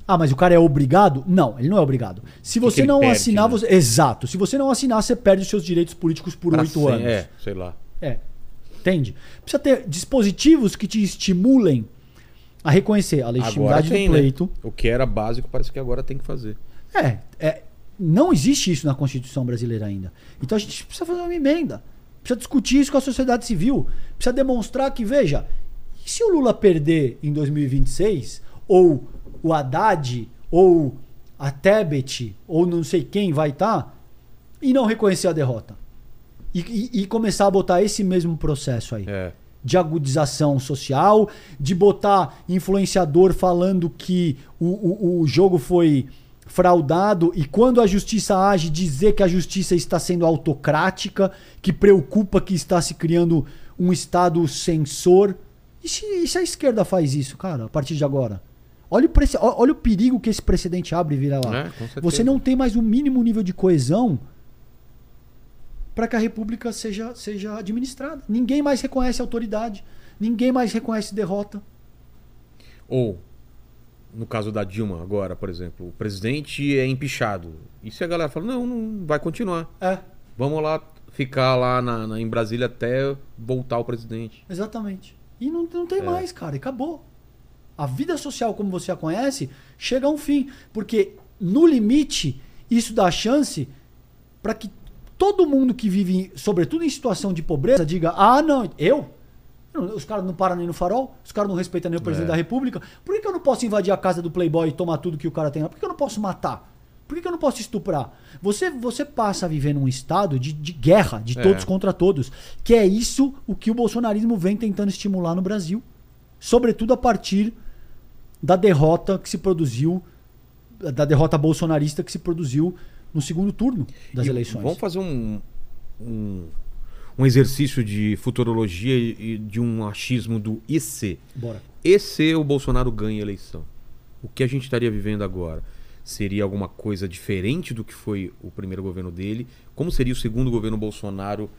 Ah, mas o cara é obrigado? Não, ele não é obrigado. Se você não perde, assinar... Né? Você... Exato. Se você não assinar, você perde os seus direitos políticos por oito anos. É, sei lá. É. Entende? Precisa ter dispositivos que te estimulem a reconhecer a legitimidade tem, do pleito. Né? O que era básico parece que agora tem que fazer. É, é. Não existe isso na Constituição brasileira ainda. Então a gente precisa fazer uma emenda. Precisa discutir isso com a sociedade civil. Precisa demonstrar que, veja, e se o Lula perder em dois mil e vinte e seis, ou... o Haddad ou a Tebet ou não sei quem vai estar tá, e não reconhecer a derrota. E, e, e começar a botar esse mesmo processo aí. É. De agudização social, de botar influenciador falando que o, o, o jogo foi fraudado e quando a justiça age, dizer que a justiça está sendo autocrática, que preocupa que está se criando um Estado censor. E se, e se a esquerda faz isso, cara, a partir de agora? Olha o, prece... Olha o perigo que esse precedente abre e vira lá. É, você não tem mais o um mínimo nível de coesão para que a república seja, seja administrada. Ninguém mais reconhece autoridade. Ninguém mais reconhece derrota. Ou, no caso da Dilma agora, por exemplo, o presidente é empichado. E se a galera fala, não, não vai continuar. É. Vamos lá ficar lá na, na, em Brasília até voltar o presidente. Exatamente. E não, não tem é. mais, cara. E acabou. A vida social, como você a conhece, chega a um fim. Porque, no limite, isso dá chance para que todo mundo que vive, sobretudo em situação de pobreza, diga, ah, não, eu? Os caras não param nem no farol, os caras não respeitam nem o presidente é. da república. Por que eu não posso invadir a casa do playboy e tomar tudo que o cara tem lá? Por que eu não posso matar? Por que eu não posso estuprar? Você, você passa a viver num estado de, de guerra, de todos é. contra todos. Que é isso o que o bolsonarismo vem tentando estimular no Brasil. Sobretudo a partir... da derrota que se produziu, da derrota bolsonarista que se produziu no segundo turno das e eleições. Vamos fazer um, um, um exercício de futurologia e de um achismo do I C. Bora. E se o Bolsonaro ganha a eleição? O que a gente estaria vivendo agora? Seria alguma coisa diferente do que foi o primeiro governo dele? Como seria o segundo governo Bolsonaro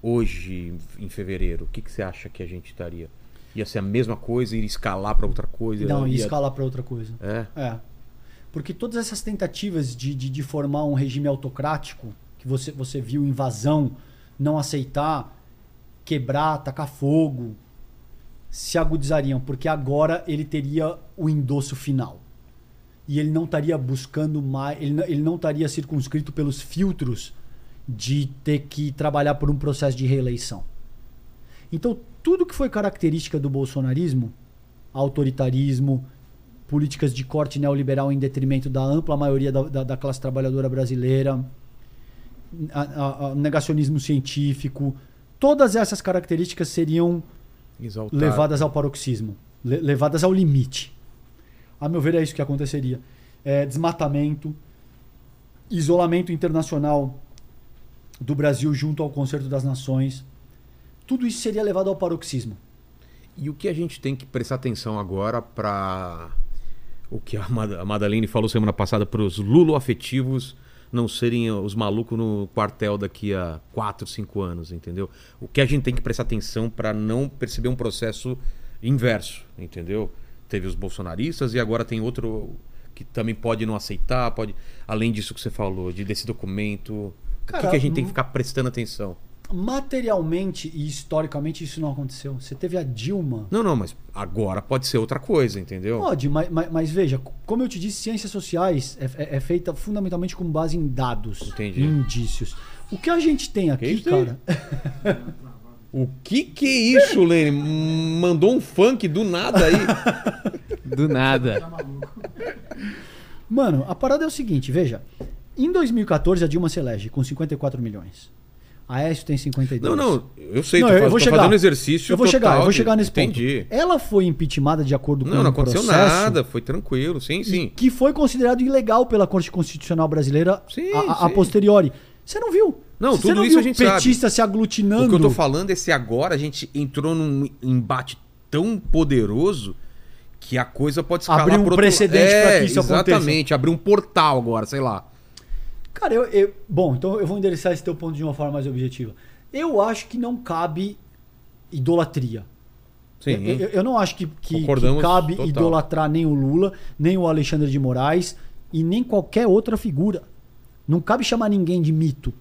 hoje, em fevereiro? O que, que você acha que a gente estaria... Ia ser a mesma coisa, ir escalar para outra coisa? Não, ia escalar para outra coisa. É? É. Porque todas essas tentativas de, de, de formar um regime autocrático, que você, você viu invasão, não aceitar, quebrar, tacar fogo, se agudizariam. Porque agora ele teria o endosso final. E ele não estaria buscando mais... Ele, ele não estaria circunscrito pelos filtros de ter que trabalhar por um processo de reeleição. Então... tudo que foi característica do bolsonarismo, autoritarismo, políticas de corte neoliberal em detrimento da ampla maioria da, da, da classe trabalhadora brasileira, a, a, a negacionismo científico, todas essas características seriam exaltado. Levadas ao paroxismo, le, levadas ao limite. A meu ver, é isso que aconteceria. É, desmatamento, isolamento internacional do Brasil junto ao Concerto das Nações. Tudo isso seria levado ao paroxismo. E o que a gente tem que prestar atenção agora para o que a Madalene falou semana passada, para os luloafetivos não serem os malucos no quartel daqui a quatro, cinco anos, entendeu? O que a gente tem que prestar atenção para não perceber um processo inverso, entendeu? Teve os bolsonaristas e agora tem outro que também pode não aceitar, pode... além disso que você falou, de, desse documento. Cara, o que, que a gente tem que ficar prestando atenção? Materialmente e historicamente isso não aconteceu. Você teve a Dilma. Não, não, mas agora pode ser outra coisa, entendeu? Pode, mas, mas, mas veja, como eu te disse, ciências sociais é, é feita fundamentalmente com base em dados, entendi. Em indícios. O que a gente tem aqui, que cara... O que que é isso, Leni? Mandou um funk do nada aí. Do nada. Mano, a parada é o seguinte, veja. Em dois mil e quatorze a Dilma se elege com cinquenta e quatro milhões. A Aécio tem cinquenta e dois. Não, não, eu sei, não, tô, eu faz, vou tô chegar. fazendo exercício eu vou total, chegar, Eu vou chegar nesse entendi. ponto. Ela foi impeachmentada de acordo com o processo. Não, não aconteceu processo, nada, foi tranquilo, sim, sim. Que foi considerado ilegal pela Corte Constitucional Brasileira sim, a, a, a posteriori. Você não viu? Não, Você tudo não isso viu a gente petista sabe. petista se aglutinando. O que eu tô falando é se agora a gente entrou num embate tão poderoso que a coisa pode escalar para outro... Abrir um precedente é, para que isso aconteça. Exatamente, abrir um portal agora, sei lá. Cara, eu, eu... Bom, então eu vou endereçar esse teu ponto de uma forma mais objetiva. Eu acho que não cabe idolatria. Sim. Eu, eu, eu não acho que, que, que cabe total. idolatrar nem o Lula, nem o Alexandre de Moraes e nem qualquer outra figura. Não cabe chamar ninguém de mito.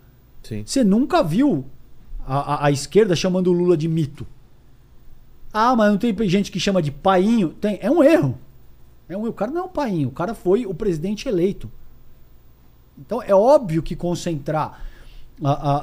Sim. Você nunca viu a, a, a esquerda chamando o Lula de mito. Ah, mas não tem gente que chama de painho? Tem. É um erro. É um, o cara não é um painho. O cara foi o presidente eleito. Então é óbvio que concentrar a, a,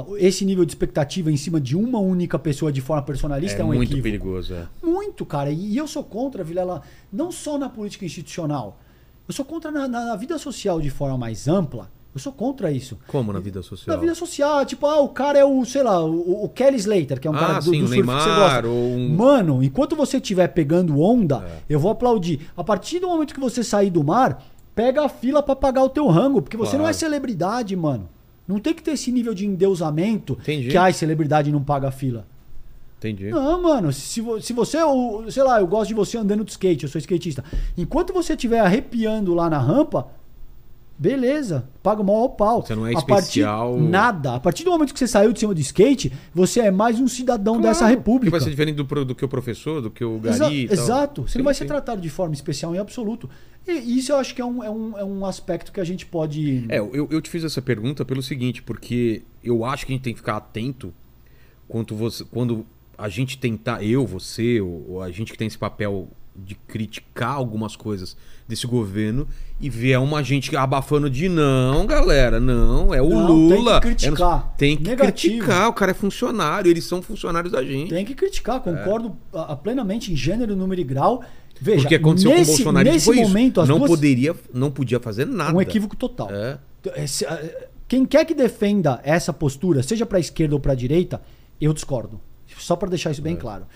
a, esse nível de expectativa em cima de uma única pessoa de forma personalista é, é um equívoco. Muito perigoso. É. Muito, cara. E, e eu sou contra, Vilela, não só na política institucional. Eu sou contra na, na, na vida social de forma mais ampla. Eu sou contra isso. Como na vida social? Na vida social. Tipo, ah, o cara é o, sei lá, o, o Kelly Slater, que é um ah, cara do, sim, do surf Neymar, que você gosta. Um... Mano, enquanto você estiver pegando onda, é. eu vou aplaudir. A partir do momento que você sair do mar, pega a fila pra pagar o teu rango. Porque você claro. não é celebridade, mano. Não tem que ter esse nível de endeusamento. Entendi. Que, ai, celebridade não paga a fila. Entendi. Não, mano, se, se você, sei lá, eu gosto de você andando de skate, eu sou skatista. Enquanto você estiver arrepiando lá na rampa, beleza, paga o maior pau. Você não é especial. A partir, nada. A partir do momento que você saiu de cima do skate, você é mais um cidadão claro, dessa república. Vai ser diferente do, do que o professor, do que o gari Exa e tal. Exato. Você sim, não vai sim. ser tratado de forma especial em absoluto. E isso eu acho que é um, é um, é um aspecto que a gente pode... É, eu, eu te fiz essa pergunta pelo seguinte, porque eu acho que a gente tem que ficar atento quanto você, quando a gente tentar, eu, você, ou a gente que tem esse papel... de criticar algumas coisas desse governo e ver uma gente abafando de não, galera, não, é o não, Lula. Tem que criticar. É, tem que Negativo. criticar, o cara é funcionário, eles são funcionários da gente. Tem que criticar, concordo é. plenamente em gênero, número e grau. Veja, porque aconteceu nesse, com o Bolsonaro nesse foi momento, as não duas... poderia, não podia fazer nada. Um equívoco total. É. Quem quer que defenda essa postura, seja para a esquerda ou para a direita, eu discordo. Só para deixar isso bem é. claro.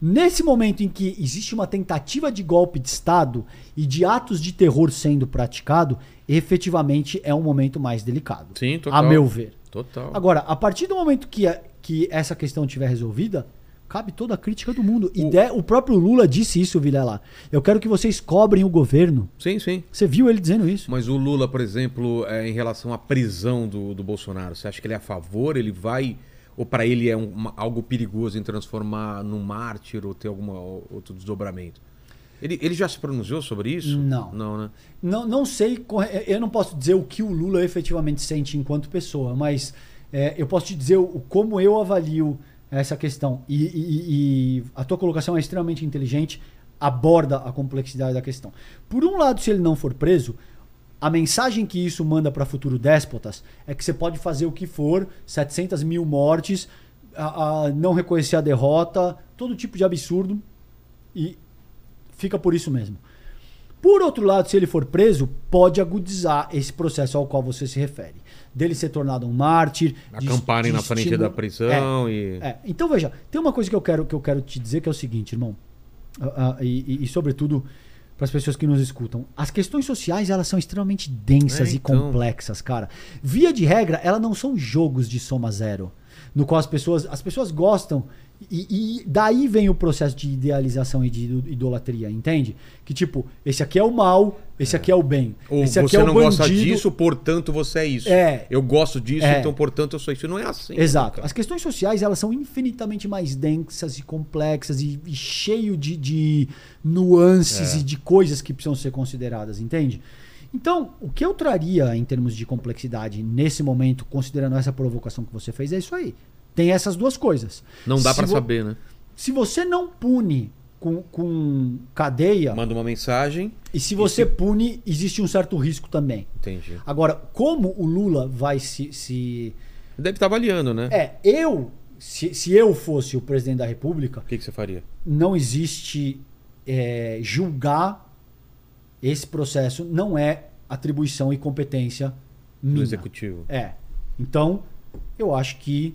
Nesse momento em que existe uma tentativa de golpe de Estado e de atos de terror sendo praticado, efetivamente é um momento mais delicado. Sim, total. A meu ver. Total. Agora, a partir do momento que, a, que essa questão estiver resolvida, cabe toda a crítica do mundo. O, de, o próprio Lula disse isso, Vilela. Eu quero que vocês cobrem o governo. Sim, sim. Você viu ele dizendo isso. Mas o Lula, por exemplo, é, em relação à prisão do, do Bolsonaro, você acha que ele é a favor? Ele vai... Ou para ele é um, uma, algo perigoso em transformar num mártir ou ter algum outro desdobramento? Ele, ele já se pronunciou sobre isso? Não. Não, né? Não, não sei, eu não posso dizer o que o Lula efetivamente sente enquanto pessoa, mas é, eu posso te dizer o, como eu avalio essa questão. E, e, e a tua colocação é extremamente inteligente, aborda a complexidade da questão. Por um lado, se ele não for preso... A mensagem que isso manda para futuros déspotas é que você pode fazer o que for, setecentas mil mortes, a, a não reconhecer a derrota, todo tipo de absurdo, e fica por isso mesmo. Por outro lado, se ele for preso, pode agudizar esse processo ao qual você se refere. Dele ser tornado um mártir... Acamparem na frente da prisão é, e... É. Então, veja, tem uma coisa que eu quero, que eu quero te dizer que é o seguinte, irmão, uh, uh, e, e, e sobretudo... para as pessoas que nos escutam. As questões sociais, elas são extremamente densas é, então. e complexas, cara. Via de regra, elas não são jogos de soma zero, no qual as pessoas, as pessoas gostam, e, e daí vem o processo de idealização e de idolatria, entende? Que tipo, esse aqui é o mal, esse é. aqui é o bem. Ou esse aqui você é o não bandido. Gosta disso, portanto você é isso. É. Eu gosto disso, é. então portanto eu sou isso. Não é assim. Exato. Cara. As questões sociais, elas são infinitamente mais densas e complexas e, e cheio de, de nuances é. e de coisas que precisam ser consideradas, entende? Então, o que eu traria em termos de complexidade nesse momento, considerando essa provocação que você fez, é isso aí. Tem essas duas coisas. Não dá para saber, né? Se você não pune com, com cadeia... Manda uma mensagem... E se você e se... pune, existe um certo risco também. Entendi. Agora, como o Lula vai se... se... Deve estar avaliando, né? É, eu... Se, se eu fosse o presidente da República... O que, que você faria? Não existe é, julgar esse processo. Não é atribuição e competência minha. Do executivo. É. Então, eu acho que...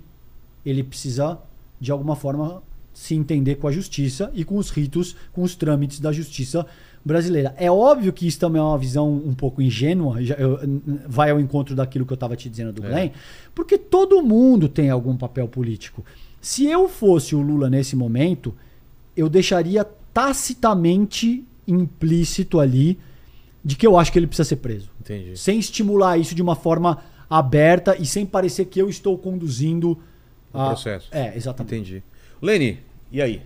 ele precisa, de alguma forma, se entender com a justiça e com os ritos, com os trâmites da justiça brasileira. É óbvio que isso também é uma visão um pouco ingênua, eu, vai ao encontro daquilo que eu estava te dizendo do Glenn, é. porque todo mundo tem algum papel político. Se eu fosse o Lula nesse momento, eu deixaria tacitamente implícito ali de que eu acho que ele precisa ser preso. Entendi. Sem estimular isso de uma forma aberta e sem parecer que eu estou conduzindo... O processo. Ah, é, exatamente. Entendi. Leni, e aí?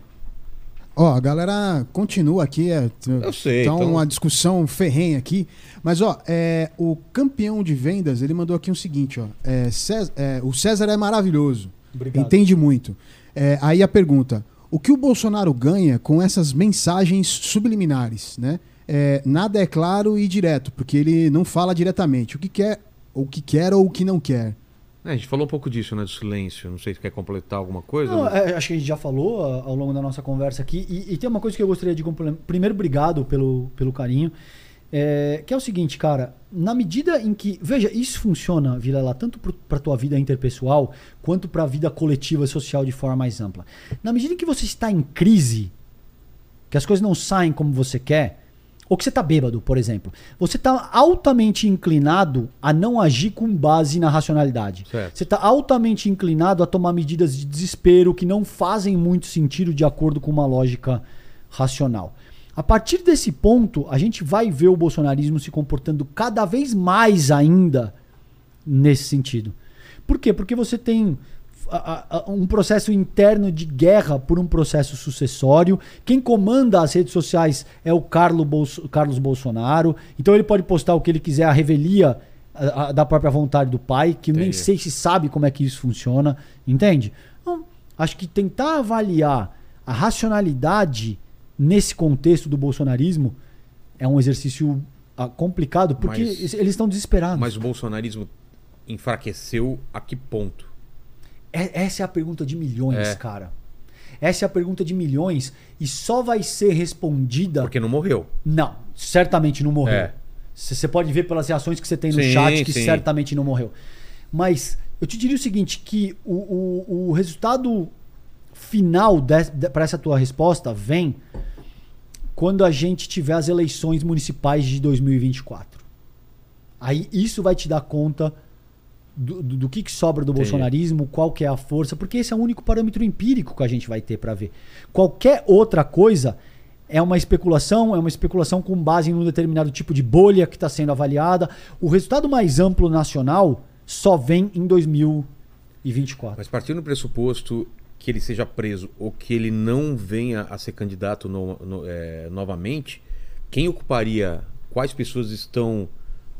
Ó, a galera continua aqui. É, eu sei. Então, então, uma discussão ferrenha aqui. Mas, ó, é, o campeão de vendas, ele mandou aqui o seguinte, ó. É, César, é, o César é maravilhoso. Obrigado. Entende muito. É, aí a pergunta, o que o Bolsonaro ganha com essas mensagens subliminares, né? É, nada é claro e direto, porque ele não fala diretamente o que quer, o que quer ou o que não quer. É, a gente falou um pouco disso, né, do silêncio. Não sei se quer completar alguma coisa. Não, é, acho que a gente já falou ao longo da nossa conversa aqui. E, e tem uma coisa que eu gostaria de complementar. Primeiro, obrigado pelo, pelo carinho. É, que é o seguinte, cara. Na medida em que... Veja, isso funciona, Vilela, tanto para a tua vida interpessoal quanto para a vida coletiva e social de forma mais ampla. Na medida em que você está em crise, que as coisas não saem como você quer... Ou que você está bêbado, por exemplo. Você está altamente inclinado a não agir com base na racionalidade. Certo. Você está altamente inclinado a tomar medidas de desespero que não fazem muito sentido de acordo com uma lógica racional. A partir desse ponto, a gente vai ver o bolsonarismo se comportando cada vez mais ainda nesse sentido. Por quê? Porque você tem... um processo interno de guerra por um processo sucessório. Quem comanda as redes sociais é o Carlos Bolsonaro. Então ele pode postar o que ele quiser, a revelia da própria vontade do pai, que Entendi. nem sei se sabe como é que isso funciona. Entende? Então, acho que tentar avaliar a racionalidade nesse contexto do bolsonarismo é um exercício complicado, porque mas, eles estão desesperados. Mas o bolsonarismo enfraqueceu a que ponto? Essa é a pergunta de milhões, é. cara. Essa é a pergunta de milhões e só vai ser respondida... Porque não morreu. Não, certamente não morreu. Você é. pode ver pelas reações que você tem no sim, chat que sim. certamente não morreu. Mas eu te diria o seguinte, que o, o, o resultado final para essa tua resposta vem quando a gente tiver as eleições municipais de dois mil e vinte e quatro. Aí isso vai te dar conta... Do, do, do que, que sobra do Sim. bolsonarismo, qual que é a força, porque esse é o único parâmetro empírico que a gente vai ter para ver. Qualquer outra coisa é uma especulação, é uma especulação com base em um determinado tipo de bolha que está sendo avaliada. O resultado mais amplo nacional só vem em dois mil e vinte e quatro. Mas partindo do pressuposto que ele seja preso ou que ele não venha a ser candidato no, no, é, novamente, quem ocuparia, quais pessoas estão...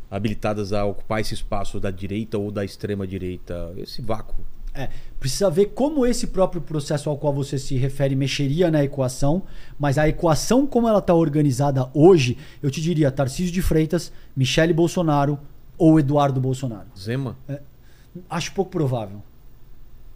habilitadas a ocupar esse espaço da direita ou da extrema-direita, esse vácuo. É, precisa ver como esse próprio processo ao qual você se refere mexeria na equação, mas a equação como ela está organizada hoje, eu te diria Tarcísio de Freitas, Michele Bolsonaro ou Eduardo Bolsonaro. Zema? É, acho pouco provável.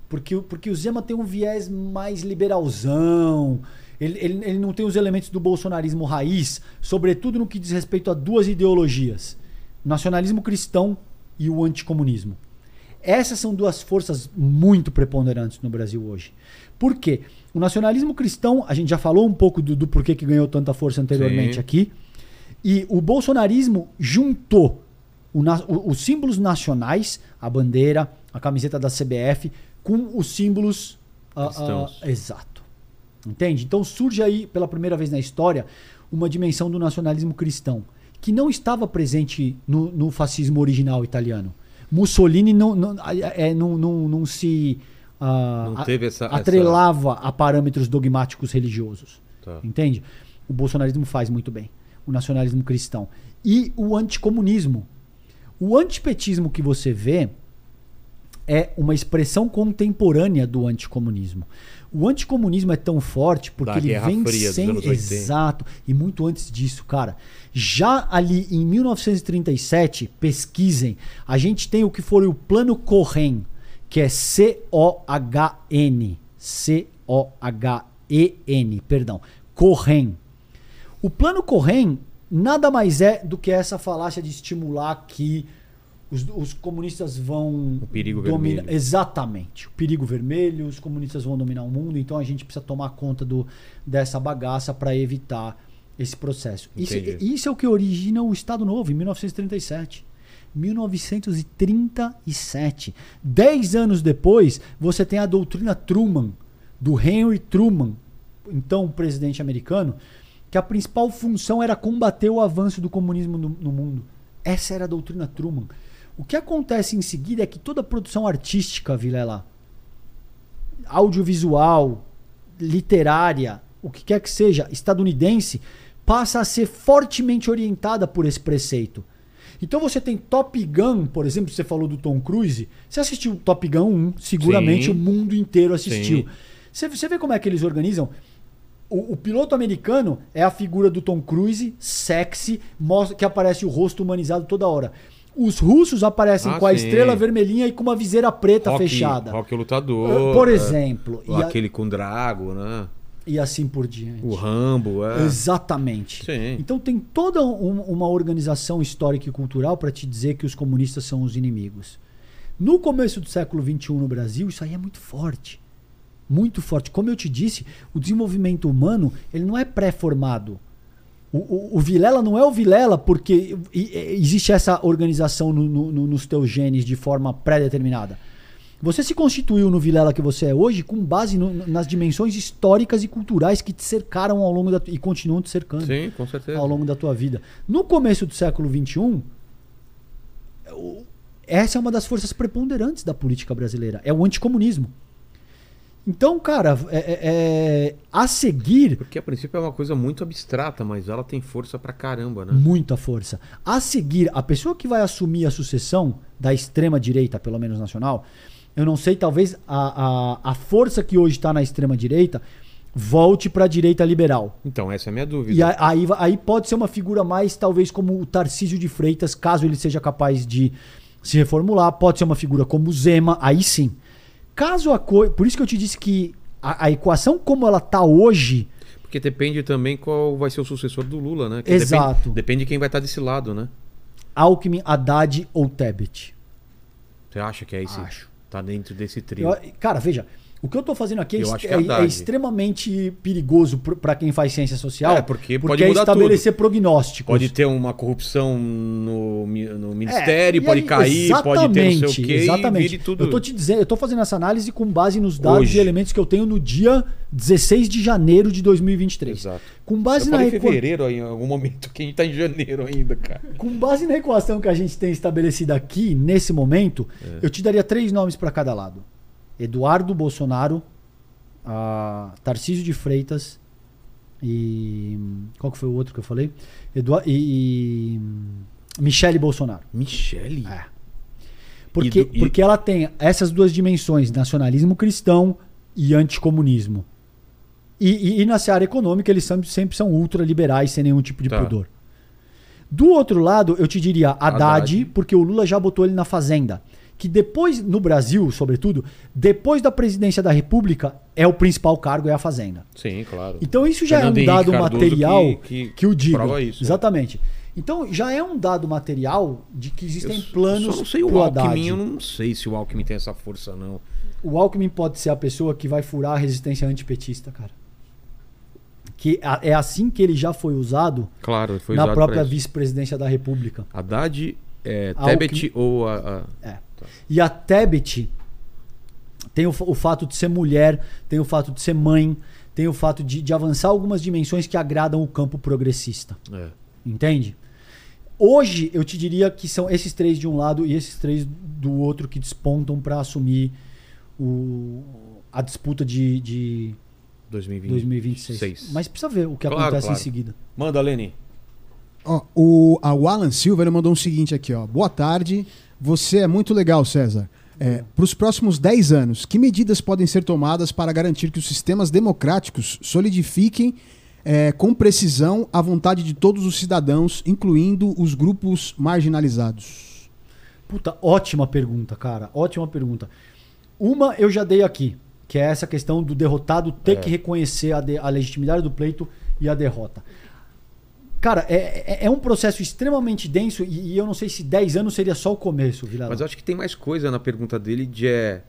Porque, porque o Zema tem um viés mais liberalzão... Ele, ele, ele não tem os elementos do bolsonarismo raiz, sobretudo no que diz respeito a duas ideologias. O nacionalismo cristão e o anticomunismo. Essas são duas forças muito preponderantes no Brasil hoje. Por quê? O nacionalismo cristão, a gente já falou um pouco do, do porquê que ganhou tanta força anteriormente Sim. aqui. E o bolsonarismo juntou o, o, os símbolos nacionais, a bandeira, a camiseta da C B F, com os símbolos... cristãos. Uh, uh, exato. Entende? Então surge aí, pela primeira vez na história, uma dimensão do nacionalismo cristão, que não estava presente no, no fascismo original italiano. Mussolini não, não, é, não, não, não se uh, não teve essa, atrelava essa... a parâmetros dogmáticos religiosos. Tá. Entende? O bolsonarismo faz muito bem. O nacionalismo cristão. E o anticomunismo. O antipetismo que você vê é uma expressão contemporânea do anticomunismo. O anticomunismo é tão forte porque da ele vem sem... Exato. E muito antes disso, cara. Já ali em mil novecentos e trinta e sete, pesquisem, a gente tem o que foi o Plano Cohen, que é C O H N. C O H E N, perdão. Cohen. O Plano Cohen nada mais é do que essa falácia de estimular que... Os, os comunistas vão... O perigo vermelho. Exatamente. O perigo vermelho, os comunistas vão dominar o mundo, então a gente precisa tomar conta do, dessa bagaça para evitar esse processo. Isso, isso é o que origina o Estado Novo, em mil novecentos e trinta e sete. mil novecentos e trinta e sete. Dez anos depois, você tem a doutrina Truman, do Henry Truman, então presidente americano, que a principal função era combater o avanço do comunismo no, no mundo. Essa era a doutrina Truman. O que acontece em seguida é que toda produção artística, Vilela, audiovisual, literária, o que quer que seja, estadunidense, passa a ser fortemente orientada por esse preceito. Então você tem Top Gun, por exemplo, você falou do Tom Cruise, você assistiu Top Gun um, seguramente sim, o mundo inteiro assistiu. Você, você vê como é que eles organizam? O, o piloto americano é a figura do Tom Cruise, sexy, mostra, que aparece o rosto humanizado toda hora. Os russos aparecem ah, com a sim. estrela vermelhinha e com uma viseira preta Rock, fechada. Rock Lutador. Por exemplo. É, aquele a... com drago, né? E assim por diante. O Rambo. É. Exatamente. Sim. Então tem toda um, uma organização histórica e cultural para te dizer que os comunistas são os inimigos. No começo do século vinte e um no Brasil, isso aí é muito forte. Muito forte. Como eu te disse, o desenvolvimento humano ele não é pré-formado. O, o, o Vilela não é o Vilela porque existe essa organização no, no, nos teus genes de forma pré-determinada. Você se constituiu no Vilela que você é hoje com base no, nas dimensões históricas e culturais que te cercaram ao longo da, e continuam te cercando. Sim, com certeza. Ao longo da tua vida. No começo do século vinte e um, essa é uma das forças preponderantes da política brasileira. É o anticomunismo. Então, cara, é, é, a seguir... Porque a princípio é uma coisa muito abstrata, mas ela tem força pra caramba, né? Muita força. A seguir, a pessoa que vai assumir a sucessão da extrema-direita, pelo menos nacional, eu não sei, talvez a, a, a força que hoje está na extrema-direita volte pra direita liberal. Então, essa é a minha dúvida. E a, aí, aí pode ser uma figura mais, talvez, como o Tarcísio de Freitas, caso ele seja capaz de se reformular. Pode ser uma figura como o Zema, aí sim. Caso a coisa. Por isso que eu te disse que a, a equação como ela está hoje. Porque depende também qual vai ser o sucessor do Lula, né? Que exato. Depende, depende de quem vai estar desse lado, né? Alckmin, Haddad ou Tebet. Você acha que é isso? Acho. Tá dentro desse trio. Eu, cara, veja. O que eu tô fazendo aqui é, é, é extremamente perigoso para quem faz ciência social. É, porque, porque pode é mudar estabelecer tudo. Prognósticos. Pode ter uma corrupção no, no ministério, é, pode aí, cair, pode ter não sei o quê. Exatamente. E tudo. Eu tô te dizendo, eu tô fazendo essa análise com base nos dados hoje. E elementos que eu tenho no dia dezesseis de janeiro de dois mil e vinte e três. Exato. Com base eu na recu... fevereiro aí, em algum momento, que a gente tá em janeiro ainda, cara. Com base na equação que a gente tem estabelecida aqui, nesse momento, é. eu te daria três nomes para cada lado. Eduardo Bolsonaro, uh, Tarcísio de Freitas e... Qual que foi o outro que eu falei? Eduard, e, e Michele Bolsonaro. Michele? É. Porque, do, e... porque ela tem essas duas dimensões, nacionalismo cristão e anticomunismo. E, e, e na seara econômica eles sempre, sempre são ultraliberais, sem nenhum tipo de tá. pudor. Do outro lado, eu te diria Haddad, Haddad, porque o Lula já botou ele na fazenda. Que depois, no Brasil, sobretudo, depois da presidência da República, é o principal cargo, é a Fazenda. Sim, claro. Então isso já Fernando é um dado Henrique material que, que, que o diga. Prova isso, exatamente. Né? Então já é um dado material de que existem eu, planos eu só não sei o Alckmin, eu não sei se o Alckmin tem essa força, não. O Alckmin pode ser a pessoa que vai furar a resistência antipetista, cara. Que é assim que ele já foi usado claro, foi na usado própria vice-presidência da República. Haddad, é, Tebet Alckmin, ou a... a... É. E a Tebet tem o, o fato de ser mulher, tem o fato de ser mãe, tem o fato de, de avançar algumas dimensões que agradam o campo progressista. É. Entende? Hoje eu te diria que são esses três de um lado e esses três do outro que despontam para assumir o, a disputa de, de dois mil e vinte e seis. Mas precisa ver o que claro, acontece claro. em seguida. Manda, Leni. Ó, o, a, o Alan Silva ele mandou o seguinte aqui, ó. Boa tarde. Você é muito legal, César. É, para os próximos dez anos, que medidas podem ser tomadas para garantir que os sistemas democráticos solidifiquem é, com precisão a vontade de todos os cidadãos, incluindo os grupos marginalizados? Puta, ótima pergunta, cara. Ótima pergunta. Uma eu já dei aqui, que é essa questão do derrotado ter é. que reconhecer a, de, a legitimidade do pleito e a derrota. Cara, é, é um processo extremamente denso e, e eu não sei se dez anos seria só o começo, Vilela. Mas eu acho que tem mais coisa na pergunta dele de, é,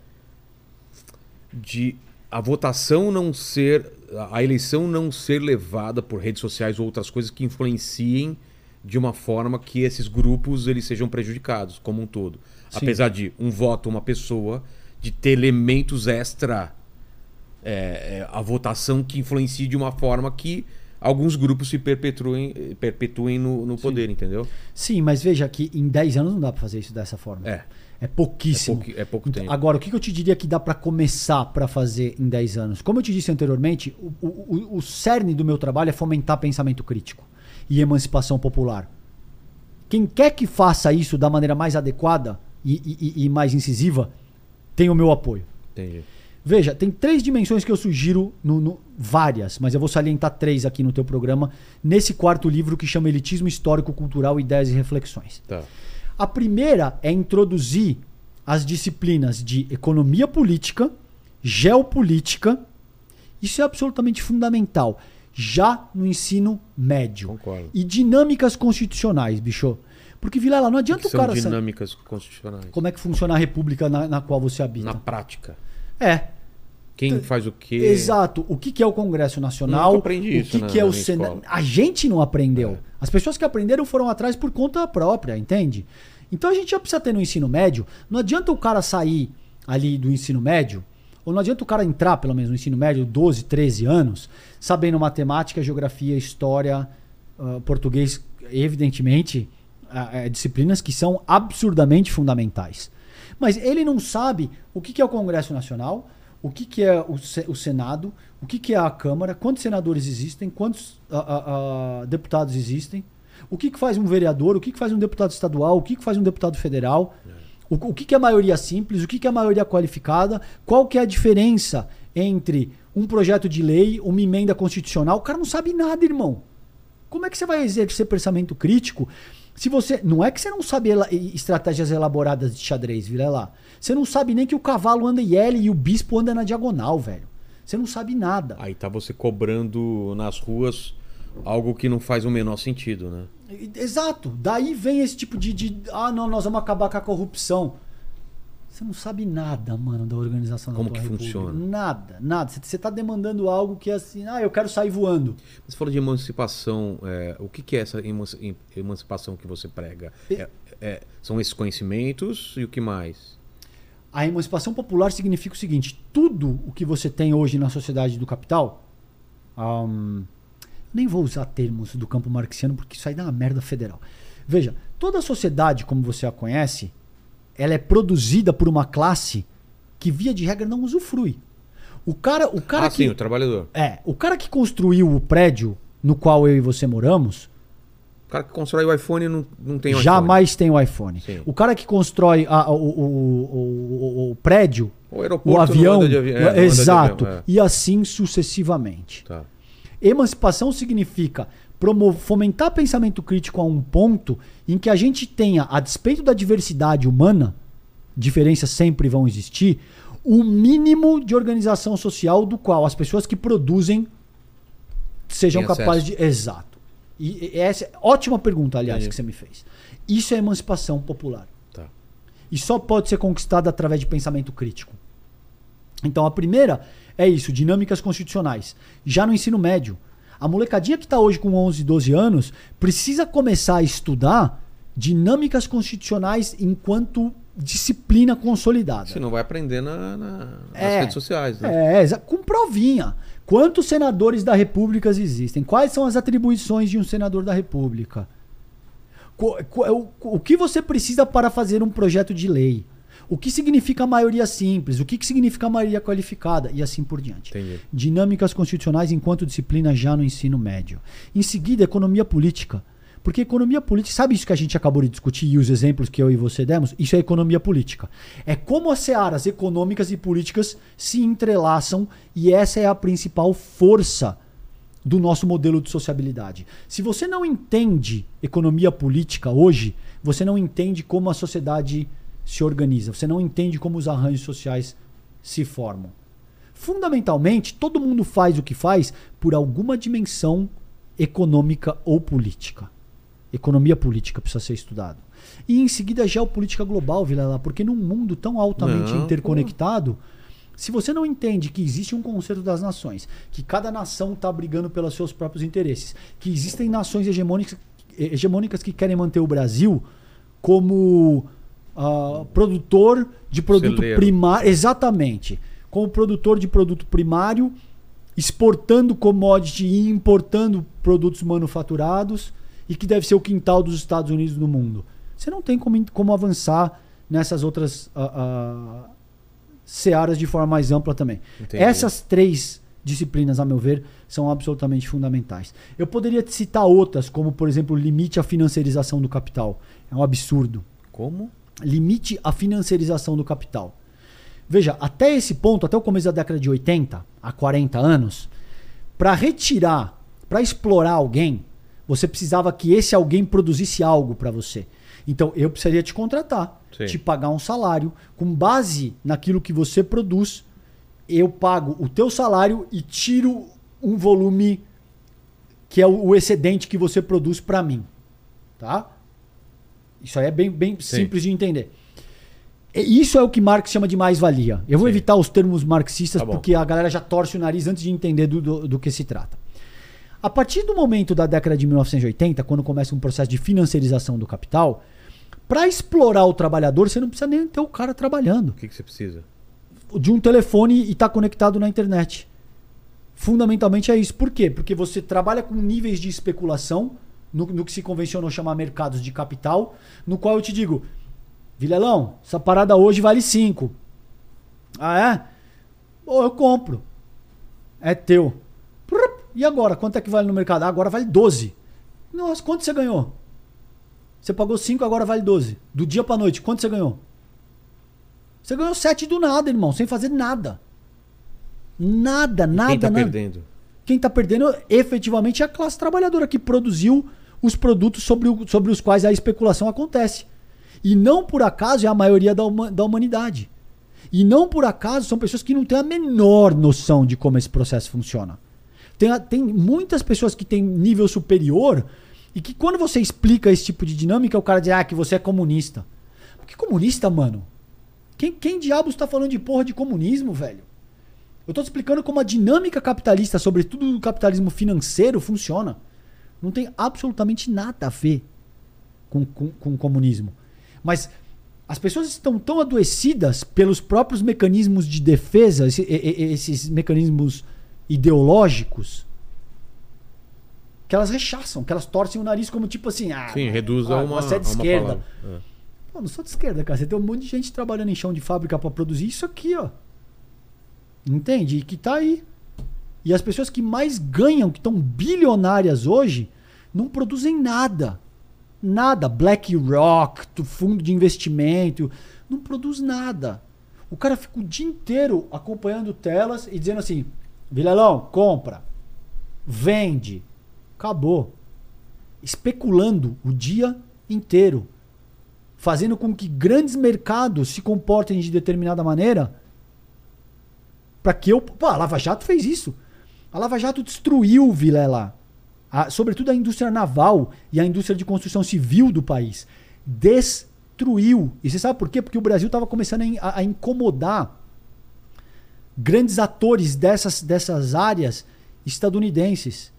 de a votação não ser, a eleição não ser levada por redes sociais ou outras coisas que influenciem de uma forma que esses grupos eles sejam prejudicados como um todo. Sim. Apesar de um voto, uma pessoa, de ter elementos extra, é, a votação que influencie de uma forma que alguns grupos se perpetuem, perpetuem no, no poder, entendeu? Sim, mas veja que em dez anos não dá para fazer isso dessa forma. É. É pouquíssimo. É, pouqui, é pouco tempo. Agora, o que eu te diria que dá para começar para fazer em dez anos? Como eu te disse anteriormente, o, o, o cerne do meu trabalho é fomentar pensamento crítico e emancipação popular. Quem quer que faça isso da maneira mais adequada e, e, e mais incisiva, tem o meu apoio. Entendi. Veja, tem três dimensões que eu sugiro, no, no, várias, mas eu vou salientar três aqui no teu programa, nesse quarto livro que chama Elitismo Histórico, Cultural, Ideias e Reflexões. Tá. A primeira é introduzir as disciplinas de economia política, geopolítica. Isso é absolutamente fundamental, já no ensino médio. Concordo. E dinâmicas constitucionais, bicho. Porque, Vilela, não adianta o cara... São dinâmicas constitucionais. Como é que funciona a república na, na qual você habita? Na prática. É. Quem faz o quê? Exato. O que, que é o Congresso Nacional? O que, na, que é o Senado? A gente não aprendeu. É. As pessoas que aprenderam foram atrás por conta própria, entende? Então a gente já precisa ter no ensino médio. Não adianta o cara sair ali do ensino médio, ou não adianta o cara entrar, pelo menos, no ensino médio, doze, treze anos, sabendo matemática, geografia, história, uh, português, evidentemente, uh, uh, disciplinas que são absurdamente fundamentais. Mas ele não sabe o que, que é o Congresso Nacional, o que, que é o, se, o Senado, o que, que é a Câmara, quantos senadores existem, quantos a, a, a, deputados existem, o que, que faz um vereador, o que, que faz um deputado estadual, o que, que faz um deputado federal, é. o, o que, que é maioria simples, o que, que é maioria qualificada, qual que é a diferença entre um projeto de lei, uma emenda constitucional. O cara não sabe nada, irmão. Como é que você vai exercer pensamento crítico? Se você, não é que você não sabe estratégias elaboradas de xadrez, Vilela. Você não sabe nem que o cavalo anda em L e o bispo anda na diagonal, velho. Você não sabe nada. Aí tá você cobrando nas ruas algo que não faz o menor sentido, né? Exato. Daí vem esse tipo de... de ah, não, nós vamos acabar com a corrupção. Você não sabe nada, mano, da organização da Como que República. Funciona? Nada, nada. Você tá demandando algo que é assim... Ah, eu quero sair voando. Você falou de emancipação. É, o que, que é essa emancipação que você prega? É, é, são esses conhecimentos e o que mais? A emancipação popular significa o seguinte. Tudo o que você tem hoje na sociedade do capital... Um, nem vou usar termos do campo marxiano, porque isso aí dá uma merda federal. Veja, toda a sociedade, como você a conhece... ela é produzida por uma classe que, via de regra, não usufrui. O cara, o cara ah, que, sim, o trabalhador. É, o cara que construiu o prédio no qual eu e você moramos... O cara que constrói o iPhone não, não tem o iPhone. Jamais tem o iPhone. Sim. O cara que constrói a, o, o, o, o prédio, o, aeroporto, o avião... Não anda de avi... é, não exato, anda de avião, é. E assim sucessivamente. Tá. Emancipação significa... Promover, fomentar pensamento crítico a um ponto em que a gente tenha, a despeito da diversidade humana, diferenças sempre vão existir, o mínimo de organização social do qual as pessoas que produzem sejam capazes de... Exato. E essa ótima pergunta, aliás, que você me fez. Isso é emancipação popular. Tá. E só pode ser conquistada através de pensamento crítico. Então a primeira é isso, dinâmicas constitucionais. Já no ensino médio, a molecadinha que está hoje com onze, doze anos precisa começar a estudar dinâmicas constitucionais enquanto disciplina consolidada. Você não vai aprender na, na, nas é, redes sociais, né? É, com provinha. Quantos senadores da República existem? Quais são as atribuições de um senador da República? O que você precisa para fazer um projeto de lei? O que significa a maioria simples? O que, que significa a maioria qualificada? E assim por diante. Entendi. Dinâmicas constitucionais enquanto disciplina já no ensino médio. Em seguida, economia política. Porque economia política... Sabe isso que a gente acabou de discutir e os exemplos que eu e você demos? Isso é economia política. É como as searas econômicas e políticas se entrelaçam e essa é a principal força do nosso modelo de sociabilidade. Se você não entende economia política hoje, você não entende como a sociedade... se organiza, você não entende como os arranjos sociais se formam. Fundamentalmente, todo mundo faz o que faz por alguma dimensão econômica ou política. Economia política precisa ser estudado. E em seguida, geopolítica global, Vilela, porque num mundo tão altamente não, interconectado, pô. se você não entende que existe um conceito das nações, que cada nação está brigando pelos seus próprios interesses, que existem nações hegemônicas, hegemônicas que querem manter o Brasil como... Uh, produtor de produto primário, exatamente, como produtor de produto primário, exportando commodity e importando produtos manufaturados e que deve ser o quintal dos Estados Unidos no mundo. Você não tem como, como avançar nessas outras uh, uh, searas de forma mais ampla também. Entendi. Essas três disciplinas, a meu ver, são absolutamente fundamentais. Eu poderia te citar outras, como, por exemplo, limite à financiarização do capital. É um absurdo. Como? Limite à financiarização do capital. Veja, até esse ponto, até o começo da década de oitenta, há quarenta anos, para retirar, para explorar alguém, você precisava que esse alguém produzisse algo para você. Então, eu precisaria te contratar, Sim. te pagar um salário, com base naquilo que você produz, eu pago o teu salário e tiro um volume que é o excedente que você produz para mim. Tá? Isso aí é bem, bem simples de entender. Isso é o que Marx chama de mais-valia. Eu vou Sim. evitar os termos marxistas, tá, porque a galera já torce o nariz antes de entender do, do, do que se trata. A partir do momento da década de mil novecentos e oitenta, quando começa um processo de financiarização do capital, para explorar o trabalhador, você não precisa nem ter o cara trabalhando. O que, que você precisa? De um telefone e estar tá conectado na internet. Fundamentalmente é isso. Por quê? Porque você trabalha com níveis de especulação, no, no que se convencionou chamar mercados de capital, no qual eu te digo... Vilelão, essa parada hoje vale cinco. Ah, é? Pô, eu compro. É teu. E agora? Quanto é que vale no mercado? Ah, agora vale doze. Nossa, quanto você ganhou? Você pagou cinco, agora vale doze. Do dia pra noite, quanto você ganhou? Você ganhou sete do nada, irmão. Sem fazer nada. Nada, nada, quem tá nada. perdendo? Quem tá perdendo, efetivamente, é a classe trabalhadora que produziu os produtos sobre, o, sobre os quais a especulação acontece. E não por acaso é a maioria da, huma, da humanidade. E não por acaso são pessoas que não têm a menor noção de como esse processo funciona. Tem, tem muitas pessoas que têm nível superior e que quando você explica esse tipo de dinâmica, o cara diz, ah, que você é comunista. Que comunista, mano? Quem, quem diabos tá falando de porra de comunismo, velho? Eu tô te explicando como a dinâmica capitalista, sobretudo do capitalismo financeiro, funciona. Não tem absolutamente nada a ver com, com, com o comunismo. Mas as pessoas estão tão adoecidas pelos próprios mecanismos de defesa, esses, esses mecanismos ideológicos, que elas rechaçam, que elas torcem o nariz como tipo assim... Ah, Sim, reduz ah, a uma, você é de esquerda. É. Pô, não sou de esquerda, cara. Você tem um monte de gente trabalhando em chão de fábrica para produzir isso aqui, ó. Entende? E que tá aí. E as pessoas que mais ganham, que estão bilionárias hoje, não produzem nada. Nada. BlackRock, fundo de investimento, não produz nada. O cara fica o dia inteiro acompanhando telas e dizendo assim, Vilelão, compra, vende, acabou. Especulando o dia inteiro, fazendo com que grandes mercados se comportem de determinada maneira para que eu... Pô, a Lava Jato fez isso. A Lava Jato destruiu, Vilela. A, sobretudo a indústria naval e a indústria de construção civil do país. Destruiu. E você sabe por quê? Porque o Brasil estava começando a, a incomodar grandes atores dessas, dessas áreas estadunidenses.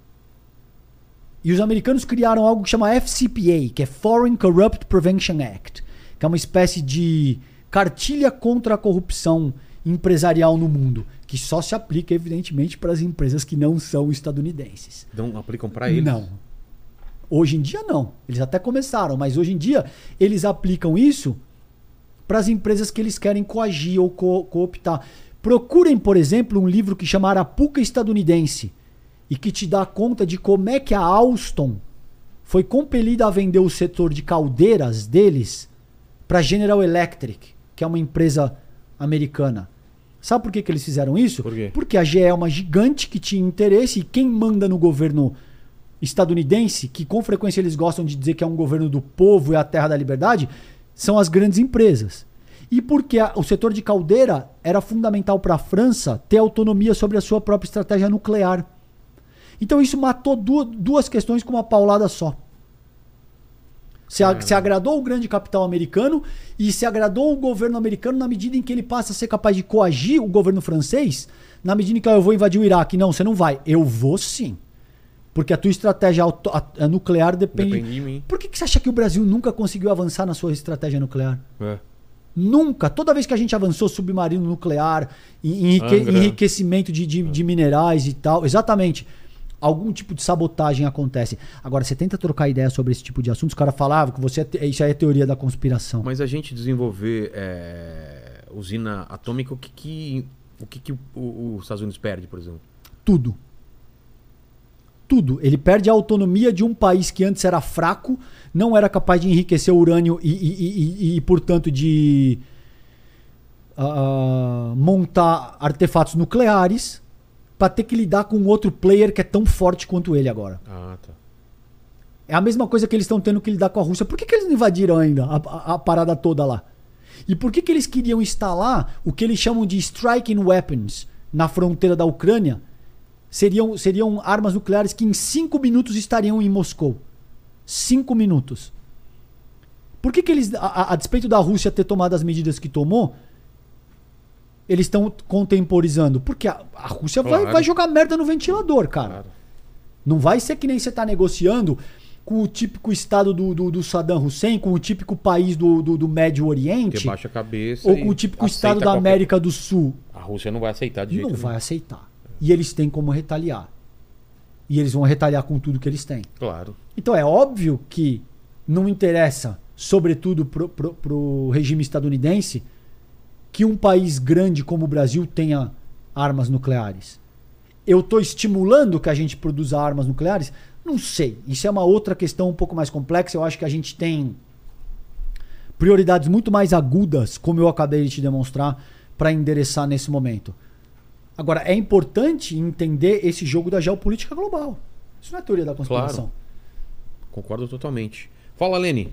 E os americanos criaram algo que chama F C P A, que é Foreign Corrupt Prevention Act, que é uma espécie de cartilha contra a corrupção empresarial no mundo, que só se aplica, evidentemente, para as empresas que não são estadunidenses. Não aplicam para eles? Não. Hoje em dia, não. Eles até começaram, mas hoje em dia, eles aplicam isso para as empresas que eles querem coagir ou co cooptar. Procurem, por exemplo, um livro que chama Arapuca Estadunidense e que te dá conta de como é que a Alstom foi compelida a vender o setor de caldeiras deles para a General Electric, que é uma empresa americana. Sabe por que, que eles fizeram isso? Por quê? Porque a G E é uma gigante que tinha interesse e quem manda no governo estadunidense, que com frequência eles gostam de dizer que é um governo do povo e a terra da liberdade, são as grandes empresas. E porque a, o setor de caldeira era fundamental para a França ter autonomia sobre a sua própria estratégia nuclear. Então isso matou duas, duas questões com uma paulada só. Se, a, se agradou o grande capital americano e se agradou o governo americano na medida em que ele passa a ser capaz de coagir o governo francês, na medida em que eu vou invadir o Iraque. Não, você não vai. Eu vou sim. Porque a tua estratégia auto, a, a nuclear depende... Depende de mim. Por que, que você acha que o Brasil nunca conseguiu avançar na sua estratégia nuclear? É. Nunca. Toda vez que a gente avançou submarino nuclear, enrique, enriquecimento de, de, de minerais e tal. Exatamente. algum tipo de sabotagem acontece. Agora, você tenta trocar ideia sobre esse tipo de assunto, os caras falavam que você é, isso aí é teoria da conspiração. Mas a gente desenvolver é, usina atômica, o que, que, o que, que o, o, os Estados Unidos perde, por exemplo? Tudo. Tudo. Ele perde a autonomia de um país que antes era fraco, não era capaz de enriquecer o urânio e, e, e, e, e portanto, de uh, montar artefatos nucleares para ter que lidar com outro player que é tão forte quanto ele agora. Ah, tá. É a mesma coisa que eles estão tendo que lidar com a Rússia. Por que, que eles não invadiram ainda a, a, a parada toda lá? E por que, que eles queriam instalar o que eles chamam de striking weapons na fronteira da Ucrânia? Seriam, seriam armas nucleares que em cinco minutos estariam em Moscou. Cinco minutos. Por que, que eles, a, a despeito da Rússia ter tomado as medidas que tomou, eles estão contemporizando? Porque a, a Rússia claro. vai, vai jogar merda no ventilador, cara. Claro. Não vai ser que nem você está negociando com o típico estado do, do, do Saddam Hussein, com o típico país do, do, do Médio Oriente. Que baixa a cabeça. Ou com o típico estado da qualquer... América do Sul. A Rússia não vai aceitar de jeito nenhum. Não vai aceitar. E eles têm como retaliar. E eles vão retaliar com tudo que eles têm. Claro. Então é óbvio que não interessa, sobretudo pro, pro, pro regime estadunidense, que um país grande como o Brasil tenha armas nucleares. Eu estou estimulando que a gente produza armas nucleares? Não sei. Isso é uma outra questão um pouco mais complexa. Eu acho que a gente tem prioridades muito mais agudas, como eu acabei de te demonstrar, para endereçar nesse momento. Agora, é importante entender esse jogo da geopolítica global. Isso não é teoria da conspiração. Claro. Concordo totalmente. Fala, Leni.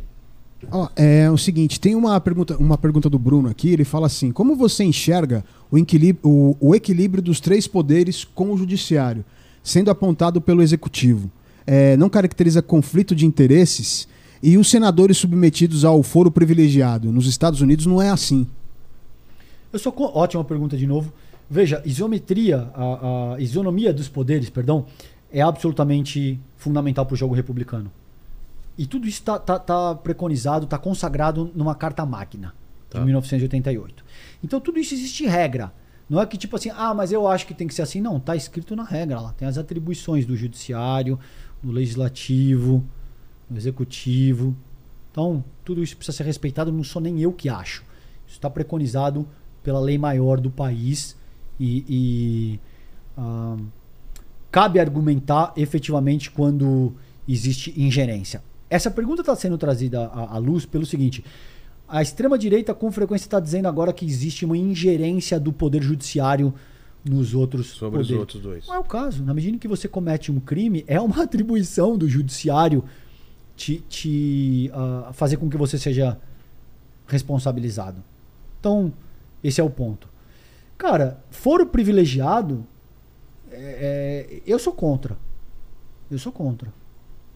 Oh, é o seguinte, tem uma pergunta, uma pergunta do Bruno aqui. Ele fala assim, como você enxerga o equilíbrio, o, o equilíbrio dos três poderes com o judiciário, sendo apontado pelo executivo? É, não caracteriza conflito de interesses? E os senadores submetidos ao foro privilegiado? Nos Estados Unidos não é assim. Eu sou com... Ótima pergunta de novo. Veja, isometria, a, a isonomia dos poderes, perdão, é absolutamente fundamental para o jogo republicano. E tudo isso está tá, tá preconizado, está consagrado numa carta magna tá. de mil novecentos e oitenta e oito. Então tudo isso existe regra. Não é que tipo assim, ah, mas eu acho que tem que ser assim. Não, está escrito na regra lá. Tem as atribuições do judiciário, do legislativo, do executivo. Então tudo isso precisa ser respeitado, não sou nem eu que acho. Isso está preconizado pela lei maior do país. E, e uh, cabe argumentar efetivamente quando existe ingerência. Essa pergunta está sendo trazida à, à luz pelo seguinte. A extrema-direita com frequência está dizendo agora que existe uma ingerência do poder judiciário nos outros Sobre poderes. Os outros dois. Não é o caso. Na medida em que você comete um crime, é uma atribuição do judiciário te, te uh, fazer com que você seja responsabilizado. Então, esse é o ponto. Cara, foro privilegiado, é, é, eu sou contra. Eu sou contra.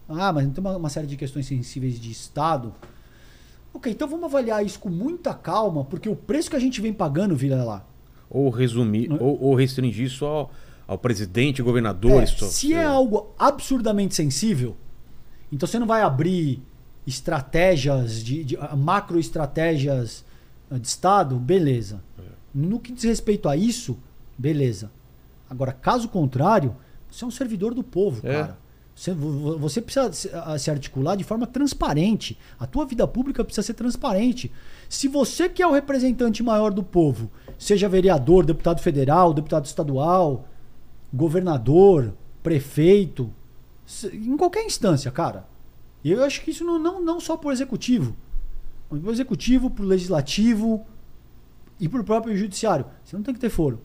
Ah, mas não tem uma, uma série de questões sensíveis de Estado? Ok, então vamos avaliar isso com muita calma, porque o preço que a gente vem pagando, vira lá. Ou resumir, não, ou, ou restringir só ao presidente, governadores. É, se é algo absurdamente sensível, então você não vai abrir estratégias, de, de, macro estratégias de Estado, beleza. No que diz respeito a isso, beleza. Agora, caso contrário, você é um servidor do povo, é. cara. Você, você precisa se articular de forma transparente. A tua vida pública precisa ser transparente. Se você que é o representante maior do povo, seja vereador, deputado federal, deputado estadual, governador, prefeito, em qualquer instância, cara. Eu acho que isso não, não, não só para o executivo. Para o executivo, para o legislativo... E pro próprio judiciário. Você não tem que ter foro.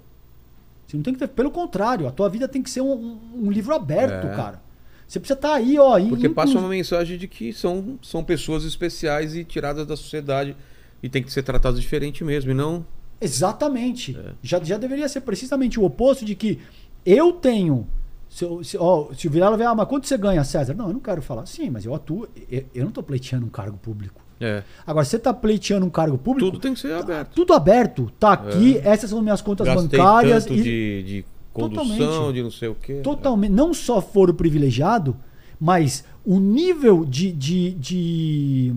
Você não tem que ter... Pelo contrário, a tua vida tem que ser um, um, um livro aberto, é. cara. Você precisa estar tá aí, ó... Porque inclu... passa uma mensagem de que são, são pessoas especiais e tiradas da sociedade e tem que ser tratadas diferente mesmo, e não... Exatamente. É. Já, já deveria ser precisamente o oposto de que eu tenho... Se, se, ó, se o Vilela vier, ah, mas quanto você ganha, César? Não, eu não quero falar. Sim, mas eu atuo... Eu, eu não tô pleiteando um cargo público. É. Agora, você está pleiteando um cargo público... Tudo tem que ser aberto. Tá, tudo aberto. Tá aqui, é. essas são minhas contas Gastei bancárias... Tanto e... de, de condução, Totalmente. de não sei o quê. Totalmente. É. Não só foro privilegiado, mas o nível de, de, de, de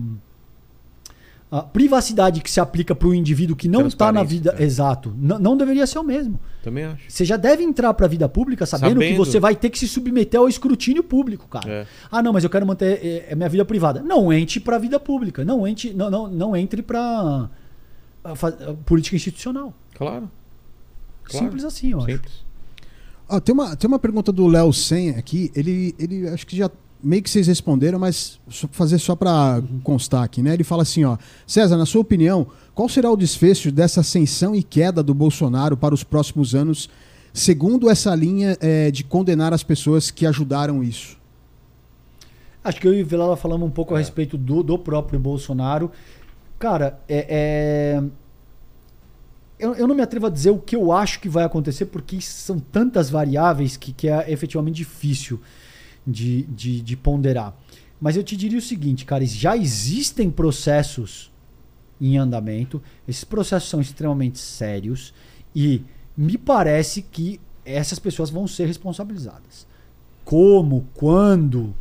a privacidade que se aplica para o indivíduo que não está na vida... Tá. Exato. Não, não deveria ser o mesmo. Também acho. Você já deve entrar para a vida pública sabendo, sabendo que você vai ter que se submeter ao escrutínio público, cara. É. Ah, não, mas eu quero manter é, é minha vida privada. Não entre para a vida pública. Não entre, não, não, não entre para política institucional. Claro. claro. Simples assim, eu Simples. acho. Ah, tem, uma, tem uma pergunta do Léo Sen aqui. Ele, ele acho que já... meio que vocês responderam, mas só fazer só para constar aqui, né? Ele fala assim, ó: César, na sua opinião, qual será o desfecho dessa ascensão e queda do Bolsonaro para os próximos anos, segundo essa linha é, de condenar as pessoas que ajudaram isso? Acho que eu e o Vilela falamos um pouco é. a respeito do, do próprio Bolsonaro. Cara, é... é... Eu, eu não me atrevo a dizer o que eu acho que vai acontecer, porque são tantas variáveis que, que é efetivamente difícil De, de, de ponderar. Mas eu te diria o seguinte, cara, já existem processos em andamento, esses processos são extremamente sérios e me parece que essas pessoas vão ser responsabilizadas. Como? Quando?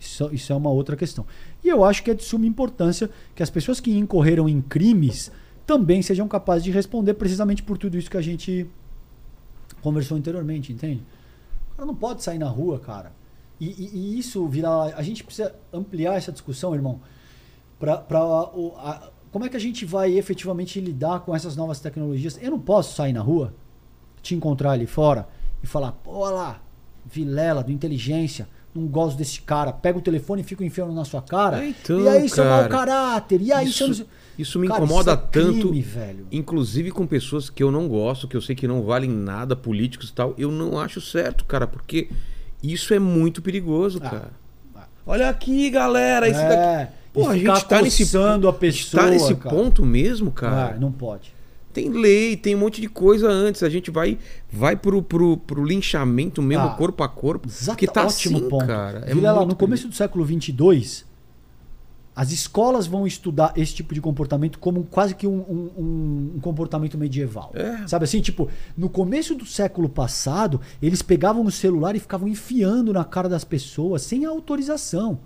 Isso, isso é uma outra questão. E eu acho que é de suma importância que as pessoas que incorreram em crimes também sejam capazes de responder precisamente por tudo isso que a gente conversou anteriormente, entende? O cara não pode sair na rua, cara. E, e, e isso, Vilela, a gente precisa ampliar essa discussão, irmão, para como é que a gente vai efetivamente lidar com essas novas tecnologias. Eu não posso sair na rua, te encontrar ali fora e falar: pô, olha lá, Vilela, do Inteligência, não gosto desse cara, pega o telefone e fica enfiando na sua cara. Então, e aí, seu mau caráter, e aí, isso, seu... isso me cara, incomoda isso é tanto, crime, velho. Inclusive com pessoas que eu não gosto, que eu sei que não valem nada, políticos e tal, eu não acho certo, cara, porque... isso é muito perigoso, ah, cara. Ah, olha aqui, galera. Isso é, daqui... Porra, a gente tá nesse, a pessoa, tá nesse cara. ponto mesmo, cara. Ah, não pode. Tem lei, tem um monte de coisa antes. A gente vai, vai pro, pro, pro linchamento mesmo, ah, corpo a corpo. Exato, que tá ótimo assim, ponto. Cara. É Vilela, no começo perigo. do século vinte e dois, as escolas vão estudar esse tipo de comportamento como quase que um, um, um comportamento medieval. É. Sabe assim? Tipo, no começo do século passado, eles pegavam o celular e ficavam enfiando na cara das pessoas sem autorização.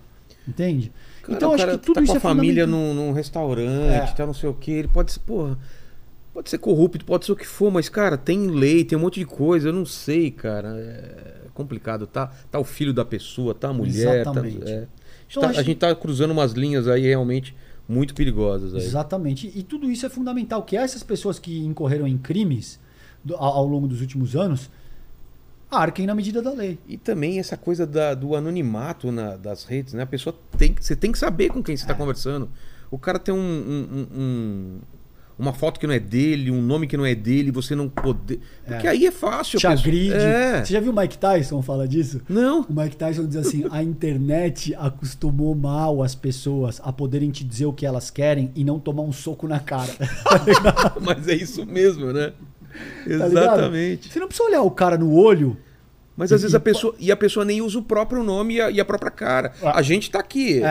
Entende? Cara, então, acho que tudo tá isso é fundamental. Tá com a família num, num restaurante, é. tá não sei o quê. Ele pode ser, porra, pode ser corrupto, pode ser o que for, mas, cara, tem lei, tem um monte de coisa. Eu não sei, cara. É complicado. Tá, tá o filho da pessoa, tá a mulher. Exatamente. Tá, é. Então, a gente está cruzando umas linhas aí realmente muito perigosas. Aí. Exatamente. E tudo isso é fundamental, que essas pessoas que incorreram em crimes do, ao, ao longo dos últimos anos arquem na medida da lei. E também essa coisa da, do anonimato na, das redes, né? A pessoa tem, você tem que saber com quem você está é. conversando. O cara tem um, um, um, uma foto que não é dele, um nome que não é dele, você não poder... Porque é. aí é fácil. Te agride. É. Você já viu o Mike Tyson falar disso? Não. O Mike Tyson diz assim: a internet acostumou mal as pessoas a poderem te dizer o que elas querem e não tomar um soco na cara. Tá Mas é isso mesmo, né? Exatamente. Tá você não precisa olhar o cara no olho. Mas às e, vezes a pessoa... E a pessoa nem usa o próprio nome e a, e a própria cara. A, a gente tá aqui. É,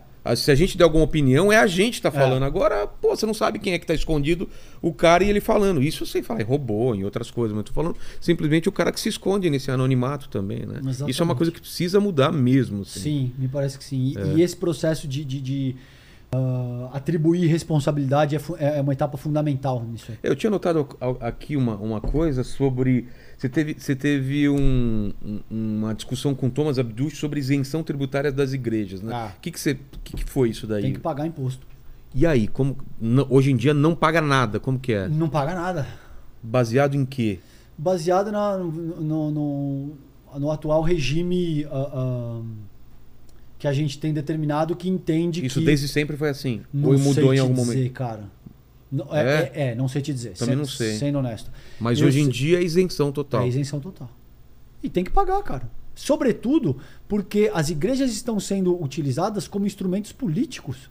é, é. Se a gente der alguma opinião, é a gente que tá falando. É. Agora, pô, você não sabe quem é que tá escondido, o cara e ele falando. Isso eu sei falar em robô, em outras coisas, mas eu tô falando simplesmente o cara que se esconde nesse anonimato também, né? Exatamente. Isso é uma coisa que precisa mudar mesmo. Assim. Sim, me parece que sim. E, é. e esse processo de, de, de uh, atribuir responsabilidade é, é uma etapa fundamental nisso aí. Eu tinha notado aqui uma, uma coisa sobre... Você teve, você teve um, uma discussão com Thomas Abduch sobre isenção tributária das igrejas, né? Ah. Que que você, que que foi isso daí? Tem que pagar imposto. E aí, como hoje em dia não paga nada, como que é? Não paga nada. Baseado em quê? Baseado na, no, no, no atual regime uh, uh, que a gente tem determinado, que entende isso que... Isso desde sempre foi assim? Não Ou mudou sei em algum te momento? Dizer, cara. Não, é? É, é, não sei te dizer. Também sendo, não sei. Sendo honesto. Mas eu hoje sei. em dia é isenção total. É isenção total. E tem que pagar, cara. Sobretudo porque as igrejas estão sendo utilizadas como instrumentos políticos.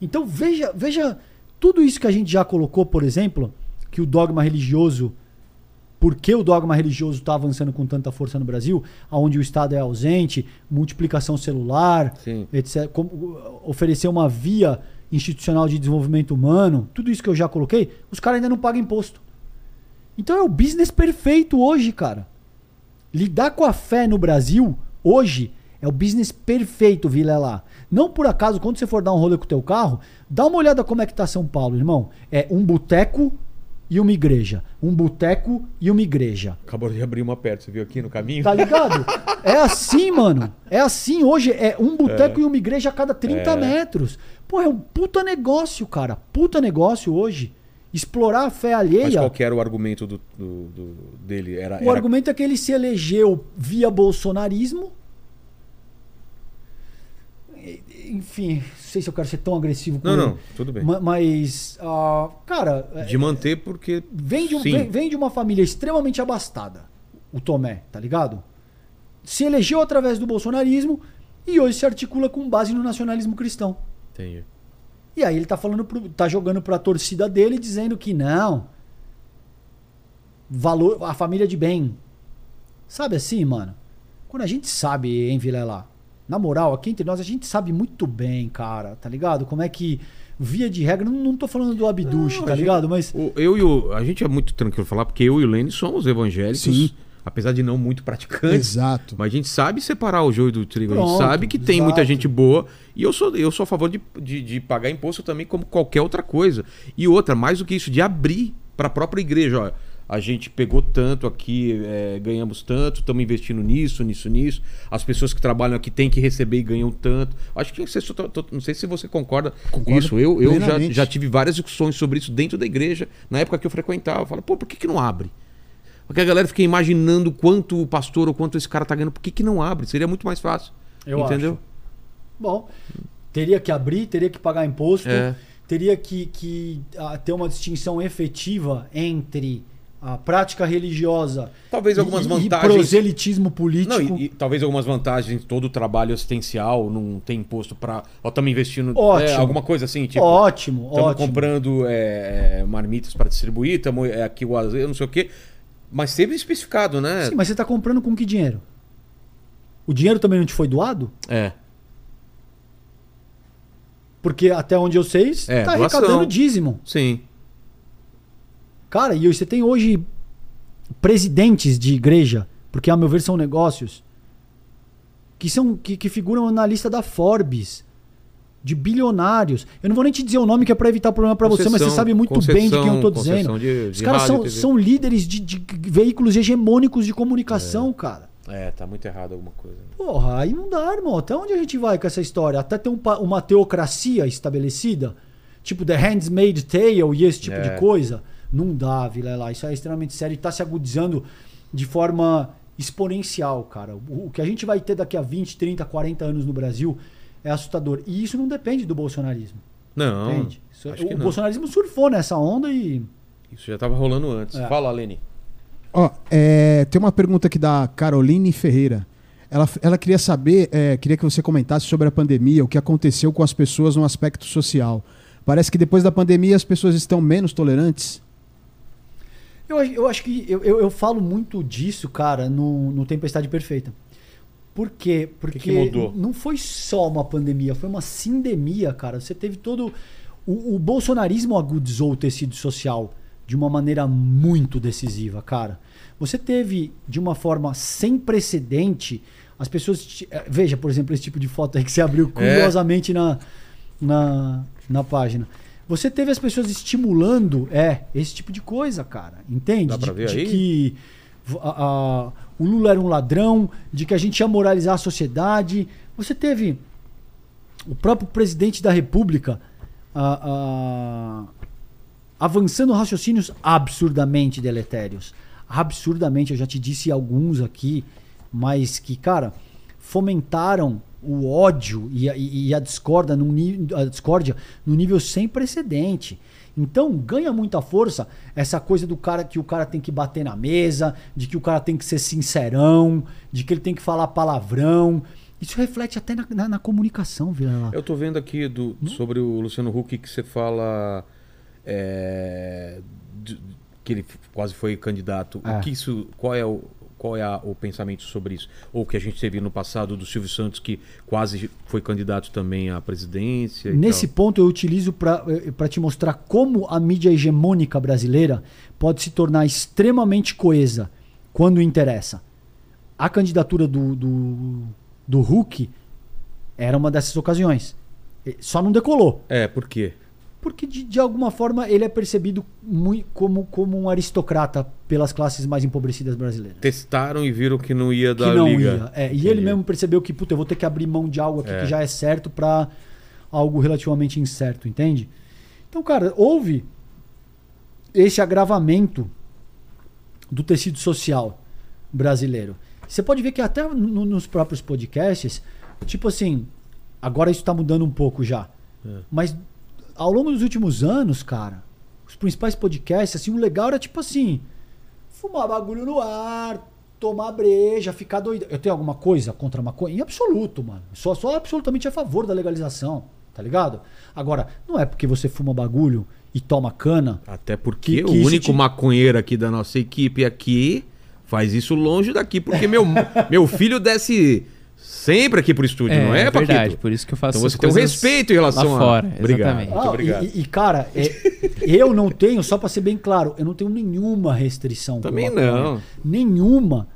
Então veja, veja tudo isso que a gente já colocou, por exemplo, que o dogma religioso... Por que o dogma religioso está avançando com tanta força no Brasil, onde o Estado é ausente, multiplicação celular, Sim. etcétera. Como oferecer uma via... institucional de desenvolvimento humano, tudo isso que eu já coloquei, os caras ainda não pagam imposto. Então é o business perfeito hoje, cara. Lidar com a fé no Brasil hoje É o business perfeito, Vilela. Não por acaso, quando você for dar um rolê com o teu carro, dá uma olhada como é que tá São Paulo, irmão. É um boteco e uma igreja. Um boteco e uma igreja. Acabou de abrir uma perto, você viu aqui no caminho? Tá ligado? É assim, mano. É assim hoje. É um boteco é. e uma igreja a cada trinta é. metros. Pô, é um puta negócio, cara. Puta negócio hoje. Explorar a fé alheia... Mas qual que era o argumento do, do, do, dele? Era, o era... argumento é que ele se elegeu via bolsonarismo. Enfim, não sei se eu quero ser tão agressivo com não, ele. Não, não, tudo bem. Mas, uh, cara... De manter porque... Vem de, um, vem, vem de uma família extremamente abastada, o Tomé, tá ligado? Se elegeu através do bolsonarismo e hoje se articula com base no nacionalismo cristão. Entendi. E aí ele tá falando pro, tá jogando pra torcida dele dizendo que não. Valor, a família de bem. Sabe assim, mano? Quando a gente sabe, hein, Vilela? Na moral, aqui entre nós a gente sabe muito bem, cara, tá ligado? Como é que, via de regra, não, não tô falando do Abduche, tá ligado? Gente, mas o, eu e o, a gente é muito tranquilo falar, porque eu e o Leni somos evangélicos. Sim. Apesar de não muito praticantes. Exato. Mas a gente sabe separar o joio do trigo. Pronto, a gente sabe que tem exato. muita gente boa. E eu sou, eu sou a favor de, de, de pagar imposto também como qualquer outra coisa. E outra, mais do que isso, de abrir para a própria igreja. Olha, a gente pegou tanto aqui, é, ganhamos tanto, estamos investindo nisso, nisso, nisso. As pessoas que trabalham aqui têm que receber e ganham tanto. Acho que você, não sei se você concorda Concordo com isso. Eu, eu já, já tive várias discussões sobre isso dentro da igreja. Na época que eu frequentava, eu falava, pô, por que, que não abre? Porque a galera fica imaginando quanto o pastor ou quanto esse cara tá ganhando. Por que, que não abre? Seria muito mais fácil. Eu entendeu? Acho. Bom, teria que abrir, teria que pagar imposto, é. teria que, que uh, ter uma distinção efetiva entre a prática religiosa talvez algumas e, vantagens... e proselitismo político. Não, e, e, talvez algumas vantagens, todo o trabalho assistencial não tem imposto para... Ó, estamos investindo é, alguma coisa assim, tipo... Ótimo, ótimo. Estamos comprando é, marmitas para distribuir, estamos é, aqui o azeite, não sei o quê... Mas sempre especificado, né? Sim, mas você está comprando com que dinheiro? O dinheiro também não te foi doado? É. Porque até onde eu sei, você está é, arrecadando dízimo. Sim. Cara, e você tem hoje presidentes de igreja, porque a meu ver são negócios, que, são, que, que figuram na lista da Forbes, de bilionários. Eu não vou nem te dizer o nome que é para evitar problema para você, mas você sabe muito bem de quem eu estou dizendo. De, de Os caras são, são líderes de, de veículos hegemônicos de comunicação, é. cara. É, tá muito errado alguma coisa. Né? Porra, aí não dá, irmão. Até onde a gente vai com essa história? Até ter um, uma teocracia estabelecida, tipo The Handmaid's Tale e esse tipo é. de coisa. Não dá, Vilela. Isso é extremamente sério e tá se agudizando de forma exponencial, cara. O, o que a gente vai ter daqui a vinte, trinta, quarenta anos no Brasil... é assustador. E isso não depende do bolsonarismo. Não. Entende? Isso, acho o que não. bolsonarismo surfou nessa onda e... Isso já estava rolando antes. É. Fala, Leni. Ó, é, tem uma pergunta aqui da Caroline Ferreira. Ela, ela queria saber, é, queria que você comentasse sobre a pandemia, o que aconteceu com as pessoas no aspecto social. Parece que depois da pandemia as pessoas estão menos tolerantes? Eu, eu acho que... Eu, eu, eu falo muito disso, cara, no, no Tempestade Perfeita. Por quê? Porque que que mudou? Não foi só uma pandemia, foi uma sindemia, cara. Você teve todo... O, o bolsonarismo agudizou o tecido social de uma maneira muito decisiva, cara. Você teve, de uma forma sem precedente, as pessoas... Te... Veja, por exemplo, esse tipo de foto aí que você abriu curiosamente é. na, na, na página. Você teve as pessoas estimulando é, esse tipo de coisa, cara. Entende? Dá pra ver de, aí? De que... A, a, o Lula era um ladrão, de que a gente ia moralizar a sociedade. Você teve o próprio presidente da República ah, ah, avançando raciocínios absurdamente deletérios. Absurdamente, eu já te disse alguns aqui, mas que, cara, fomentaram o ódio e a, e a, discorda num, a discórdia num nível sem precedente. Então ganha muita força essa coisa do cara que o cara tem que bater na mesa, de que o cara tem que ser sincerão, de que ele tem que falar palavrão. Isso reflete até na, na, na comunicação, Vilela. Eu tô vendo aqui do, hum? sobre o Luciano Huck que você fala é, de, que ele quase foi candidato. É. O que isso, qual é o, qual é a, o pensamento sobre isso? Ou que a gente teve no passado do Silvio Santos que quase foi candidato também à presidência? E Nesse tal. ponto eu utilizo para te mostrar como a mídia hegemônica brasileira pode se tornar extremamente coesa quando interessa. A candidatura do, do do Hulk era uma dessas ocasiões. Só não decolou. É, por quê? Porque, de, de alguma forma, ele é percebido muito como, como um aristocrata pelas classes mais empobrecidas brasileiras. Testaram e viram que não ia dar liga. Que não liga. ia. É, e que ele ia. mesmo percebeu que, puta, eu vou ter que abrir mão de algo aqui é. que já é certo para algo relativamente incerto, entende? Então, cara, houve esse agravamento do tecido social brasileiro. Você pode ver que até no, nos próprios podcasts, tipo assim, agora isso tá mudando um pouco já. É. Mas ao longo dos últimos anos, cara, os principais podcasts, assim, o legal era tipo assim, fumar bagulho no ar, tomar breja, ficar doido. Eu tenho alguma coisa contra a maconha? Em absoluto, mano. Sou, sou absolutamente a favor da legalização, tá ligado? Agora, não é porque você fuma bagulho e toma cana... Até porque que, que o único te... maconheiro aqui da nossa equipe aqui faz isso longe daqui, porque meu, meu filho desce... Sempre aqui pro estúdio, é, não é, Paquito? É verdade, por isso que eu faço isso. Então você tem um respeito em relação lá fora, a... Obrigado, exatamente. Muito obrigado. Ah, e, e, cara, é, eu não tenho, só pra ser bem claro, eu não tenho nenhuma restrição. Também não. Nenhuma.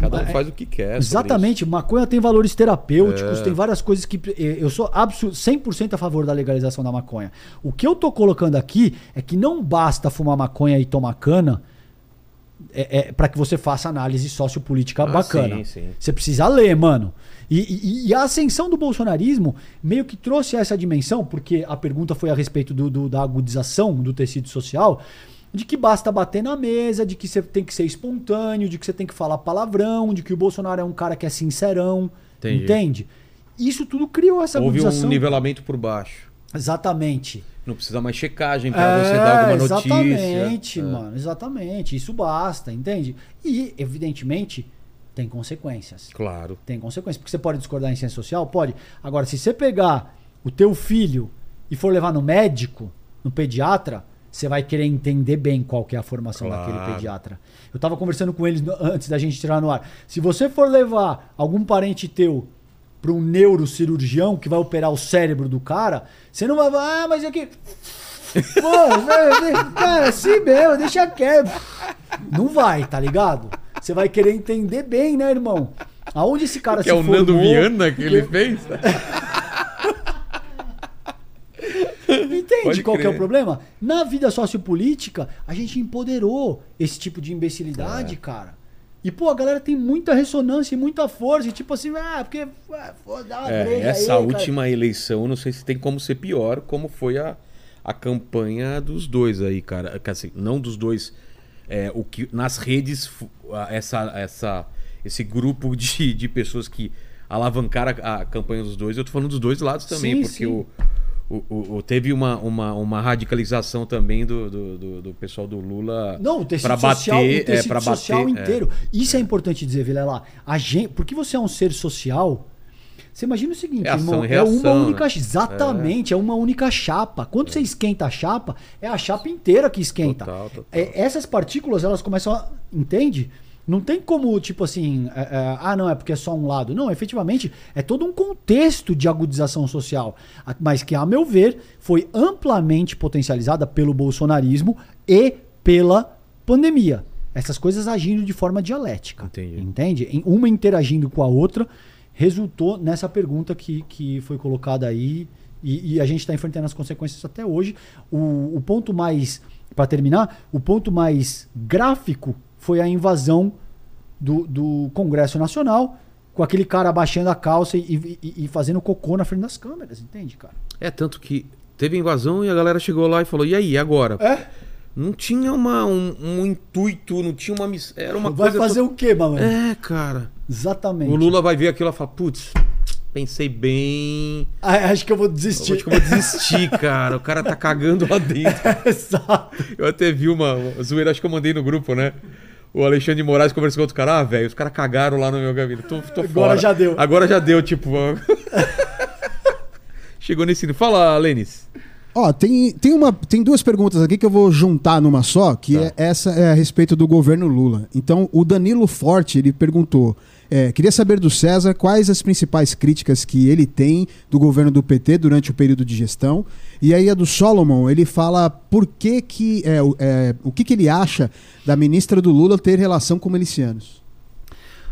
Cada um faz o que quer. Exatamente. Maconha tem valores terapêuticos, é. tem várias coisas que... Eu sou absoluto, cem por cento a favor da legalização da maconha. O que eu tô colocando aqui é que não basta fumar maconha e tomar cana... É, é, para que você faça análise sociopolítica ah, bacana. Sim, sim. Você precisa ler, mano. E, e, e a ascensão do bolsonarismo meio que trouxe essa dimensão, porque a pergunta foi a respeito do, do, da agudização do tecido social, de que basta bater na mesa, de que você tem que ser espontâneo, de que você tem que falar palavrão, de que o Bolsonaro é um cara que é sincerão. Entendi. Entende? Isso tudo criou essa Houve agudização. Houve um nivelamento por baixo. Exatamente. Não precisa mais checagem para é, você dar alguma notícia. Exatamente, é. mano. Exatamente. Isso basta, entende? E, evidentemente, tem consequências. Claro. Tem consequências. Porque você pode discordar em ciência social? Pode. Agora, se você pegar o teu filho e for levar no médico, no pediatra, você vai querer entender bem qual que é a formação claro. daquele pediatra. Eu estava conversando com eles antes da gente tirar no ar. Se você for levar algum parente teu para um neurocirurgião que vai operar o cérebro do cara, você não vai falar, ah, mas aqui... Pô, cara, assim mesmo, deixa quieto. Não vai, tá ligado? Você vai querer entender bem, né, irmão? Aonde esse cara que se é formou... É o Nando Viana que ele fez? Entende qual que é o problema? Na vida sociopolítica, a gente empoderou esse tipo de imbecilidade, é. cara. E, pô, a galera tem muita ressonância e muita força. E tipo assim, ah, porque... Vou dar uma é, essa aí, última cara. eleição, não sei se tem como ser pior, como foi a, a campanha dos dois aí, cara. Assim, não dos dois. É, o que, nas redes, essa, essa, esse grupo de, de pessoas que alavancaram a, a campanha dos dois. Eu tô falando dos dois lados também, sim, porque sim. O, o, o, teve uma, uma, uma radicalização também do, do, do, do pessoal do Lula. Não, o tecido pra bater, social, o tecido é, social bater, inteiro. É. Isso é importante dizer, Vilela. A gente, porque você é um ser social, você imagina o seguinte, reação, irmão, reação, é uma única... Né? Exatamente, é. é uma única chapa. Quando é. você esquenta a chapa, é a chapa inteira que esquenta. Total, total. É, essas partículas, elas começam a... Entende? Não tem como, tipo assim, é, é, ah, não, é porque é só um lado. Não, efetivamente, é todo um contexto de agudização social, mas que, a meu ver, foi amplamente potencializada pelo bolsonarismo e pela pandemia. Essas coisas agindo de forma dialética. Entendi. Entende? Uma interagindo com a outra, resultou nessa pergunta que, que foi colocada aí, e, e a gente está enfrentando as consequências até hoje. O, o ponto mais, para terminar, o ponto mais gráfico foi a invasão do, do Congresso Nacional, com aquele cara abaixando a calça e, e, e fazendo cocô na frente das câmeras, entende, cara? É, tanto que teve invasão e a galera chegou lá e falou, e aí, agora? É? Não tinha uma, um, um intuito, não tinha uma missão, era uma vai coisa... Vai fazer to... o quê, mano? É, cara. Exatamente. O Lula vai ver aquilo e fala, putz, pensei bem... Ah, acho que eu vou desistir. Eu acho que eu vou desistir, cara. O cara tá cagando lá dentro. É, exato. Eu até vi uma, uma zoeira, acho que eu mandei no grupo, né? O Alexandre de Moraes conversou com outro cara. Ah, velho, os caras cagaram lá no meu gabinete. Tô, tô Agora fora. já deu. Agora já deu, tipo... Chegou nesse... Fala, Lenis. Ó, tem, tem, uma, tem duas perguntas aqui que eu vou juntar numa só, que tá. é, essa é a respeito do governo Lula. Então, o Danilo Forte, ele perguntou... É, queria saber do César quais as principais críticas que ele tem do governo do P T durante o período de gestão. E aí a do Solomon, ele fala por que que, é, é, o que, que ele acha da ministra do Lula ter relação com milicianos.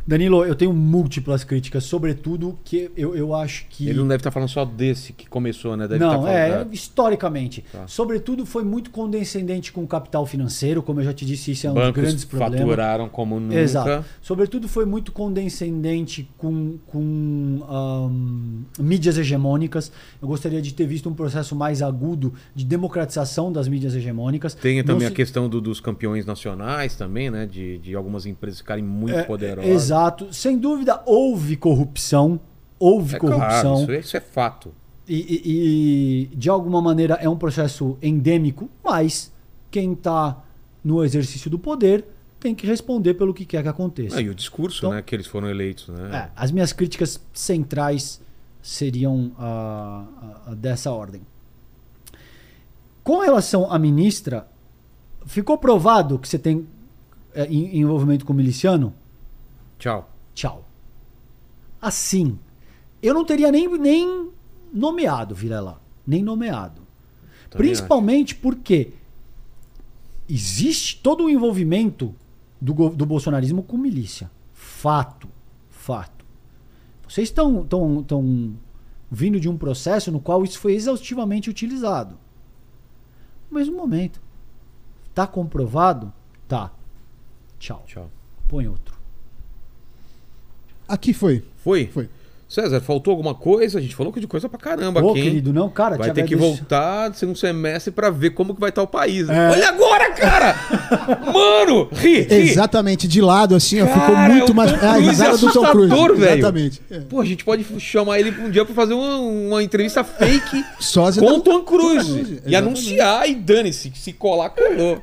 Danilo, eu tenho múltiplas críticas, sobretudo que eu, eu acho que... Ele não deve estar falando só desse que começou, né? Deve não, estar falando é, da... historicamente. Tá. Sobretudo foi muito condescendente com o capital financeiro, como eu já te disse, isso é um Bancos dos grandes problemas. Bancos faturaram como nunca. Exato. Sobretudo foi muito condescendente com, com um, mídias hegemônicas. Eu gostaria de ter visto um processo mais agudo de democratização das mídias hegemônicas. Tem também se... a questão do, dos campeões nacionais também, né? De, de algumas empresas ficarem muito é, poderosas. Exato. Exato. Sem dúvida, houve corrupção. Houve é corrupção. Claro, isso, isso é fato. E, e, e, de alguma maneira, é um processo endêmico, mas quem está no exercício do poder tem que responder pelo que quer que aconteça. Ah, e o discurso, então, né, que eles foram eleitos. Né? É, as minhas críticas centrais seriam a, a, a dessa ordem. Com relação à ministra, ficou provado que você tem é, envolvimento com miliciano? Tchau. Tchau. Assim, eu não teria nem, nem nomeado, Vilela. Nem nomeado. Também Principalmente acho. Porque existe todo o envolvimento do, do bolsonarismo com milícia. Fato. Fato. Vocês estão tão, tão vindo de um processo no qual isso foi exaustivamente utilizado. No mesmo momento. Tá comprovado? Tá. Tchau. Tchau. Põe outro. Aqui foi. Foi? Foi. César, faltou alguma coisa? A gente falou de coisa pra caramba Pô, aqui. Ô, querido, não, cara. Vai ter que voltar no segundo semestre pra ver como que vai estar o país. É. Olha agora, cara! Mano! Ri, ri! Exatamente, de lado assim, cara, ó, ficou muito mais... É a risada do Tom Cruise. Exatamente. É. Pô, a gente pode chamar ele um dia pra fazer uma, uma entrevista fake Sósia com o Tom Cruise. E anunciar, e dane-se, que se colar, colou.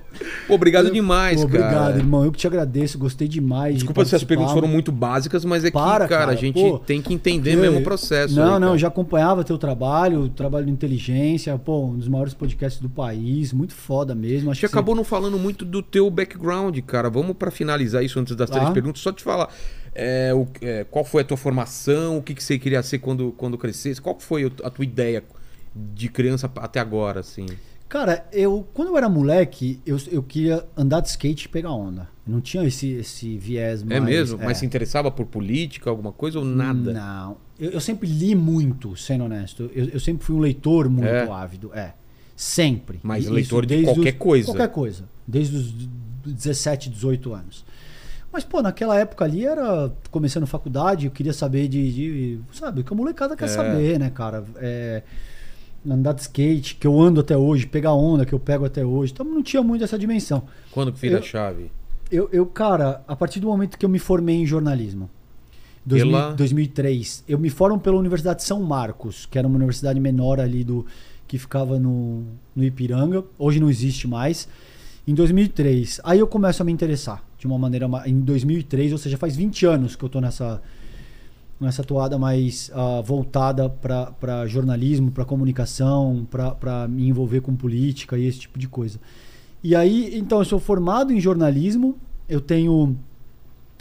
Pô, obrigado eu, demais, obrigado, cara. Obrigado, irmão. Eu que te agradeço, gostei demais. Desculpa de se as perguntas foram muito básicas, mas é Para, que, cara, cara, a gente pô, tem que entender eu, mesmo o processo. Não, aí, não, eu já acompanhava teu trabalho, trabalho de inteligência, pô, um dos maiores podcasts do país, muito foda mesmo. Acho você que acabou você... não falando muito do teu background, cara. Vamos pra finalizar isso antes das ah. três perguntas, só te falar é, o, é, qual foi a tua formação, o que, que você queria ser quando, quando crescesse, qual foi a tua ideia de criança até agora, assim... Cara, eu quando eu era moleque, eu, eu queria andar de skate e pegar onda. Não tinha esse, esse viés mais... É mesmo? É. Mas se interessava por política, alguma coisa ou nada? Não. Eu, eu sempre li muito, sendo honesto. Eu, eu sempre fui um leitor muito é. ávido. É. Sempre. Mas e leitor de qualquer os, coisa. Qualquer coisa. Desde os dezessete, dezoito anos. Mas, pô, naquela época ali era... Começando faculdade, eu queria saber de... de sabe? O que a molecada quer é. saber, né, cara? É... andar de skate, que eu ando até hoje, pegar onda, que eu pego até hoje. Então não tinha muito essa dimensão. Quando que vira a chave? Eu, eu, cara, a partir do momento que eu me formei em jornalismo, dois mil, dois mil e três, eu me formo pela Universidade de São Marcos, que era uma universidade menor ali do que ficava no, no Ipiranga. Hoje não existe mais. Em dois mil e três, aí eu começo a me interessar de uma maneira... Em dois mil e três, ou seja, faz vinte anos que eu tô nessa... nessa toada mais uh, voltada para jornalismo, para comunicação, para me envolver com política e esse tipo de coisa. E aí, então, eu sou formado em jornalismo, eu tenho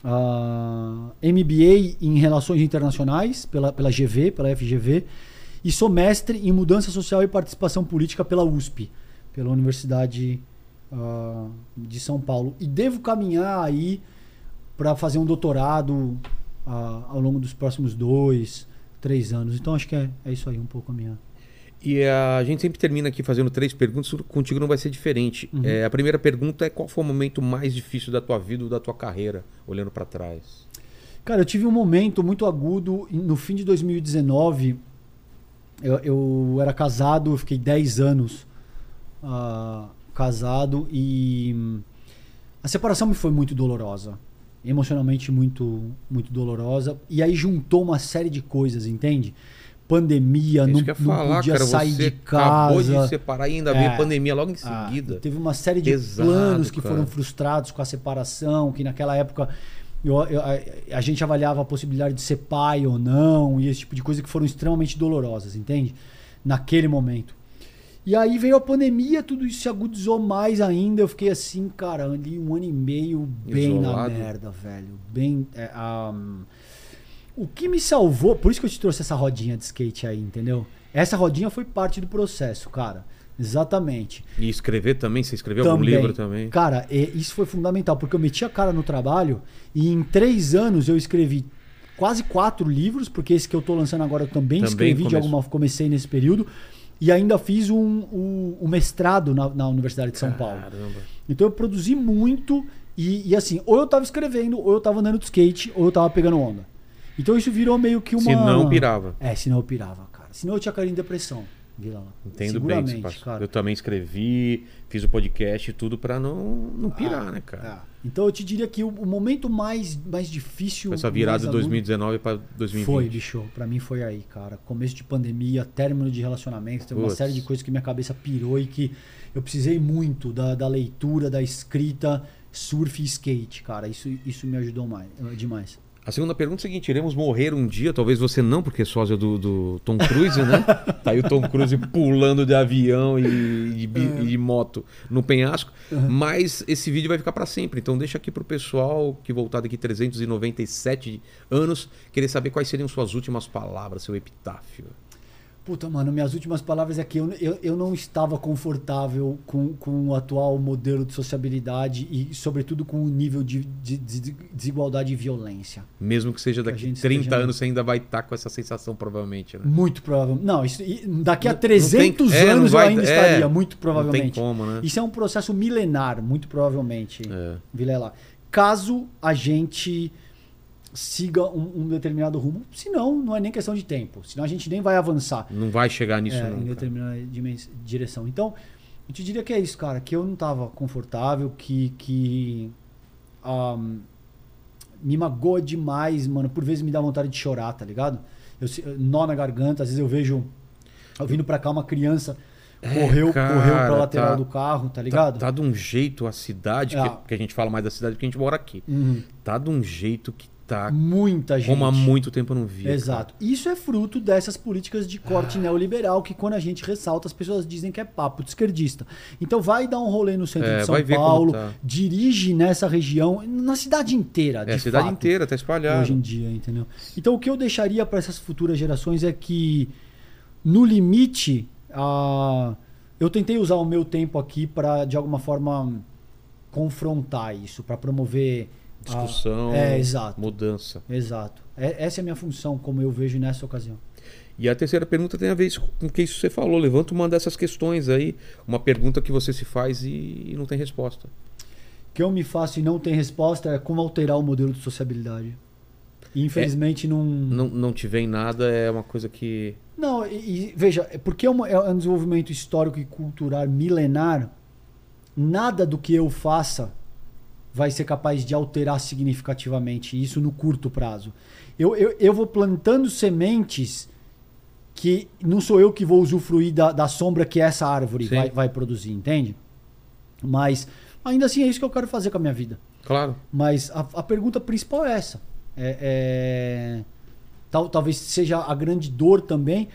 uh, M B A em Relações Internacionais pela, pela G V, pela F G V, e sou mestre em Mudança Social e Participação Política pela U S P, pela Universidade uh, de São Paulo. E devo caminhar aí para fazer um doutorado... ao longo dos próximos dois, três anos. Então, acho que é, é isso aí um pouco a minha... E a gente sempre termina aqui fazendo três perguntas. Contigo não vai ser diferente. Uhum. É, a primeira pergunta é qual foi o momento mais difícil da tua vida ou da tua carreira, olhando para trás? Cara, eu tive um momento muito agudo. No fim de dois mil e dezenove, eu, eu era casado, eu fiquei dez anos uh, casado e a separação me foi muito dolorosa. Emocionalmente muito, muito dolorosa. E aí juntou uma série de coisas, entende? Pandemia, não, não falar, podia cara, sair de casa. Acabou de separar e ainda é, veio pandemia logo em seguida. Ah, teve uma série de Pesado, planos que cara. foram frustrados com a separação, que naquela época eu, eu, a, a gente avaliava a possibilidade de ser pai ou não, e esse tipo de coisa que foram extremamente dolorosas, entende? Naquele momento. E aí veio a pandemia, tudo isso se agudizou mais ainda. Eu fiquei assim, cara, ali um ano e meio bem isolado. Na merda, velho. Bem, é, um, o que me salvou... Por isso que eu te trouxe essa rodinha de skate aí, entendeu? Essa rodinha foi parte do processo, cara. Exatamente. E escrever também? Você escreveu também, algum livro também? Cara, isso foi fundamental, porque eu meti a cara no trabalho e em três anos eu escrevi quase quatro livros, porque esse que eu estou lançando agora eu também, também escrevi começo. de alguma comecei nesse período. E ainda fiz um, um, um mestrado na, na Universidade de São Paulo. Caramba. Então eu produzi muito e, e assim, ou eu estava escrevendo, ou eu estava andando de skate, ou eu estava pegando onda. Então isso virou meio que uma... Se não pirava. É, se não pirava, cara. Se não eu tinha caído em depressão. Vila. Entendo bem, cara. Eu também escrevi, fiz o podcast e tudo para não, não pirar, ah, né, cara? É. Então eu te diria que o, o momento mais, mais difícil... Essa virada de dois mil e dezenove para dois mil e vinte. Foi, bicho. Para mim foi aí, cara. Começo de pandemia, término de relacionamento. Tem uma série de coisas que minha cabeça pirou e que eu precisei muito da, da leitura, da escrita, surf e skate, cara. Isso, isso me ajudou mais, demais. A segunda pergunta é a seguinte, iremos morrer um dia, talvez você não, porque é sósia do, do Tom Cruise, né? Tá aí o Tom Cruise pulando de avião e de, é. e de moto no penhasco, uhum. mas esse vídeo vai ficar para sempre. Então deixa aqui pro pessoal que voltar daqui trezentos e noventa e sete anos, querer saber quais seriam suas últimas palavras, seu epitáfio. Puta, mano, minhas últimas palavras é que eu, eu, eu não estava confortável com, com o atual modelo de sociabilidade e, sobretudo, com o nível de, de, de desigualdade e violência. Mesmo que seja daqui a trinta anos, você ainda vai estar com essa sensação, provavelmente, né? Muito provavelmente. Não, isso, daqui a trezentos tem, é, anos vai, eu ainda é, estaria, muito provavelmente. Não tem como, né? Isso é um processo milenar, muito provavelmente, é. Vilela. Caso a gente... siga um, um determinado rumo, senão não é nem questão de tempo, senão a gente nem vai avançar. Não vai chegar nisso é, nunca. Em determinada direção. Então, eu te diria que é isso, cara, que eu não estava confortável, que, que um, me magoa demais, mano, por vezes me dá vontade de chorar, tá ligado? Eu, eu nó na garganta, às vezes eu vejo, eu vindo pra cá uma criança... Correu, é, cara, correu pra lateral tá, do carro, tá ligado? Tá, tá de um jeito a cidade, é. que, que a gente fala mais da cidade porque a gente mora aqui. Uhum. Tá de um jeito que tá... Muita gente. Como há muito tempo eu não vi. Exato. Cara. Isso é fruto dessas políticas de corte ah. neoliberal que quando a gente ressalta as pessoas dizem que é papo de esquerdista. Então vai dar um rolê no centro é, de São Paulo, tá. dirige nessa região, na cidade inteira, de É, a cidade fato, inteira, tá espalhada. Hoje em dia, entendeu? Então o que eu deixaria pra essas futuras gerações é que, no limite... Uh, eu tentei usar o meu tempo aqui para, de alguma forma, confrontar isso, para promover... Discussão, a... é, exato. mudança. Exato. É, essa é a minha função, como eu vejo nessa ocasião. E a terceira pergunta tem a ver com o que isso você falou. Levanta uma dessas questões aí, uma pergunta que você se faz e não tem resposta. Que eu me faço e não tem resposta é como alterar o modelo de sociabilidade. Infelizmente é, não... não... Não te vem nada, é uma coisa que... Não, e, e veja, porque é, uma, é um desenvolvimento histórico e cultural milenar, nada do que eu faça vai ser capaz de alterar significativamente isso no curto prazo. Eu, eu, eu vou plantando sementes que não sou eu que vou usufruir da, da sombra que essa árvore vai, vai produzir, entende? Mas ainda assim é isso que eu quero fazer com a minha vida. Claro. Mas a, a pergunta principal é essa. É, é, tal, talvez seja a grande dor também,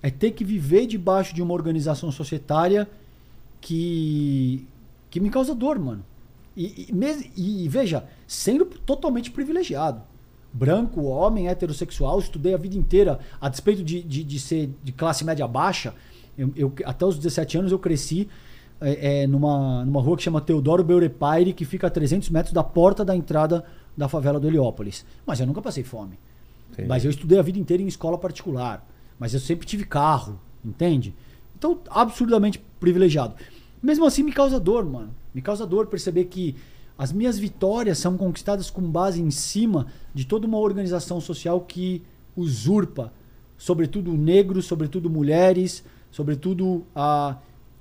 é ter que viver debaixo de uma organização societária que, que me causa dor, mano. E, e, e veja, sendo totalmente privilegiado. Branco, homem, heterossexual, estudei a vida inteira, a despeito de, de, de ser de classe média baixa, eu, eu, até os dezessete anos eu cresci é, é, numa, numa rua que chama Teodoro Beurepaire, que fica a trezentos metros da porta da entrada da favela do Heliópolis. Mas eu nunca passei fome. Entendi. Mas eu estudei a vida inteira em escola particular. Mas eu sempre tive carro, entende? Então, absurdamente privilegiado. Mesmo assim, me causa dor, mano. Me causa dor perceber que as minhas vitórias são conquistadas com base em cima de toda uma organização social que usurpa, sobretudo negros, sobretudo mulheres, sobretudo a,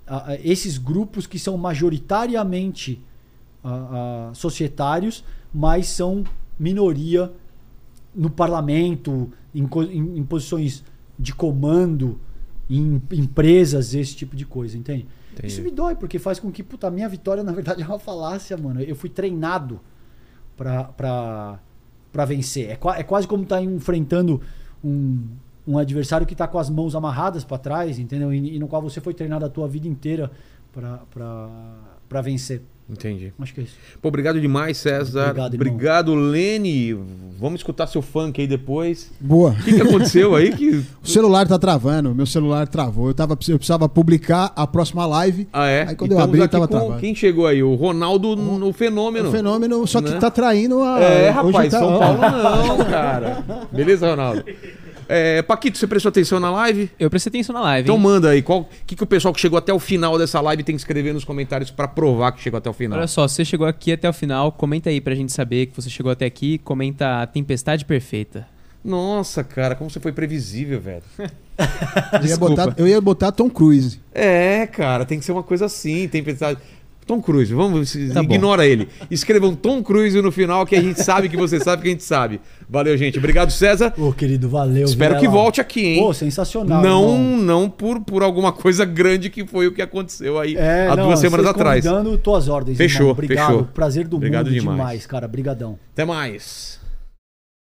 a, a esses grupos que são majoritariamente a, a, societários, mas são minoria no parlamento, em, em, em posições de comando, em empresas, esse tipo de coisa, entende? Entendi. Isso me dói, porque faz com que, puta, a minha vitória, na verdade, é uma falácia, mano. Eu fui treinado pra, pra, pra vencer. É, é quase como estar tá enfrentando um, um adversário que tá com as mãos amarradas pra trás, entendeu? E, e no qual você foi treinado a tua vida inteira pra, pra, pra vencer. Entendi. Acho que é isso. Pô, obrigado demais, César. Obrigado, irmão. Obrigado, Leni. Vamos escutar seu funk aí depois. Boa. O que, que aconteceu aí? Que... O celular tá travando. Meu celular travou. Eu, tava, eu precisava publicar a próxima live. Ah, é? Aí quando e eu abri, tava com... travando. Quem chegou aí? O Ronaldo no, no Fenômeno. O Fenômeno, só que né? tá traindo a... É, rapaz, hoje tá... São Paulo não, cara. Beleza, Ronaldo? É, Paquito, você prestou atenção na live? Eu prestei atenção na live. Então hein? Manda aí. O que, que o pessoal que chegou até o final dessa live tem que escrever nos comentários para provar que chegou até o final? Olha só, se você chegou aqui até o final, comenta aí pra gente saber que você chegou até aqui. Comenta a Tempestade Perfeita. Nossa, cara, como você foi previsível, velho. eu, ia botar, eu ia botar Tom Cruise. É, cara, tem que ser uma coisa assim. Tempestade... Tom Cruise, vamos, tá ignora bom. Ele. Escrevam Tom Cruise no final, que a gente sabe que você sabe que a gente sabe. Valeu, gente. Obrigado, César. Ô, querido, valeu. Espero Vilela. Que volte aqui, hein? Pô, sensacional. Não, irmão. Não por, por alguma coisa grande que foi o que aconteceu aí é, há não, duas semanas atrás. Dando tuas ordens. Fechou, irmão. Obrigado. Fechou. Prazer do obrigado mundo demais. demais, cara. Brigadão. Até mais.